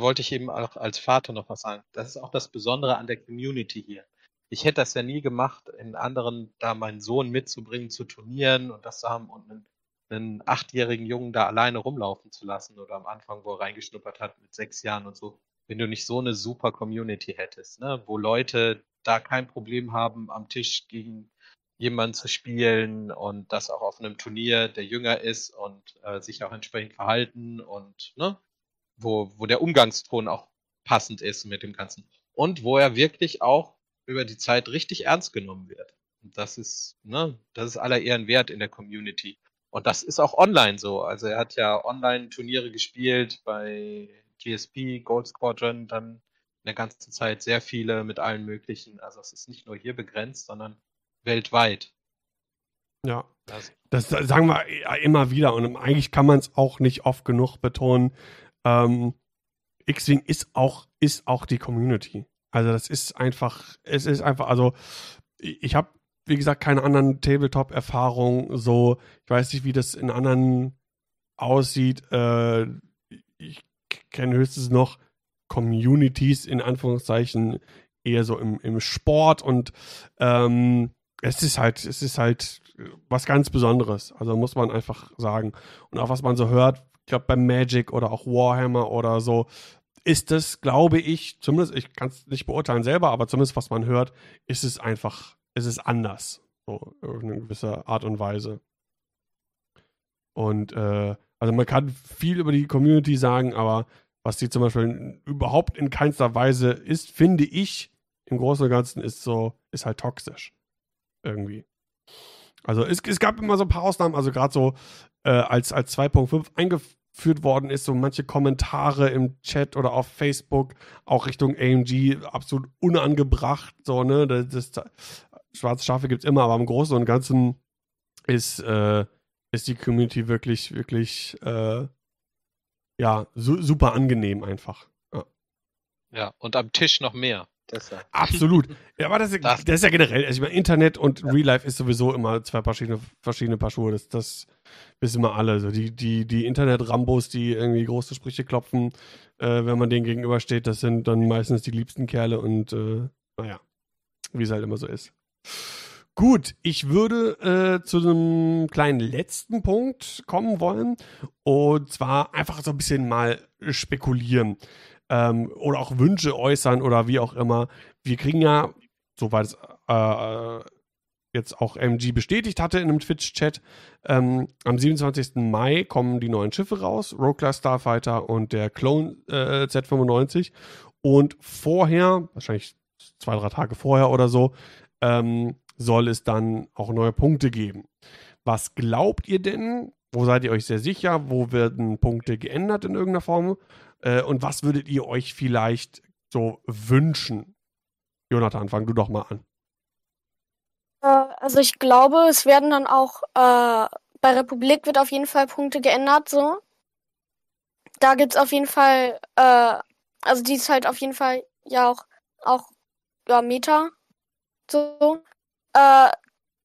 wollte ich eben auch als Vater noch was sagen. Das ist auch das Besondere an der Community hier. Ich hätte das ja nie gemacht, in anderen da meinen Sohn mitzubringen, zu Turnieren und das zu haben und einen 8-jährigen Jungen da alleine rumlaufen zu lassen oder am Anfang, wo er reingeschnuppert hat mit 6 Jahren und so, wenn du nicht so eine super Community hättest, ne, wo Leute da kein Problem haben, am Tisch gegen jemanden zu spielen und das auch auf einem Turnier, der jünger ist und sich auch entsprechend verhalten und ne, wo der Umgangston auch passend ist mit dem Ganzen und wo er wirklich auch über die Zeit richtig ernst genommen wird. Und das ist, ne, das ist aller Ehren wert in der Community. Und das ist auch online so. Also er hat ja Online-Turniere gespielt bei GSP, Gold Squadron, dann in der ganzen Zeit sehr viele mit allen möglichen. Also es ist nicht nur hier begrenzt, sondern weltweit. Ja, das sagen wir immer wieder. Und eigentlich kann man es auch nicht oft genug betonen. X-Wing ist auch die Community. Also das ist einfach, also ich habe, wie gesagt, keine anderen Tabletop-Erfahrungen, so, ich weiß nicht, wie das in anderen aussieht, ich kenne höchstens noch Communities, in Anführungszeichen, eher so im Sport und es ist halt was ganz Besonderes, also muss man einfach sagen. Und auch was man so hört, ich glaube bei Magic oder auch Warhammer oder so, ist das, glaube ich, zumindest, ich kann es nicht beurteilen selber, aber zumindest, was man hört, ist es einfach, ist es anders, so in einer gewissen Art und Weise. Und also man kann viel über die Community sagen, aber was die zum Beispiel überhaupt in keinster Weise ist, finde ich, im Großen und Ganzen ist halt toxisch. Irgendwie. Also es gab immer so ein paar Ausnahmen, also gerade so als 2.5 eingeführt worden ist, so manche Kommentare im Chat oder auf Facebook, auch Richtung AMG, absolut unangebracht, so, ne, das schwarze Schafe gibt's immer, aber im Großen und Ganzen ist die Community wirklich, wirklich, ja, super angenehm einfach. Ja. Ja, und am Tisch noch mehr. Deshalb. Absolut. Ja, aber das ist ja generell, also ich meine, Internet und Real Life ist sowieso immer zwei verschiedene Paar Schuhe, das wissen wir alle. Also die Internet-Rambos, die irgendwie große Sprüche klopfen, wenn man denen gegenübersteht, das sind dann meistens die liebsten Kerle und naja, wie es halt immer so ist. Gut, ich würde zu einem kleinen letzten Punkt kommen wollen und zwar einfach so ein bisschen mal spekulieren. Oder auch Wünsche äußern oder wie auch immer. Wir kriegen ja, soweit es jetzt auch MG bestätigt hatte in einem Twitch-Chat, am 27. Mai kommen die neuen Schiffe raus, Rogue Starfighter und der Clone Z-95. Und vorher, wahrscheinlich 2-3 Tage vorher oder so, soll es dann auch neue Punkte geben. Was glaubt ihr denn? Wo seid ihr euch sehr sicher? Wo werden Punkte geändert in irgendeiner Form? Und was würdet ihr euch vielleicht so wünschen? Jonathan, fang du doch mal an. Also ich glaube, es werden dann auch, bei Republik wird auf jeden Fall Punkte geändert, so. Da gibt's auf jeden Fall, also die ist halt auf jeden Fall ja auch ja, Meta, so.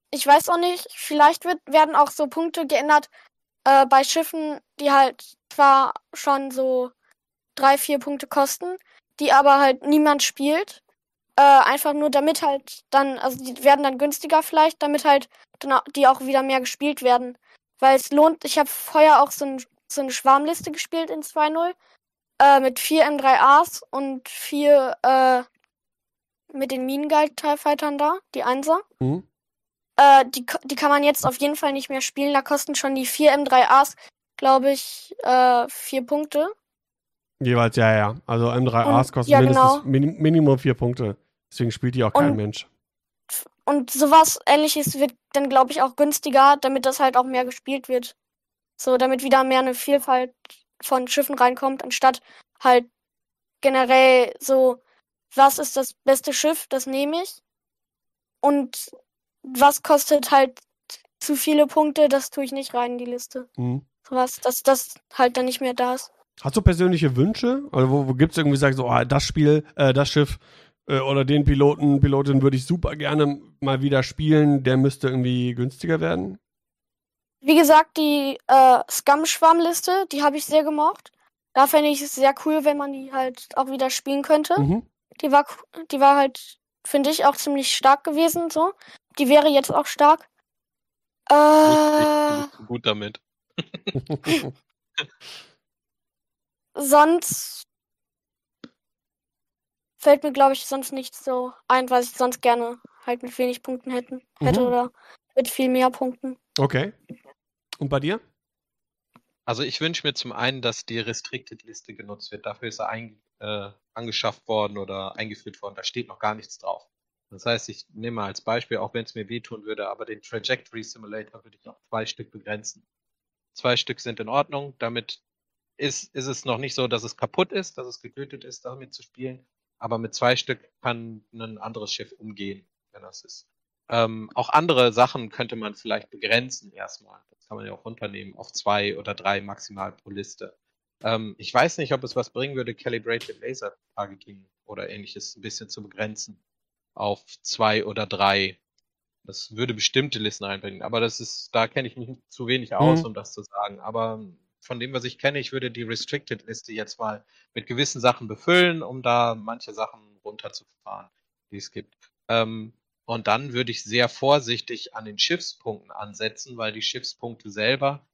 Ich weiß auch nicht, vielleicht werden auch so Punkte geändert, bei Schiffen, die halt zwar schon so 3-4 Punkte kosten, die aber halt niemand spielt. Einfach nur damit halt dann, also die werden dann günstiger vielleicht, damit halt dann die auch wieder mehr gespielt werden. Weil es lohnt, ich habe vorher auch so eine Schwarmliste gespielt in 2.0 mit 4 M3As und 4 mit den Minengeil-Teilfightern da, die 1er. Mhm. Die kann man jetzt auf jeden Fall nicht mehr spielen, da kosten schon die 4 M3As, glaube ich, 4 Punkte. Jeweils, ja. Also M3As kosten ja, mindestens genau. Minimum 4 Punkte. Deswegen spielt die auch kein Mensch. Und sowas Ähnliches wird dann, glaube ich, auch günstiger, damit das halt auch mehr gespielt wird. So, damit wieder mehr eine Vielfalt von Schiffen reinkommt, anstatt halt generell so, was ist das beste Schiff, das nehme ich. Und was kostet halt zu viele Punkte, das tue ich nicht rein in die Liste. Mhm. Sowas, dass das halt dann nicht mehr da ist. Hast du persönliche Wünsche? Oder wo gibt es irgendwie, sagst du, oh, das Spiel, das Schiff oder den Pilotin würde ich super gerne mal wieder spielen, der müsste irgendwie günstiger werden? Wie gesagt, die Scum-Schwarmliste, die habe ich sehr gemocht. Da fände ich es sehr cool, wenn man die halt auch wieder spielen könnte. Mhm. Die war halt finde ich auch ziemlich stark gewesen, so. Die wäre jetzt auch stark. Gut damit. Sonst fällt mir, glaube ich, sonst nichts so ein, was ich sonst gerne halt mit wenig Punkten hätte oder mit viel mehr Punkten. Okay. Und bei dir? Also ich wünsche mir zum einen, dass die Restricted-Liste genutzt wird. Dafür ist er angeschafft worden oder eingeführt worden. Da steht noch gar nichts drauf. Das heißt, ich nehme mal als Beispiel, auch wenn es mir wehtun würde, aber den Trajectory Simulator würde ich auf 2 Stück begrenzen. 2 Stück sind in Ordnung. Damit ist es noch nicht so, dass es kaputt ist, dass es getötet ist, damit zu spielen. Aber mit 2 Stück kann ein anderes Schiff umgehen, wenn das ist. Auch andere Sachen könnte man vielleicht begrenzen erstmal. Das kann man ja auch runternehmen auf 2 oder 3 maximal pro Liste. Ich weiß nicht, ob es was bringen würde, Calibrated Laser Targeting oder ähnliches ein bisschen zu begrenzen auf 2 oder 3. Das würde bestimmte Listen einbringen, aber das ist, da kenne ich mich zu wenig aus, um das zu sagen. Aber von dem, was ich kenne, ich würde die Restricted-Liste jetzt mal mit gewissen Sachen befüllen, um da manche Sachen runterzufahren, die es gibt. Und dann würde ich sehr vorsichtig an den Schiffspunkten ansetzen, weil die Schiffspunkte selber,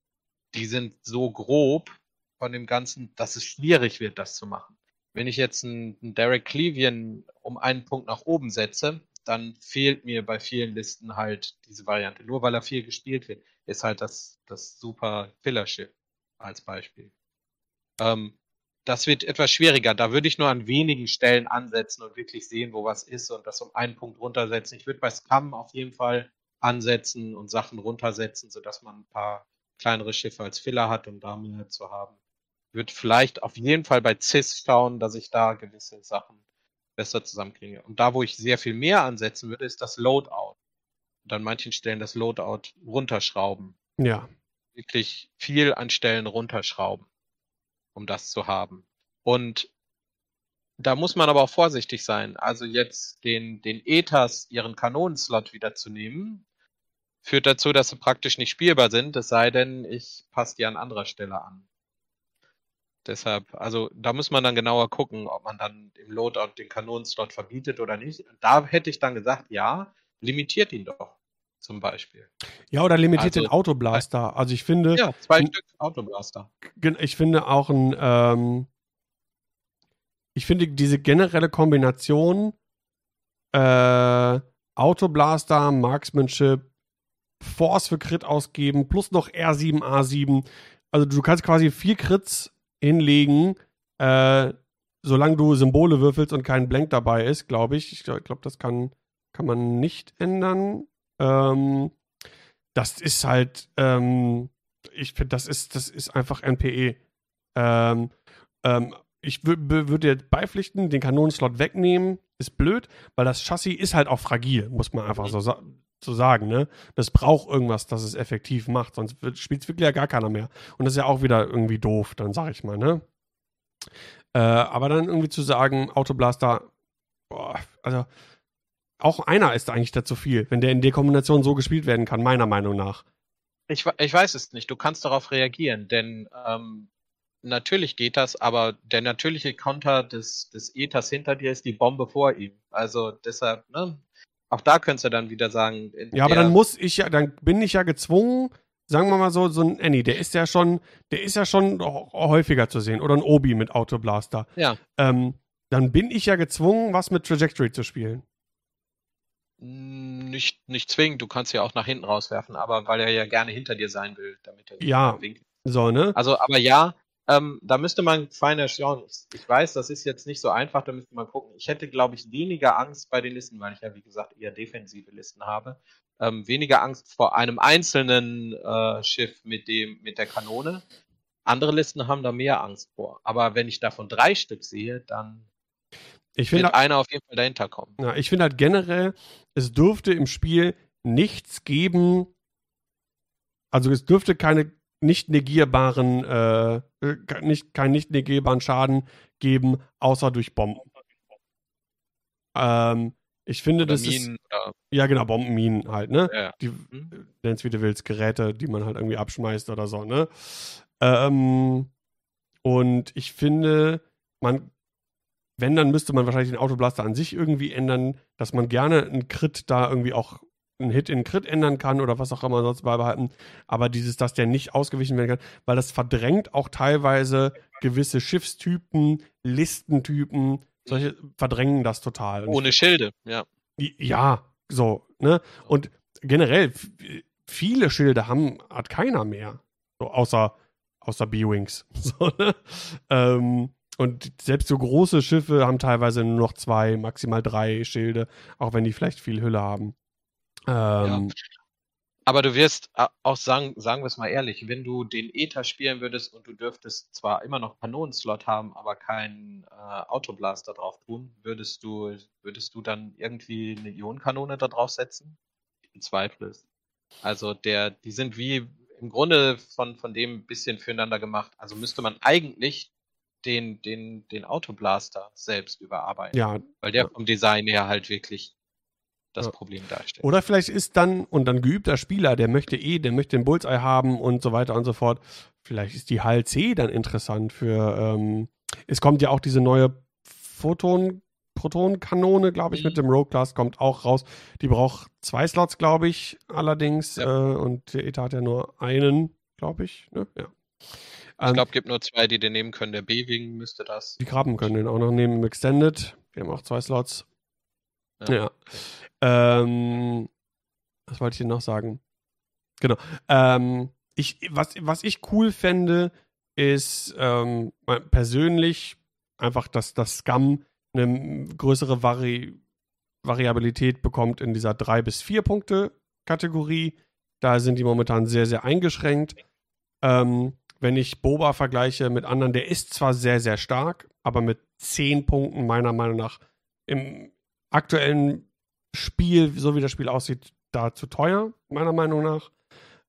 die sind so grob von dem Ganzen, dass es schwierig wird, das zu machen. Wenn ich jetzt einen Derek Clevian um einen Punkt nach oben setze, dann fehlt mir bei vielen Listen halt diese Variante. Nur weil er viel gespielt wird, ist halt das super Killerschiff als Beispiel. Das wird etwas schwieriger. Da würde ich nur an wenigen Stellen ansetzen und wirklich sehen, wo was ist und das um einen Punkt runtersetzen. Ich würde bei Scam auf jeden Fall ansetzen und Sachen runtersetzen, sodass man ein paar kleinere Schiffe als Filler hat, um da mehr zu haben. Ich würde vielleicht auf jeden Fall bei CIS schauen, dass ich da gewisse Sachen besser zusammenkriege. Und da, wo ich sehr viel mehr ansetzen würde, ist das Loadout. Und an manchen Stellen das Loadout runterschrauben. Ja. Wirklich viel an Stellen runterschrauben, um das zu haben. Und da muss man aber auch vorsichtig sein. Also jetzt den Ethers, ihren Kanonenslot wieder zu nehmen, führt dazu, dass sie praktisch nicht spielbar sind, es sei denn, ich passe die an anderer Stelle an. Deshalb, also da muss man dann genauer gucken, ob man dann im Loadout den Kanonenslot verbietet oder nicht. Da hätte ich dann gesagt, ja, limitiert ihn doch. Zum Beispiel. Ja, oder limitiert den Autoblaster. Also ich finde... Ja, 2 Stück Autoblaster. Ich finde auch ich finde diese generelle Kombination Autoblaster, Marksmanship, Force für Crit ausgeben, plus noch R7, A7. Also du kannst quasi 4 Crits hinlegen, solange du Symbole würfelst und kein Blank dabei ist, glaube ich. Ich glaube, das kann man nicht ändern. Das ist halt, ich finde, das ist einfach NPE. Ich würde jetzt beipflichten, den Kanonenslot wegnehmen, ist blöd, weil das Chassis ist halt auch fragil, muss man einfach so sagen, ne? Das braucht irgendwas, das es effektiv macht, sonst spielt es wirklich ja gar keiner mehr. Und das ist ja auch wieder irgendwie doof, dann sag ich mal, ne? Aber dann irgendwie zu sagen, Autoblaster, boah, also auch einer ist eigentlich da zu viel, wenn der in der Kombination so gespielt werden kann, meiner Meinung nach. Ich weiß es nicht, du kannst darauf reagieren, denn natürlich geht das, aber der natürliche Counter des Ethers hinter dir ist die Bombe vor ihm. Also deshalb, ne? Auch da könntest du dann wieder sagen... Ja, aber dann bin ich ja gezwungen, sagen wir mal so ein Annie, der ist ja schon häufiger zu sehen, oder ein Obi mit Autoblaster. Ja. Dann bin ich ja gezwungen, was mit Trajectory zu spielen. Nicht zwingend, du kannst ja auch nach hinten rauswerfen, aber weil er ja gerne hinter dir sein will, damit er ja winkt. So, ne? Also, aber ja, da müsste man feiner schauen. Ich weiß, das ist jetzt nicht so einfach, da müsste man gucken. Ich hätte, glaube ich, weniger Angst bei den Listen, weil ich ja, wie gesagt, eher defensive Listen habe. Weniger Angst vor einem einzelnen Schiff mit der Kanone. Andere Listen haben da mehr Angst vor. Aber wenn ich davon 3 Stück sehe, dann... Ich finde, wird einer auf jeden Fall dahinter kommen. Ja, ich finde halt generell, es dürfte im Spiel nichts geben, also es dürfte keinen nicht negierbaren Schaden geben, außer durch Bomben. Ich finde, oder das Minen, ist... Ja. Ja, genau, Bombenminen halt, ne? Ja. Die, nenn's wie du willst, Geräte, die man halt irgendwie abschmeißt oder so, ne? Und ich finde, man Wenn, dann müsste man wahrscheinlich den Autoblaster an sich irgendwie ändern, dass man gerne einen Crit da irgendwie auch einen Hit in einen Crit ändern kann oder was auch immer sonst beibehalten. Aber dieses, dass der nicht ausgewichen werden kann, weil das verdrängt auch teilweise gewisse Schiffstypen, Listentypen, solche verdrängen das total. Ohne Schilde, ja. Ja, so, ne? Und generell, viele Schilde hat keiner mehr. So, außer B-Wings. So, ne? Und selbst so große Schiffe haben teilweise nur noch 2, maximal 3 Schilde, auch wenn die vielleicht viel Hülle haben. Ja. Aber du wirst auch sagen wir es mal ehrlich, wenn du den Ether spielen würdest und du dürftest zwar immer noch Kanonenslot haben, aber keinen Autoblaster drauf tun, würdest du dann irgendwie eine Ionenkanone da drauf setzen? Ich bezweifle es. Also die sind wie im Grunde von dem ein bisschen füreinander gemacht. Also müsste man eigentlich den Autoblaster selbst überarbeiten. Ja. Weil der vom Design her halt wirklich das Problem darstellt. Oder vielleicht ist dann geübter Spieler, der möchte den Bullseye haben und so weiter und so fort. Vielleicht ist die HLC dann interessant für, es kommt ja auch diese neue Photon Proton Kanone, glaube ich, mit dem Rogue Class kommt auch raus. Die braucht 2 Slots, glaube ich, allerdings. Ja. Und der ETA hat ja nur einen, glaube ich. Ne? Ja. Ich glaube, es gibt nur 2, die den nehmen können. Der B-Wing müsste das. Die Krabben können den auch noch nehmen im Extended. Wir haben auch 2 Slots. Ja. Was wollte ich denn noch sagen? Genau. Was ich cool fände, ist persönlich einfach, dass das Scum eine größere Variabilität bekommt in dieser 3-4 Punkte-Kategorie. Da sind die momentan sehr, sehr eingeschränkt. Wenn ich Boba vergleiche mit anderen, der ist zwar sehr, sehr stark, aber mit 10 Punkten meiner Meinung nach im aktuellen Spiel, so wie das Spiel aussieht, da zu teuer, meiner Meinung nach.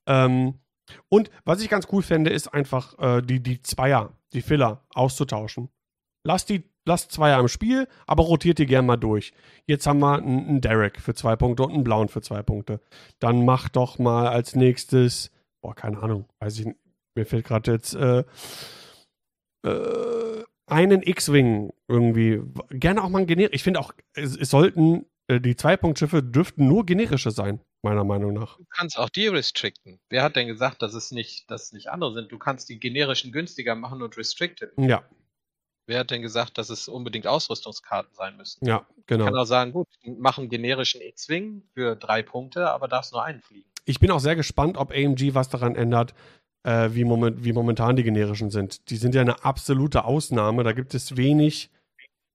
Und was ich ganz cool fände, ist einfach die Zweier, die Filler auszutauschen. Lasst Zweier im Spiel, aber rotiert die gerne mal durch. Jetzt haben wir einen Derek für 2 Punkte und einen Blauen für 2 Punkte. Dann mach doch mal als nächstes, keine Ahnung, weiß ich nicht, mir fällt gerade jetzt einen X-Wing irgendwie. Gerne auch mal ein generisch. Ich finde auch, es sollten die 2-Punkt-Schiffe dürften nur generische sein, meiner Meinung nach. Du kannst auch die restricten. Wer hat denn gesagt, dass es nicht andere sind? Du kannst die generischen günstiger machen und restricted. Ja. Wer hat denn gesagt, dass es unbedingt Ausrüstungskarten sein müssen? Ja, genau. Ich kann auch sagen, gut, mach einen generischen X-Wing für 3 Punkte, aber darfst nur einen fliegen. Ich bin auch sehr gespannt, ob AMG was daran ändert, wie momentan die generischen sind. Die sind ja eine absolute Ausnahme. Da gibt es wenig.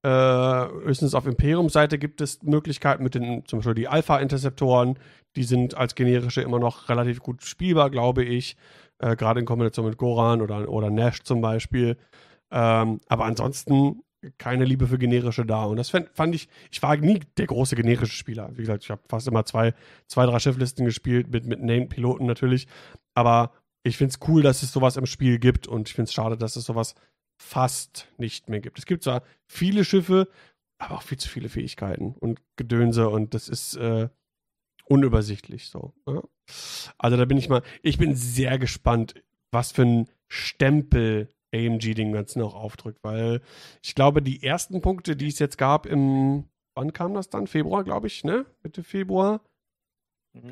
Höchstens auf Imperium-Seite gibt es Möglichkeiten mit den, zum Beispiel die Alpha-Interceptoren. Die sind als generische immer noch relativ gut spielbar, glaube ich. Gerade in Kombination mit Goran oder Nash zum Beispiel. Aber ansonsten keine Liebe für generische da. Und das fand ich, ich war nie der große generische Spieler. Wie gesagt, ich habe fast immer 2-3 Schifflisten gespielt, mit Named-Piloten natürlich. Aber ich finde es cool, dass es sowas im Spiel gibt, und ich finde es schade, dass es sowas fast nicht mehr gibt. Es gibt zwar viele Schiffe, aber auch viel zu viele Fähigkeiten und Gedönse, und das ist unübersichtlich so. Ja. Also ich bin sehr gespannt, was für ein Stempel AMG den ganzen auch aufdrückt, weil ich glaube, die ersten Punkte, die es jetzt gab wann kam das dann? Februar, glaube ich, ne? Mitte Februar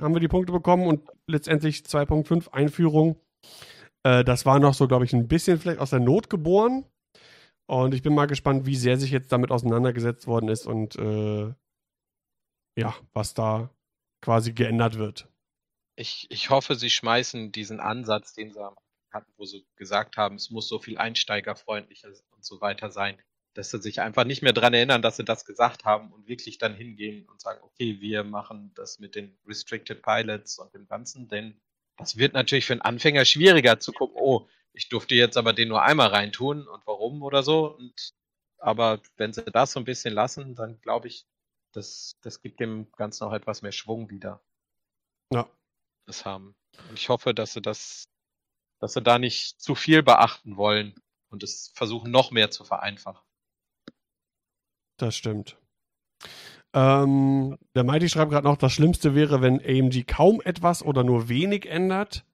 haben wir die Punkte bekommen, und letztendlich 2.5 Einführung. Das war noch so, glaube ich, ein bisschen vielleicht aus der Not geboren. Und ich bin mal gespannt, wie sehr sich jetzt damit auseinandergesetzt worden ist und was da quasi geändert wird. Ich hoffe, sie schmeißen diesen Ansatz, den sie hatten, wo sie gesagt haben, es muss so viel einsteigerfreundlicher und so weiter sein, dass sie sich einfach nicht mehr daran erinnern, dass sie das gesagt haben, und wirklich dann hingehen und sagen, okay, wir machen das mit den Restricted Pilots und dem Ganzen, denn das wird natürlich für einen Anfänger schwieriger zu gucken, oh, ich durfte jetzt aber den nur einmal reintun und warum oder so. Aber wenn sie das so ein bisschen lassen, dann glaube ich, das gibt dem Ganzen auch etwas mehr Schwung wieder. Ja. Das haben. Und ich hoffe, dass sie da nicht zu viel beachten wollen und es versuchen, noch mehr zu vereinfachen. Das stimmt. Der Mighty schreibt gerade noch, das Schlimmste wäre, wenn AMG kaum etwas oder nur wenig ändert.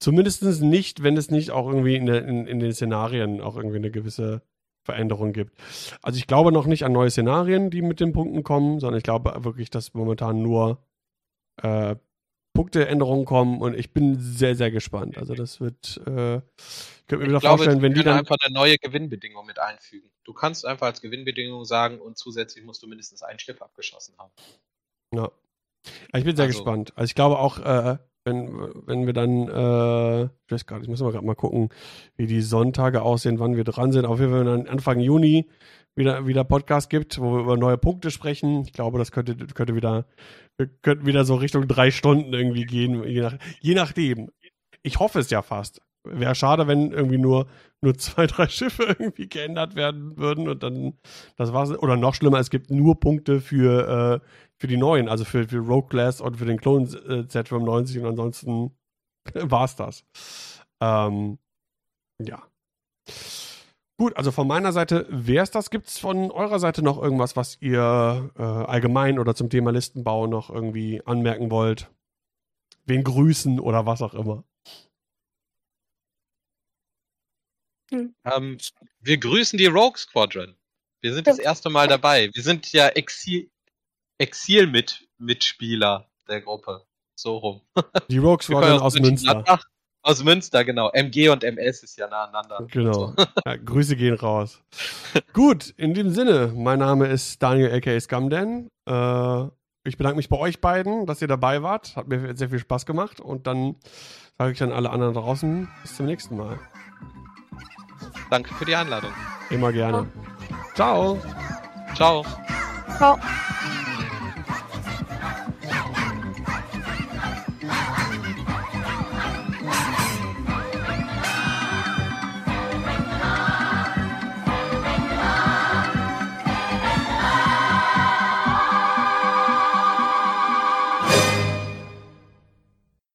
Zumindest nicht, wenn es nicht auch irgendwie in den Szenarien auch irgendwie eine gewisse Veränderungen gibt. Also ich glaube noch nicht an neue Szenarien, die mit den Punkten kommen, sondern ich glaube wirklich, dass momentan nur Punkteänderungen kommen und ich bin sehr, sehr gespannt. Also das wird, ich könnte mir wieder vorstellen, wenn die dann einfach eine neue Gewinnbedingung mit einfügen. Du kannst einfach als Gewinnbedingung sagen und zusätzlich musst du mindestens einen Schiff abgeschossen haben. Ja. Ich bin sehr gespannt. Also ich glaube auch, wenn wir dann, ich weiß gar nicht, müssen wir gerade mal gucken, wie die Sonntage aussehen, wann wir dran sind. Auf jeden Fall, wenn dann Anfang Juni wieder Podcast gibt, wo wir über neue Punkte sprechen. Ich glaube, das könnte wieder so Richtung 3 Stunden irgendwie gehen, je nachdem. Ich hoffe es ja fast. Wäre schade, wenn irgendwie nur 2, 3 Schiffe irgendwie geändert werden würden und dann, das war's. Oder noch schlimmer, es gibt nur Punkte für die neuen, also für Rogue Class und für den Clone Z-95 und ansonsten war's das. Ja. Gut, also von meiner Seite wär's das. Gibt's von eurer Seite noch irgendwas, was ihr allgemein oder zum Thema Listenbau noch irgendwie anmerken wollt? Wen grüßen oder was auch immer? Wir grüßen die Rogue Squadron. Wir sind das erste Mal dabei. Wir sind ja Exil-Mitspieler der Gruppe. So rum. Die Rogue Squadron aus Münster. Aus Münster, genau. MG und MS ist ja nah aneinander. Genau. Ja, Grüße gehen raus. Gut, in dem Sinne, mein Name ist Daniel aka Scamden. Ich bedanke mich bei euch beiden, dass ihr dabei wart. Hat mir sehr viel Spaß gemacht. Und dann sage ich an alle anderen draußen, bis zum nächsten Mal. Danke für die Einladung. Immer gerne. Ciao. Ciao. Ciao.